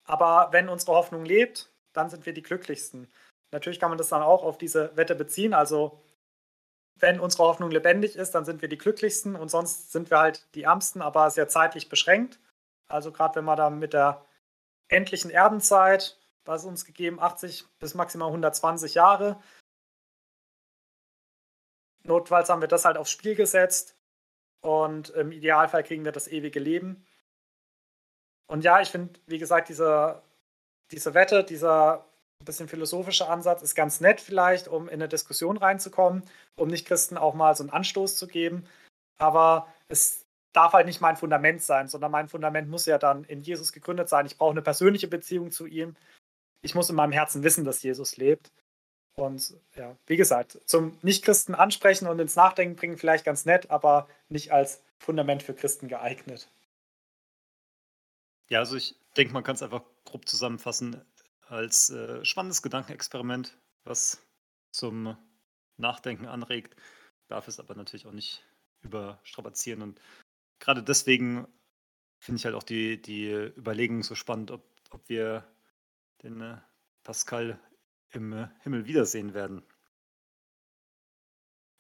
Aber wenn unsere Hoffnung lebt, dann sind wir die glücklichsten. Natürlich kann man das dann auch auf diese Wette beziehen. Also wenn unsere Hoffnung lebendig ist, dann sind wir die glücklichsten und sonst sind wir halt die ärmsten, aber sehr zeitlich beschränkt. Also gerade wenn man da mit der endlichen Erdenzeit, was ist uns gegeben, 80 bis maximal 120 Jahre. Notfalls haben wir das halt aufs Spiel gesetzt und im Idealfall kriegen wir das ewige Leben. Und ja, ich finde, wie gesagt, diese Wette, dieser ein bisschen philosophische Ansatz ist ganz nett vielleicht, um in eine Diskussion reinzukommen, um Nichtchristen auch mal so einen Anstoß zu geben. Aber es darf halt nicht mein Fundament sein, sondern mein Fundament muss ja dann in Jesus gegründet sein. Ich brauche eine persönliche Beziehung zu ihm. Ich muss in meinem Herzen wissen, dass Jesus lebt. Und ja, wie gesagt, zum Nichtchristen ansprechen und ins Nachdenken bringen vielleicht ganz nett, aber nicht als Fundament für Christen geeignet. Ja, also ich denke, man kann es einfach grob zusammenfassen als spannendes Gedankenexperiment, was zum Nachdenken anregt, darf es aber natürlich auch nicht überstrapazieren. Und gerade deswegen finde ich halt auch die Überlegung so spannend, ob wir den Pascal im Himmel wiedersehen werden.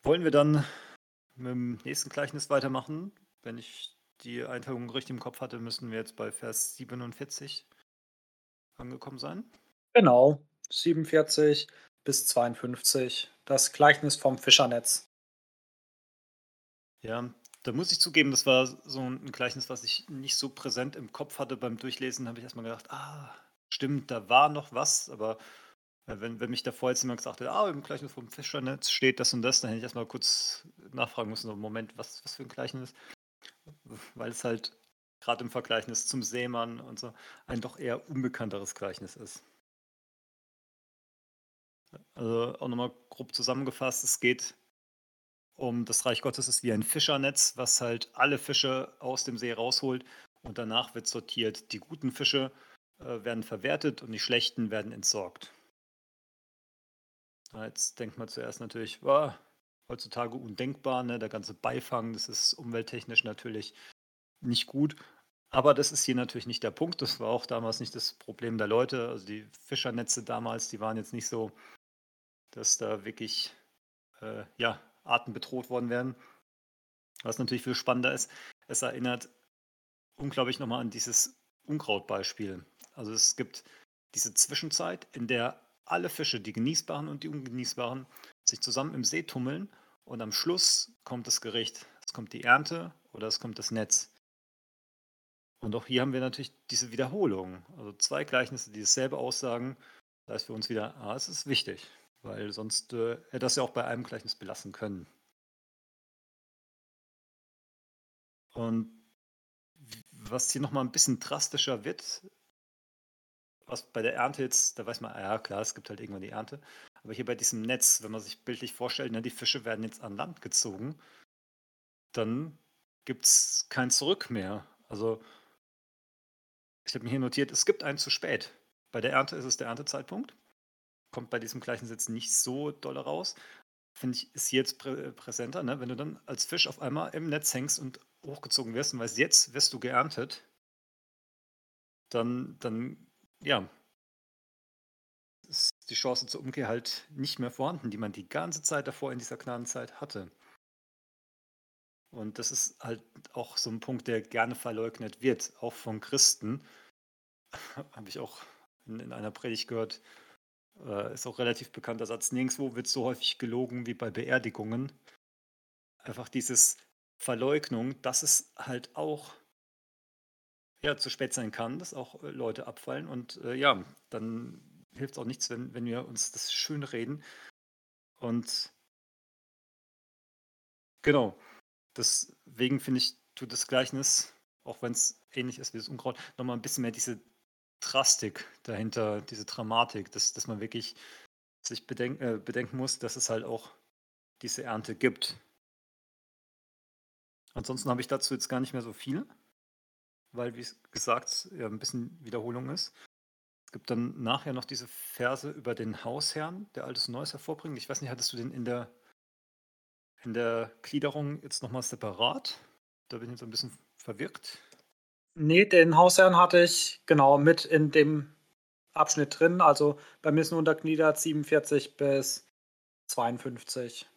Wollen wir dann mit dem nächsten Gleichnis weitermachen? Wenn ich die Einteilung richtig im Kopf hatte, müssen wir jetzt bei Vers 47 angekommen sein. Genau, 47 bis 52, das Gleichnis vom Fischernetz. Ja, da muss ich zugeben, das war so ein Gleichnis, was ich nicht so präsent im Kopf hatte. Beim Durchlesen habe ich erstmal gedacht, stimmt, da war noch was, aber wenn mich davor jetzt jemand gesagt hätte, im Gleichnis vom Fischernetz steht das und das, dann hätte ich erstmal kurz nachfragen müssen, Moment, was für ein Gleichnis? Weil es halt gerade im Vergleichnis zum Seemann und so ein doch eher unbekannteres Gleichnis ist. Also auch nochmal grob zusammengefasst, es geht um das Reich Gottes, ist wie ein Fischernetz, was halt alle Fische aus dem See rausholt und danach wird sortiert. Die guten Fische werden verwertet und die schlechten werden entsorgt. Jetzt denkt man zuerst natürlich, heutzutage undenkbar, ne? Der ganze Beifang, das ist umwelttechnisch natürlich nicht gut. Aber das ist hier natürlich nicht der Punkt. Das war auch damals nicht das Problem der Leute. Also die Fischernetze damals, die waren jetzt nicht so, dass da wirklich Arten bedroht worden wären. Was natürlich viel spannender ist, es erinnert unglaublich nochmal an dieses Unkrautbeispiel. Also es gibt diese Zwischenzeit, in der alle Fische, die genießbaren und die ungenießbaren, sich zusammen im See tummeln und am Schluss kommt das Gericht. Es kommt die Ernte oder es kommt das Netz. Und auch hier haben wir natürlich diese Wiederholung. Also zwei Gleichnisse, die dasselbe aussagen. Da ist für uns wieder, es ist wichtig, weil sonst hätte das ja auch bei einem Gleichnis belassen können. Und was hier nochmal ein bisschen drastischer wird, was bei der Ernte jetzt, da weiß man, ja klar, es gibt halt irgendwann die Ernte. Aber hier bei diesem Netz, wenn man sich bildlich vorstellt, die Fische werden jetzt an Land gezogen, dann gibt es kein Zurück mehr. Also ich habe mir hier notiert, es gibt einen zu spät. Bei der Ernte ist es der Erntezeitpunkt. Kommt bei diesem gleichen Satz nicht so doll raus. Finde ich, ist hier jetzt präsenter, ne? Wenn du dann als Fisch auf einmal im Netz hängst und hochgezogen wirst und weißt, jetzt wirst du geerntet, dann ist die Chance zur Umkehr halt nicht mehr vorhanden, die man die ganze Zeit davor in dieser Gnadenzeit hatte. Und das ist halt auch so ein Punkt, der gerne verleugnet wird, auch von Christen. Habe ich auch in einer Predigt gehört, Ist auch relativ bekannter Satz. Nirgendwo wird so häufig gelogen wie bei Beerdigungen. Einfach dieses Verleugnung, dass es halt auch zu spät sein kann, dass auch Leute abfallen. Und dann hilft es auch nichts, wenn wir uns das schön reden. Und genau, deswegen finde ich, tut das Gleichnis, auch wenn es ähnlich ist wie das Unkraut, nochmal ein bisschen mehr diese Drastik dahinter, diese Dramatik, dass man wirklich sich bedenken muss, dass es halt auch diese Ernte gibt. Ansonsten habe ich dazu jetzt gar nicht mehr so viel, weil, wie gesagt, ein bisschen Wiederholung ist. Es gibt dann nachher noch diese Verse über den Hausherrn, der Altes und Neues hervorbringt. Ich weiß nicht, hattest du den in der Gliederung jetzt nochmal separat? Da bin ich jetzt ein bisschen verwirrt. Nee, den Hausherrn hatte ich genau mit in dem Abschnitt drin. Also bei mir ist nur untergliedert 47 bis 52.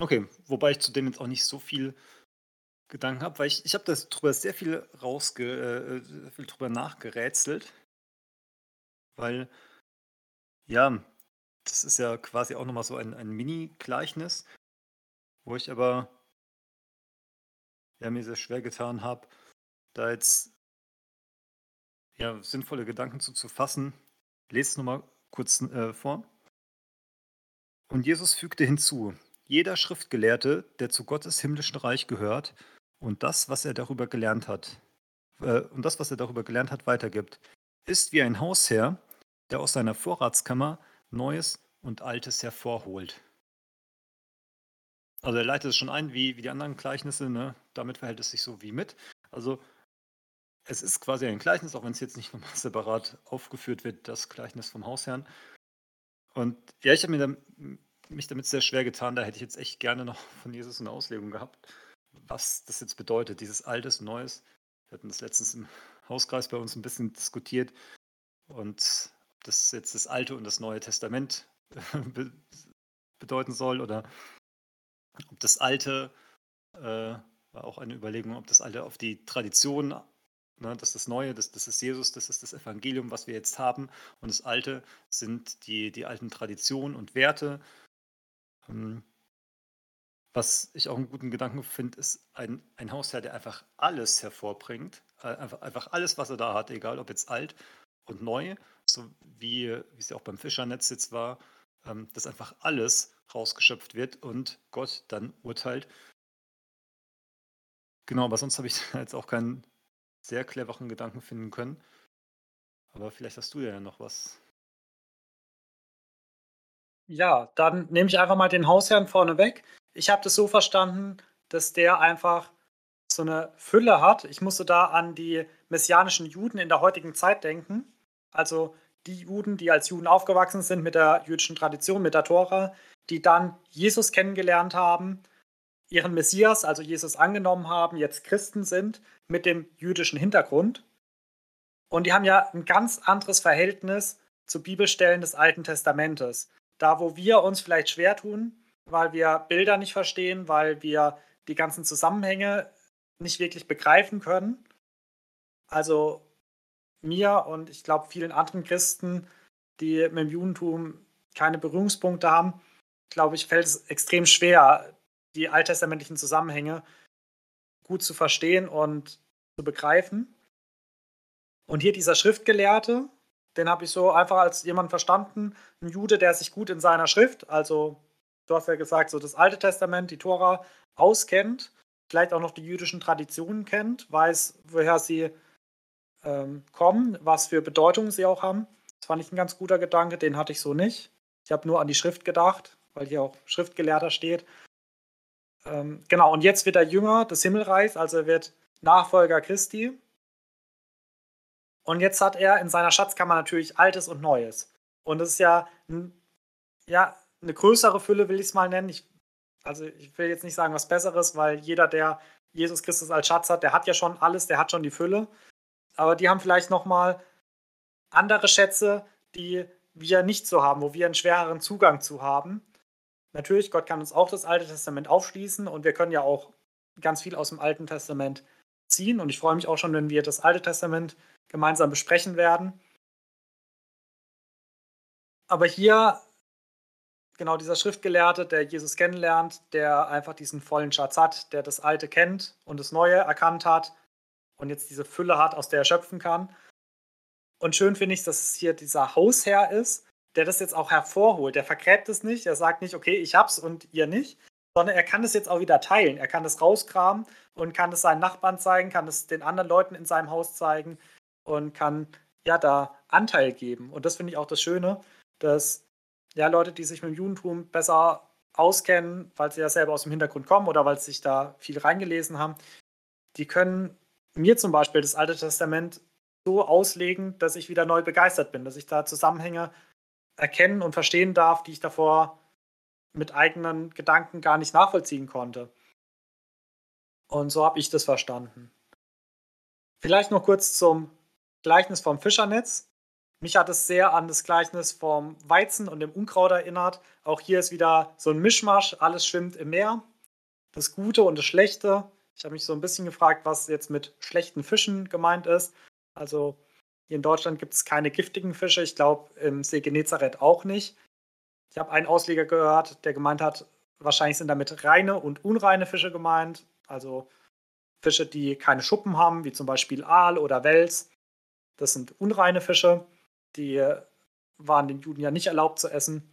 Okay, wobei ich zu dem jetzt auch nicht so viel Gedanken habe, weil ich habe darüber sehr viel viel drüber nachgerätselt, weil das ist ja quasi auch nochmal so ein Mini-Gleichnis, wo ich aber mir sehr schwer getan habe, da jetzt sinnvolle Gedanken zu fassen. Lest es nochmal kurz vor. Und Jesus fügte hinzu: Jeder Schriftgelehrte, der zu Gottes himmlischen Reich gehört und das, was er darüber gelernt hat, weitergibt, ist wie ein Hausherr, der aus seiner Vorratskammer Neues und Altes hervorholt. Also er leitet es schon ein, wie die anderen Gleichnisse, ne? Damit verhält es sich so wie mit. Also es ist quasi ein Gleichnis, auch wenn es jetzt nicht nochmal separat aufgeführt wird, das Gleichnis vom Hausherrn. Und ich habe mich damit sehr schwer getan, da hätte ich jetzt echt gerne noch von Jesus eine Auslegung gehabt, was das jetzt bedeutet, dieses Altes, Neues. Wir hatten das letztens im Hauskreis bei uns ein bisschen diskutiert und ob das jetzt das Alte und das Neue Testament bedeuten soll oder ob das Alte, war auch eine Überlegung, ob das Alte auf die Tradition, ne, dass das Neue, das ist Jesus, das ist das Evangelium, was wir jetzt haben. Und das Alte sind die alten Traditionen und Werte. Was ich auch einen guten Gedanken finde, ist ein Hausherr, der einfach alles hervorbringt. Einfach alles, was er da hat, egal ob jetzt alt und neu, so wie es ja auch beim Fischernetz jetzt war, dass einfach alles rausgeschöpft wird und Gott dann urteilt. Genau, aber sonst habe ich jetzt auch keinen sehr cleveren Gedanken finden können. Aber vielleicht hast du ja noch was. Ja, dann nehme ich einfach mal den Hausherrn vorne weg. Ich habe das so verstanden, dass der einfach so eine Fülle hat. Ich musste da an die messianischen Juden in der heutigen Zeit denken. Also die Juden, die als Juden aufgewachsen sind mit der jüdischen Tradition, mit der Tora, die dann Jesus kennengelernt haben, ihren Messias, also Jesus angenommen haben, jetzt Christen sind, mit dem jüdischen Hintergrund. Und die haben ja ein ganz anderes Verhältnis zu Bibelstellen des Alten Testamentes. Da, wo wir uns vielleicht schwer tun, weil wir Bilder nicht verstehen, weil wir die ganzen Zusammenhänge nicht wirklich begreifen können. Also mir und ich glaube vielen anderen Christen, die mit dem Judentum keine Berührungspunkte haben, glaube ich, fällt es extrem schwer, die alttestamentlichen Zusammenhänge gut zu verstehen und zu begreifen. Und hier dieser Schriftgelehrte, den habe ich so einfach als jemand verstanden, ein Jude, der sich gut in seiner Schrift, also du hast ja gesagt, so das Alte Testament, die Tora, auskennt, vielleicht auch noch die jüdischen Traditionen kennt, weiß, woher sie kommen, was für Bedeutungen sie auch haben. Das fand ich ein ganz guter Gedanke, den hatte ich so nicht. Ich habe nur an die Schrift gedacht, weil hier auch Schriftgelehrter steht. Genau, und jetzt wird er Jünger des Himmelreichs, also er wird Nachfolger Christi. Und jetzt hat er in seiner Schatzkammer natürlich Altes und Neues. Und das ist ja eine größere Fülle, will ich es mal nennen. Ich will jetzt nicht sagen, was Besseres, weil jeder, der Jesus Christus als Schatz hat, der hat ja schon alles, der hat schon die Fülle. Aber die haben vielleicht nochmal andere Schätze, die wir nicht so haben, wo wir einen schwereren Zugang zu haben. Natürlich, Gott kann uns auch das Alte Testament aufschließen und wir können ja auch ganz viel aus dem Alten Testament ziehen. Und ich freue mich auch schon, wenn wir das Alte Testament gemeinsam besprechen werden. Aber hier, genau dieser Schriftgelehrte, der Jesus kennenlernt, der einfach diesen vollen Schatz hat, der das Alte kennt und das Neue erkannt hat und jetzt diese Fülle hat, aus der er schöpfen kann. Und schön finde ich, dass es hier dieser Hausherr ist, der das jetzt auch hervorholt. Der vergräbt es nicht, er sagt nicht, okay, ich hab's und ihr nicht, sondern er kann es jetzt auch wieder teilen. Er kann das rauskramen und kann es seinen Nachbarn zeigen, kann es den anderen Leuten in seinem Haus zeigen und kann ja da Anteil geben. Und das finde ich auch das Schöne, dass ja Leute, die sich mit dem Judentum besser auskennen, weil sie ja selber aus dem Hintergrund kommen oder weil sie sich da viel reingelesen haben, die können mir zum Beispiel das Alte Testament so auslegen, dass ich wieder neu begeistert bin, dass ich da Zusammenhänge erkennen und verstehen darf, die ich davor mit eigenen Gedanken gar nicht nachvollziehen konnte. Und so habe ich das verstanden. Vielleicht noch kurz zum Gleichnis vom Fischernetz. Mich hat es sehr an das Gleichnis vom Weizen und dem Unkraut erinnert. Auch hier ist wieder so ein Mischmasch, alles schwimmt im Meer. Das Gute und das Schlechte. Ich habe mich so ein bisschen gefragt, was jetzt mit schlechten Fischen gemeint ist. Also hier in Deutschland gibt es keine giftigen Fische. Ich glaube, im See Genezareth auch nicht. Ich habe einen Ausleger gehört, der gemeint hat, wahrscheinlich sind damit reine und unreine Fische gemeint. Also Fische, die keine Schuppen haben, wie zum Beispiel Aal oder Wels. Das sind unreine Fische. Die waren den Juden ja nicht erlaubt zu essen.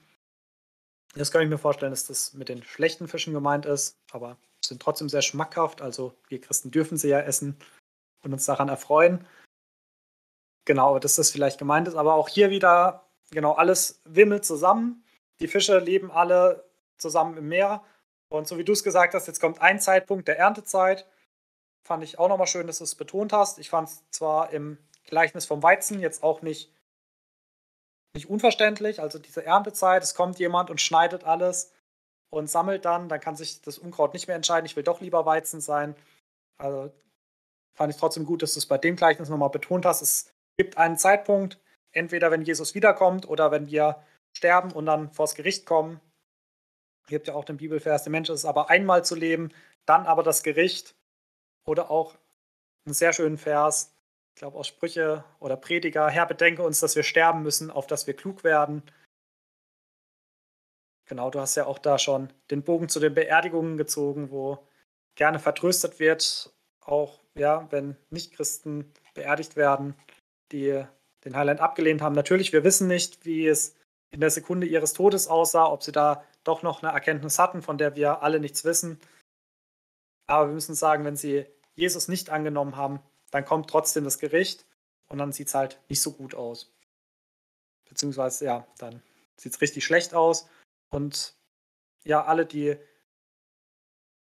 Das kann ich mir vorstellen, dass das mit den schlechten Fischen gemeint ist. Aber sind trotzdem sehr schmackhaft. Also wir Christen dürfen sie ja essen und uns daran erfreuen. Genau, dass das vielleicht gemeint ist. Aber auch hier wieder, genau, alles wimmelt zusammen. Die Fische leben alle zusammen im Meer. Und so wie du es gesagt hast, jetzt kommt ein Zeitpunkt der Erntezeit. Fand ich auch nochmal schön, dass du es betont hast. Ich fand es zwar im Gleichnis vom Weizen jetzt auch nicht unverständlich. Also diese Erntezeit, es kommt jemand und schneidet alles und sammelt dann kann sich das Unkraut nicht mehr entscheiden. Ich will doch lieber Weizen sein. Also fand ich trotzdem gut, dass du es bei dem Gleichnis nochmal betont hast. Es gibt einen Zeitpunkt, entweder wenn Jesus wiederkommt oder wenn wir sterben und dann vors Gericht kommen. Es gibt ja auch den Bibelvers, der Mensch ist aber einmal zu leben, dann aber das Gericht. Oder auch einen sehr schönen Vers, ich glaube aus Sprüche oder Prediger, Herr, bedenke uns, dass wir sterben müssen, auf dass wir klug werden. Genau, du hast ja auch da schon den Bogen zu den Beerdigungen gezogen, wo gerne vertröstet wird, auch ja, wenn Nichtchristen beerdigt werden, die den Heiland abgelehnt haben. Natürlich, wir wissen nicht, wie es in der Sekunde ihres Todes aussah, ob sie da doch noch eine Erkenntnis hatten, von der wir alle nichts wissen. Aber wir müssen sagen, wenn sie Jesus nicht angenommen haben, dann kommt trotzdem das Gericht und dann sieht es halt nicht so gut aus. Beziehungsweise, ja, dann sieht es richtig schlecht aus. Und ja, alle, die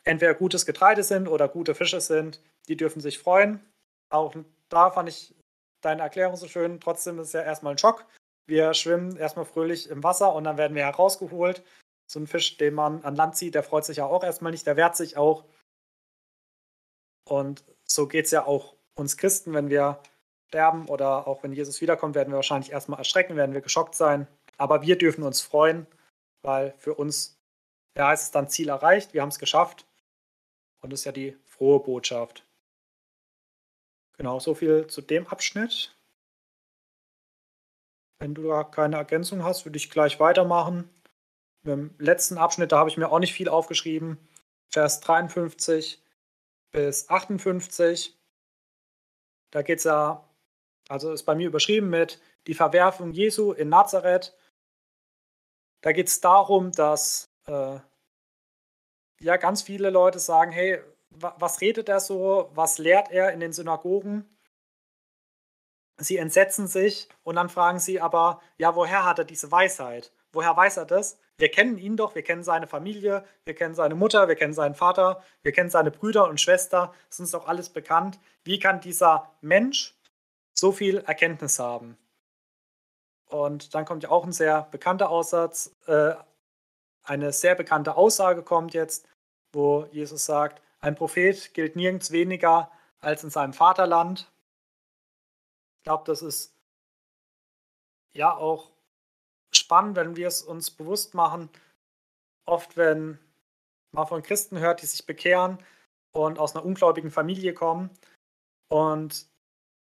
entweder gutes Getreide sind oder gute Fische sind, die dürfen sich freuen. Auch da fand ich deine Erklärung so schön. Trotzdem ist es ja erstmal ein Schock. Wir schwimmen erstmal fröhlich im Wasser und dann werden wir herausgeholt. So ein Fisch, den man an Land zieht, der freut sich ja auch erstmal nicht, der wehrt sich auch. Und so geht es ja auch uns Christen, wenn wir sterben oder auch wenn Jesus wiederkommt, werden wir wahrscheinlich erstmal erschrecken, werden wir geschockt sein. Aber wir dürfen uns freuen, weil für uns ja, ist es dann Ziel erreicht, wir haben es geschafft. Und das ist ja die frohe Botschaft. Genau, so viel zu dem Abschnitt. Wenn du da keine Ergänzung hast, würde ich gleich weitermachen. Im letzten Abschnitt, da habe ich mir auch nicht viel aufgeschrieben. Vers 53 bis 58. Da geht es ja, also ist bei mir überschrieben mit die Verwerfung Jesu in Nazareth. Da geht es darum, dass ja ganz viele Leute sagen, hey, was redet er so? Was lehrt er in den Synagogen? Sie entsetzen sich und dann fragen sie aber, ja, woher hat er diese Weisheit? Woher weiß er das? Wir kennen ihn doch, wir kennen seine Familie, wir kennen seine Mutter, wir kennen seinen Vater, wir kennen seine Brüder und Schwester, ist uns doch alles bekannt. Wie kann dieser Mensch so viel Erkenntnis haben? Und dann kommt ja auch ein sehr bekannter Aussatz, eine sehr bekannte Aussage kommt jetzt, wo Jesus sagt, ein Prophet gilt nirgends weniger als in seinem Vaterland. Ich glaube, das ist ja auch spannend, wenn wir es uns bewusst machen. Oft, wenn man von Christen hört, die sich bekehren und aus einer ungläubigen Familie kommen. Und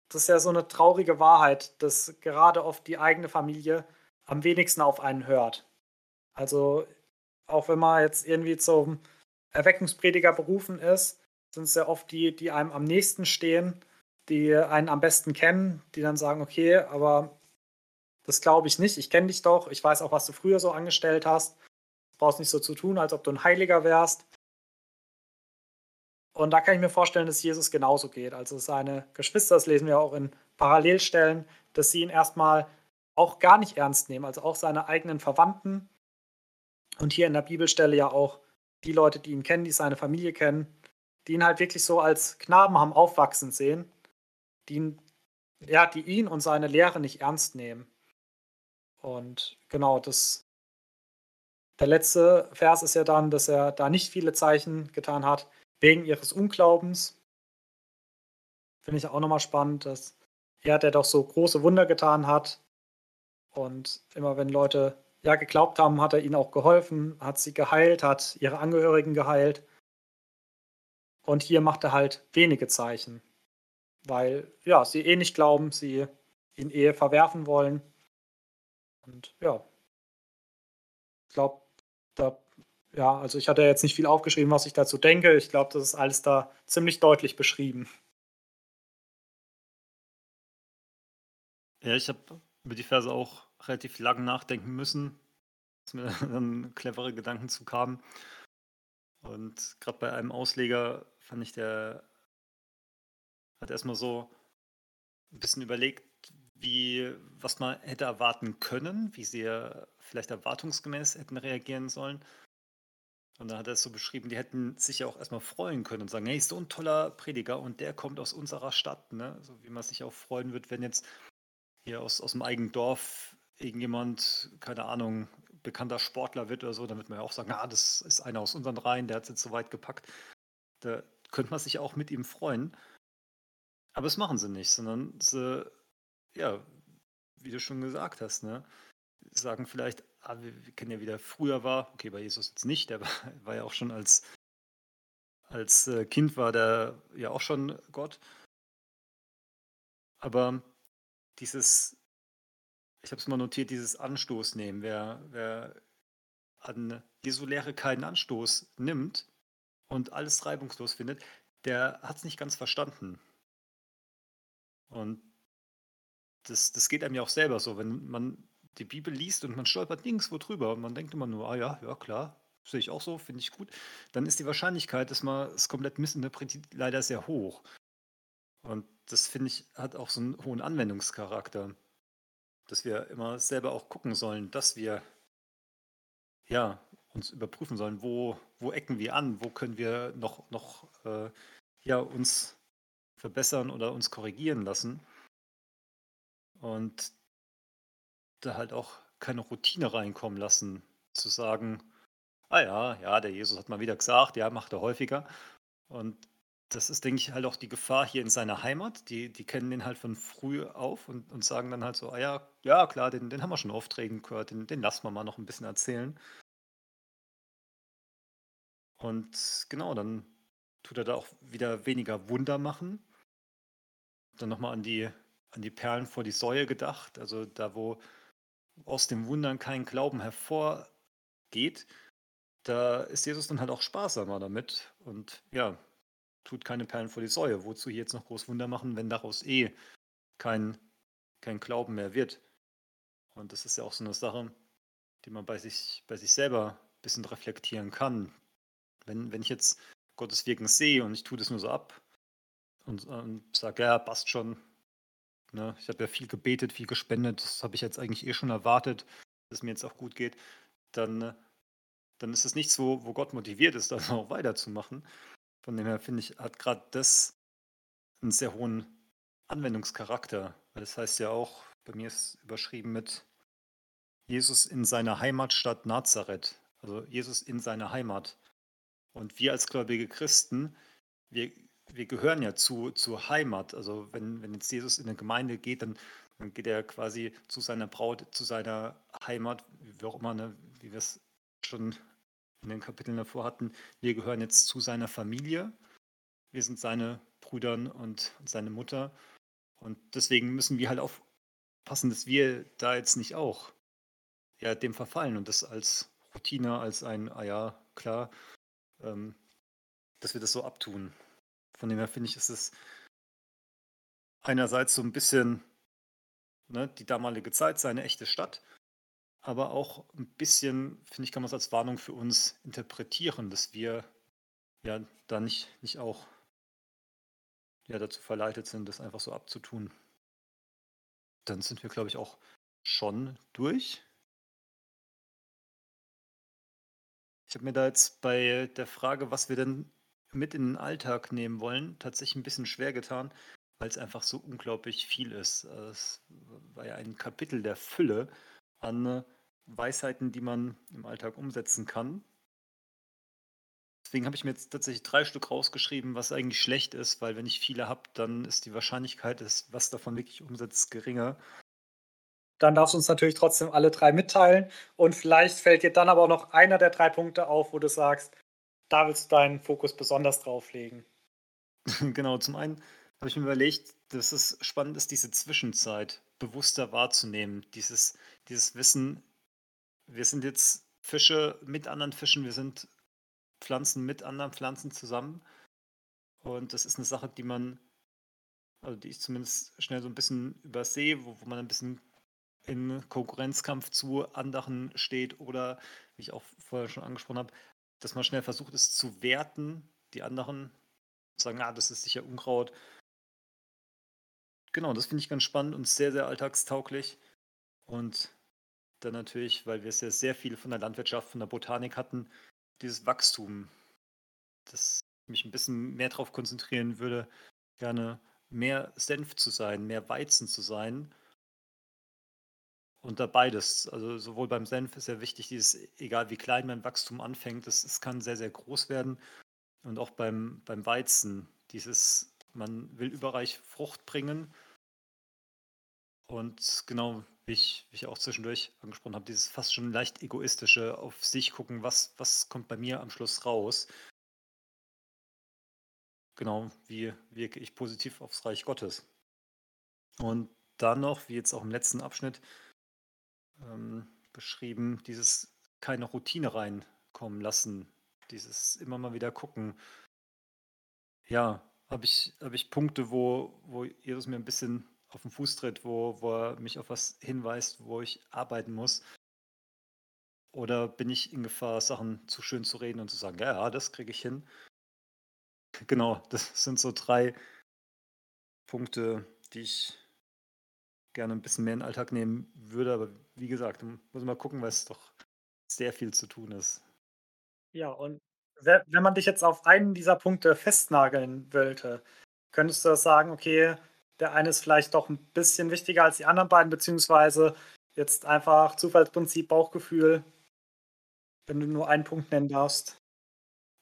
das ist ja so eine traurige Wahrheit, dass gerade oft die eigene Familie am wenigsten auf einen hört. Also auch wenn man jetzt irgendwie zum Erweckungsprediger berufen ist, sind es ja oft die, die einem am nächsten stehen, die einen am besten kennen, die dann sagen, okay, aber das glaube ich nicht, ich kenne dich doch, ich weiß auch, was du früher so angestellt hast, du brauchst nicht so zu tun, als ob du ein Heiliger wärst. Und da kann ich mir vorstellen, dass Jesus genauso geht. Also seine Geschwister, das lesen wir auch in Parallelstellen, dass sie ihn erstmal auch gar nicht ernst nehmen, also auch seine eigenen Verwandten. Und hier in der Bibelstelle ja auch die Leute, die ihn kennen, die seine Familie kennen, die ihn halt wirklich so als Knaben haben aufwachsen sehen, die ihn und seine Lehre nicht ernst nehmen. Und genau, der letzte Vers ist ja dann, dass er da nicht viele Zeichen getan hat, wegen ihres Unglaubens. Finde ich auch nochmal spannend, dass er, der doch so große Wunder getan hat, und immer wenn Leute geglaubt haben, hat er ihnen auch geholfen, hat sie geheilt, hat ihre Angehörigen geheilt. Und hier macht er halt wenige Zeichen, weil sie nicht glauben, sie ihn verwerfen wollen. Und ich glaube, also ich hatte jetzt nicht viel aufgeschrieben, was ich dazu denke. Ich glaube, das ist alles da ziemlich deutlich beschrieben. Ja, ich habe über die Verse auch relativ lang nachdenken müssen, dass mir dann clevere Gedanken zu kamen. Und gerade bei einem Ausleger fand ich, der hat erstmal so ein bisschen überlegt, was man hätte erwarten können, wie sie vielleicht erwartungsgemäß hätten reagieren sollen. Und dann hat er es so beschrieben, die hätten sich ja auch erstmal freuen können und sagen, hey, so ein toller Prediger und der kommt aus unserer Stadt, ne? So wie man sich auch freuen wird, wenn jetzt hier aus dem eigenen Dorf irgendjemand, keine Ahnung, bekannter Sportler wird oder so, dann wird man ja auch sagen, das ist einer aus unseren Reihen, der hat es jetzt so weit gepackt. Da könnte man sich auch mit ihm freuen. Aber das machen sie nicht, sondern sie, wie du schon gesagt hast, ne, sagen vielleicht, wir kennen ja, wie der früher war, okay, bei Jesus jetzt nicht, der war ja auch schon als Kind war der ja auch schon Gott. Aber ich habe es mal notiert, dieses Anstoß nehmen. Wer an Jesu Lehre keinen Anstoß nimmt und alles reibungslos findet, der hat es nicht ganz verstanden. Und das geht einem ja auch selber so, wenn man die Bibel liest und man stolpert nirgendwo drüber und man denkt immer nur, klar, sehe ich auch so, finde ich gut, dann ist die Wahrscheinlichkeit, dass man es komplett missinterpretiert, leider sehr hoch. Und das, finde ich, hat auch so einen hohen Anwendungscharakter, dass wir immer selber auch gucken sollen, dass wir uns überprüfen sollen, wo ecken wir an, wo können wir noch uns verbessern oder uns korrigieren lassen. Und da halt auch keine Routine reinkommen lassen, zu sagen, der Jesus hat mal wieder gesagt, macht er häufiger. Und das ist, denke ich, halt auch die Gefahr hier in seiner Heimat. Die kennen den halt von früh auf und sagen dann halt so, klar, den haben wir schon in Aufträgen gehört, den lassen wir mal noch ein bisschen erzählen. Und genau, dann tut er da auch wieder weniger Wunder machen. Dann nochmal an die Perlen vor die Säue gedacht, also da, wo aus den Wundern kein Glauben hervorgeht, da ist Jesus dann halt auch sparsamer damit und tut keine Perlen vor die Säue. Wozu hier jetzt noch groß Wunder machen, wenn daraus kein Glauben mehr wird? Und das ist ja auch so eine Sache, die man bei sich selber ein bisschen reflektieren kann. Wenn ich jetzt Gottes Wirken sehe und ich tue das nur so ab und sage, passt schon. Ne? Ich habe ja viel gebetet, viel gespendet, das habe ich jetzt eigentlich schon erwartet, dass es mir jetzt auch gut geht. Dann ist es nichts, wo Gott motiviert ist, das auch weiterzumachen. Von dem her, finde ich, hat gerade das einen sehr hohen Anwendungscharakter. Weil das heißt ja auch, bei mir ist überschrieben mit Jesus in seiner Heimatstadt Nazareth. Also Jesus in seiner Heimat. Und wir als gläubige Christen, wir gehören ja zur Heimat. Also wenn jetzt Jesus in eine Gemeinde geht, dann geht er quasi zu seiner Braut, zu seiner Heimat, wie auch immer, ne, wie wir es schon in den Kapiteln davor hatten, wir gehören jetzt zu seiner Familie, wir sind seine Brüder und seine Mutter und deswegen müssen wir halt aufpassen, dass wir da jetzt nicht auch ja, dem verfallen und das als Routine, als ein, ah ja, klar, dass wir das so abtun. Von dem her finde ich, ist es einerseits so ein bisschen, ne, die damalige Zeit, seine echte Stadt, aber auch ein bisschen, finde ich, kann man es als Warnung für uns interpretieren, dass wir ja da nicht auch ja, dazu verleitet sind, das einfach so abzutun. Dann sind wir, glaube ich, auch schon durch. Ich habe mir da jetzt bei der Frage, was wir denn mit in den Alltag nehmen wollen, tatsächlich ein bisschen schwer getan, weil es einfach so unglaublich viel ist. Es war ja ein Kapitel der Fülle an Weisheiten, die man im Alltag umsetzen kann. Deswegen habe ich mir jetzt tatsächlich 3 Stück rausgeschrieben, was eigentlich schlecht ist, weil wenn ich viele habe, dann ist die Wahrscheinlichkeit, dass was davon wirklich umsetzt, geringer. Dann darfst du uns natürlich trotzdem alle 3 mitteilen und vielleicht fällt dir dann aber auch noch einer der 3 Punkte auf, wo du sagst, da willst du deinen Fokus besonders drauf legen. Genau, zum einen habe ich mir überlegt, dass es spannend ist, diese Zwischenzeit bewusster wahrzunehmen, dieses Wissen, wir sind jetzt Fische mit anderen Fischen, wir sind Pflanzen mit anderen Pflanzen zusammen. Und das ist eine Sache, die man, also die ich zumindest schnell so ein bisschen übersehe, wo man ein bisschen in Konkurrenzkampf zu anderen steht oder, wie ich auch vorher schon angesprochen habe, dass man schnell versucht, es zu werten, die anderen sagen, ah, das ist sicher Unkraut. Genau, das finde ich ganz spannend und sehr, sehr alltagstauglich. Und dann natürlich, weil wir sehr, sehr viel von der Landwirtschaft, von der Botanik hatten, dieses Wachstum, dass ich mich ein bisschen mehr darauf konzentrieren würde, gerne mehr Senf zu sein, mehr Weizen zu sein. Und da beides, also sowohl beim Senf ist ja wichtig, dieses, egal wie klein mein Wachstum anfängt, es kann sehr, sehr groß werden. Und auch beim Weizen, dieses, man will überreich Frucht bringen. Und genau, wie ich auch zwischendurch angesprochen habe, dieses fast schon leicht egoistische auf sich gucken, was kommt bei mir am Schluss raus. Genau, wie wirke ich positiv aufs Reich Gottes. Und dann noch, wie jetzt auch im letzten Abschnitt beschrieben, dieses keine Routine reinkommen lassen, dieses immer mal wieder gucken. Ja, habe ich Punkte, wo Jesus mir ein bisschen auf den Fuß tritt, wo er mich auf was hinweist, wo ich arbeiten muss? Oder bin ich in Gefahr, Sachen zu schön zu reden und zu sagen, ja, das kriege ich hin? Genau, das sind so 3 Punkte, die ich gerne ein bisschen mehr in den Alltag nehmen würde. Aber wie gesagt, muss man mal gucken, weil es doch sehr viel zu tun ist. Ja, und wenn man dich jetzt auf einen dieser Punkte festnageln wollte, könntest du sagen, okay, der eine ist vielleicht doch ein bisschen wichtiger als die anderen beiden, beziehungsweise jetzt einfach Zufallsprinzip, Bauchgefühl, wenn du nur einen Punkt nennen darfst.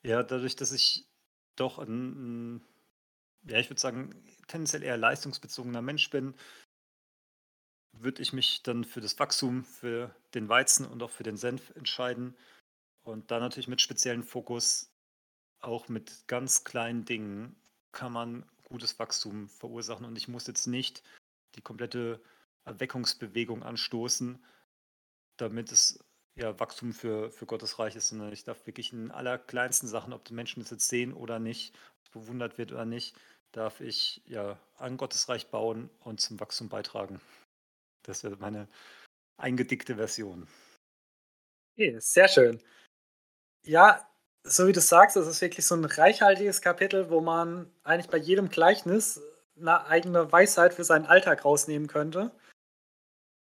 Ja, dadurch, dass ich doch ich würde sagen, tendenziell eher leistungsbezogener Mensch bin, würde ich mich dann für das Wachstum, für den Weizen und auch für den Senf entscheiden. Und da natürlich mit speziellem Fokus, auch mit ganz kleinen Dingen, kann man gutes Wachstum verursachen und ich muss jetzt nicht die komplette Erweckungsbewegung anstoßen, damit es ja Wachstum für Gottes Reich ist, sondern ich darf wirklich in allerkleinsten Sachen, ob die Menschen das jetzt sehen oder nicht, bewundert wird oder nicht, darf ich ja an Gottes Reich bauen und zum Wachstum beitragen. Das wäre meine eingedickte Version. Okay, sehr schön. Ja, so wie du sagst, es ist wirklich so ein reichhaltiges Kapitel, wo man eigentlich bei jedem Gleichnis eine eigene Weisheit für seinen Alltag rausnehmen könnte.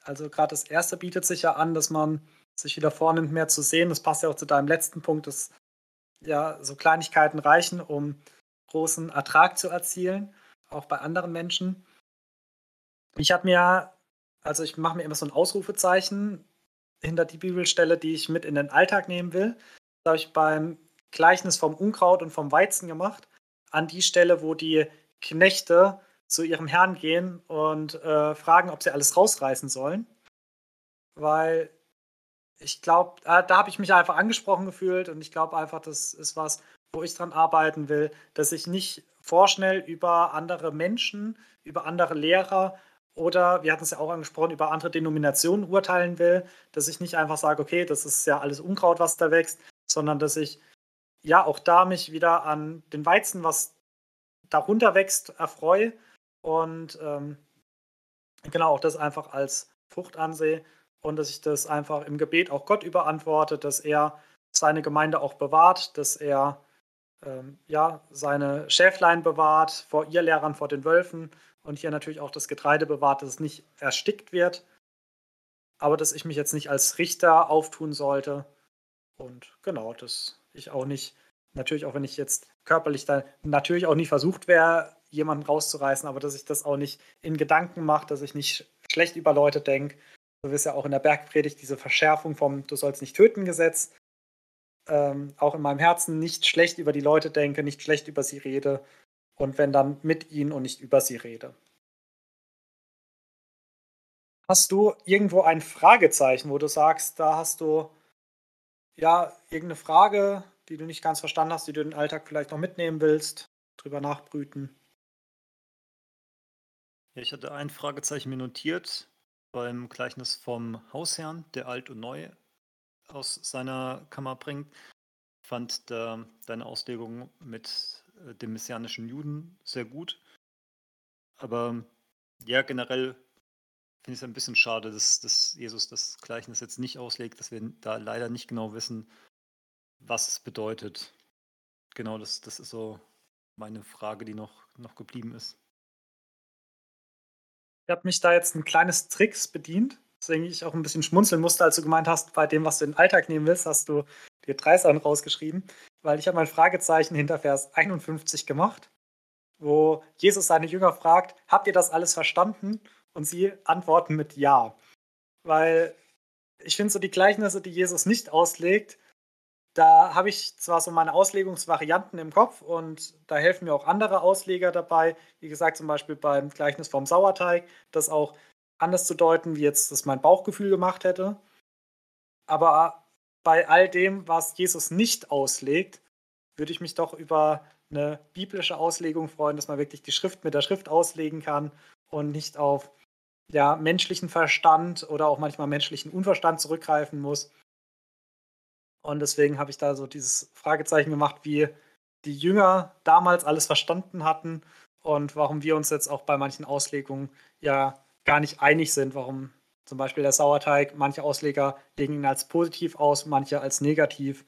Also gerade das erste bietet sich ja an, dass man sich wieder vornimmt, mehr zu sehen. Das passt ja auch zu deinem letzten Punkt, dass ja so Kleinigkeiten reichen, um großen Ertrag zu erzielen, auch bei anderen Menschen. Ich mache mir immer so ein Ausrufezeichen hinter die Bibelstelle, die ich mit in den Alltag nehmen will. Das habe ich beim Gleichnis vom Unkraut und vom Weizen gemacht, an die Stelle, wo die Knechte zu ihrem Herrn gehen und fragen, ob sie alles rausreißen sollen. Weil ich glaube, da habe ich mich einfach angesprochen gefühlt und ich glaube einfach, das ist was, wo ich dran arbeiten will, dass ich nicht vorschnell über andere Menschen, über andere Lehrer Oder, wir hatten es ja auch angesprochen, über andere Denominationen urteilen will, dass ich nicht einfach sage, okay, das ist ja alles Unkraut, was da wächst, sondern dass ich ja auch da mich wieder an den Weizen, was darunter wächst, erfreue und genau auch das einfach als Frucht ansehe und dass ich das einfach im Gebet auch Gott überantworte, dass er seine Gemeinde auch bewahrt, dass er seine Schäflein bewahrt, vor ihr Lehrern, vor den Wölfen. Und hier natürlich auch das Getreide bewahrt, dass es nicht erstickt wird. Aber dass ich mich jetzt nicht als Richter auftun sollte. Und genau, dass ich auch nicht, natürlich auch wenn ich jetzt körperlich da natürlich auch nicht versucht wäre, jemanden rauszureißen, aber dass ich das auch nicht in Gedanken mache, dass ich nicht schlecht über Leute denke. So ist ja auch in der Bergpredigt diese Verschärfung vom Du sollst nicht töten Gesetz. Auch in meinem Herzen nicht schlecht über die Leute denke, nicht schlecht über sie rede. Und wenn dann mit ihnen und nicht über sie rede. Hast du irgendwo ein Fragezeichen, wo du sagst, da hast du ja irgendeine Frage, die du nicht ganz verstanden hast, die du in den Alltag vielleicht noch mitnehmen willst, drüber nachbrüten? Ja, ich hatte ein Fragezeichen mir notiert beim Gleichnis vom Hausherrn, der alt und neu aus seiner Kammer bringt. Ich fand deine Auslegung mit dem messianischen Juden sehr gut. Aber ja, generell finde ich es ein bisschen schade, dass Jesus das Gleichnis jetzt nicht auslegt, dass wir da leider nicht genau wissen, was es bedeutet. Genau, das ist so meine Frage, die noch geblieben ist. Ich habe mich da jetzt ein kleines Tricks bedient, deswegen ich auch ein bisschen schmunzeln musste, als du gemeint hast, bei dem, was du in den Alltag nehmen willst, hast du dir 3 Sachen rausgeschrieben, weil ich habe mein Fragezeichen hinter Vers 51 gemacht, wo Jesus seine Jünger fragt, habt ihr das alles verstanden? Und sie antworten mit Ja. Weil ich finde so die Gleichnisse, die Jesus nicht auslegt, da habe ich zwar so meine Auslegungsvarianten im Kopf und da helfen mir auch andere Ausleger dabei, wie gesagt zum Beispiel beim Gleichnis vom Sauerteig, das auch anders zu deuten, wie jetzt das mein Bauchgefühl gemacht hätte. Aber bei all dem, was Jesus nicht auslegt, würde ich mich doch über eine biblische Auslegung freuen, dass man wirklich die Schrift mit der Schrift auslegen kann und nicht auf menschlichen Verstand oder auch manchmal menschlichen Unverstand zurückgreifen muss. Und deswegen habe ich da so dieses Fragezeichen gemacht, wie die Jünger damals alles verstanden hatten und warum wir uns jetzt auch bei manchen Auslegungen ja gar nicht einig sind, warum zum Beispiel der Sauerteig, manche Ausleger legen ihn als positiv aus, manche als negativ.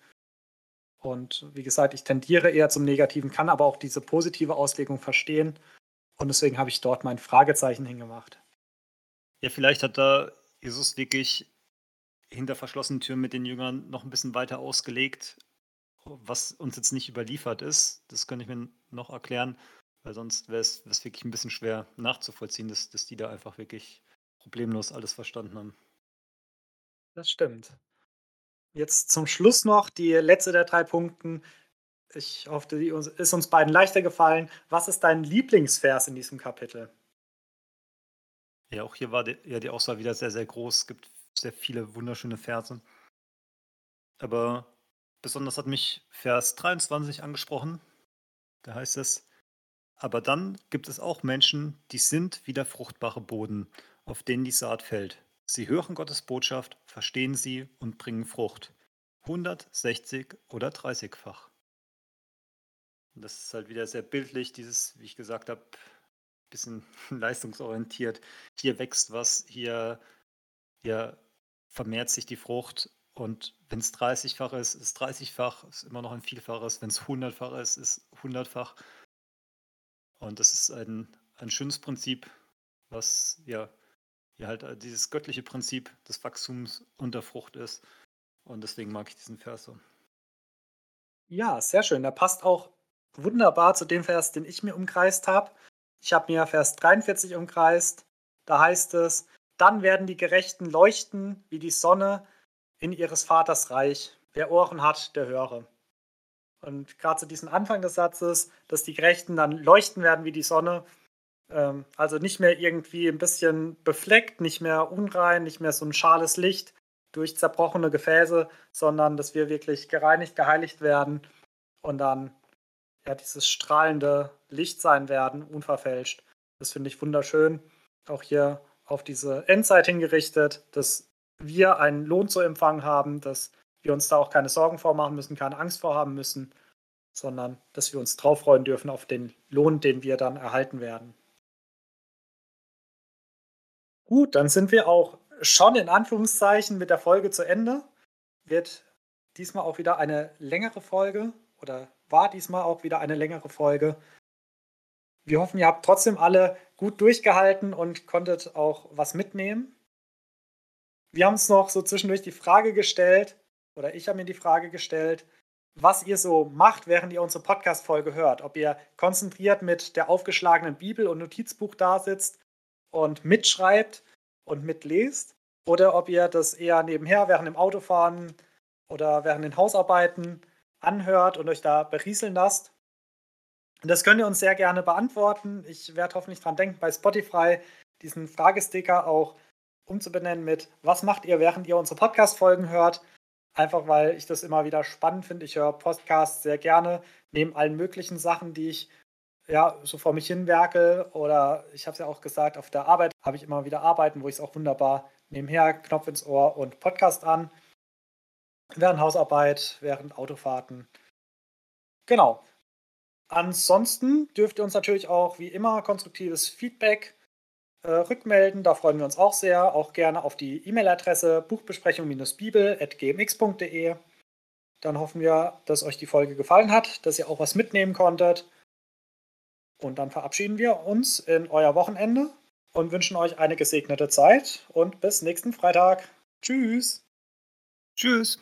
Und wie gesagt, ich tendiere eher zum Negativen, kann aber auch diese positive Auslegung verstehen. Und deswegen habe ich dort mein Fragezeichen hingemacht. Ja, vielleicht hat da Jesus wirklich hinter verschlossenen Türen mit den Jüngern noch ein bisschen weiter ausgelegt, was uns jetzt nicht überliefert ist. Das könnte ich mir noch erklären, weil sonst wäre es wirklich ein bisschen schwer nachzuvollziehen, dass die da einfach wirklich problemlos alles verstanden haben. Das stimmt. Jetzt zum Schluss noch die letzte der 3 Punkten. Ich hoffe, die ist uns beiden leichter gefallen. Was ist dein Lieblingsvers in diesem Kapitel? Ja, auch hier war die Auswahl wieder sehr, sehr groß. Es gibt sehr viele wunderschöne Verse. Aber besonders hat mich Vers 23 angesprochen. Da heißt es, aber dann gibt es auch Menschen, die sind wie der fruchtbare Boden, auf denen die Saat fällt. Sie hören Gottes Botschaft, verstehen sie und bringen Frucht. 160 oder 30-fach. Das ist halt wieder sehr bildlich, dieses, wie ich gesagt habe, ein bisschen leistungsorientiert. Hier wächst was, hier vermehrt sich die Frucht. Und wenn es 30-fach ist, ist 30-fach, ist immer noch ein Vielfaches. Wenn es 100-fach ist, ist 100-fach. Und das ist ein schönes Prinzip, was ja halt dieses göttliche Prinzip des Wachstums und der Frucht ist. Und deswegen mag ich diesen Vers so. Ja, sehr schön. Der passt auch wunderbar zu dem Vers, den ich mir umkreist habe. Ich habe mir Vers 43 umkreist. Da heißt es, dann werden die Gerechten leuchten wie die Sonne in ihres Vaters Reich. Wer Ohren hat, der höre. Und gerade zu diesem Anfang des Satzes, dass die Gerechten dann leuchten werden wie die Sonne, also nicht mehr irgendwie ein bisschen befleckt, nicht mehr unrein, nicht mehr so ein schales Licht durch zerbrochene Gefäße, sondern dass wir wirklich gereinigt, geheiligt werden und dann ja dieses strahlende Licht sein werden, unverfälscht. Das finde ich wunderschön auch hier auf diese Endzeit hingerichtet, dass wir einen Lohn zu empfangen haben, dass wir uns da auch keine Sorgen vormachen müssen, keine Angst vorhaben müssen, sondern dass wir uns drauf freuen dürfen auf den Lohn, den wir dann erhalten werden. Gut, dann sind wir auch schon in Anführungszeichen mit der Folge zu Ende. Wird diesmal auch wieder eine längere Folge oder war diesmal auch wieder eine längere Folge. Wir hoffen, ihr habt trotzdem alle gut durchgehalten und konntet auch was mitnehmen. Wir haben uns noch so zwischendurch die Frage gestellt, oder ich habe mir die Frage gestellt, was ihr so macht, während ihr unsere Podcast-Folge hört. Ob ihr konzentriert mit der aufgeschlagenen Bibel und Notizbuch da sitzt und mitschreibt und mitlest, oder ob ihr das eher nebenher während dem Autofahren oder während den Hausarbeiten anhört und euch da berieseln lasst. Das könnt ihr uns sehr gerne beantworten. Ich werde hoffentlich dran denken, bei Spotify diesen Fragesticker auch umzubenennen mit "Was macht ihr, während ihr unsere Podcast-Folgen hört?" Einfach, weil ich das immer wieder spannend finde. Ich höre Podcasts sehr gerne, neben allen möglichen Sachen, die ich ja so vor mich hinwerke. Oder ich habe es ja auch gesagt, auf der Arbeit habe ich immer wieder Arbeiten, wo ich es auch wunderbar nebenher, Knopf ins Ohr und Podcast an. Während Hausarbeit, während Autofahrten. Genau. Ansonsten dürft ihr uns natürlich auch wie immer konstruktives Feedback rückmelden. Da freuen wir uns auch sehr. Auch gerne auf die E-Mail-Adresse buchbesprechung-bibel@gmx.de. Dann hoffen wir, dass euch die Folge gefallen hat, dass ihr auch was mitnehmen konntet. Und dann verabschieden wir uns in euer Wochenende und wünschen euch eine gesegnete Zeit und bis nächsten Freitag. Tschüss. Tschüss.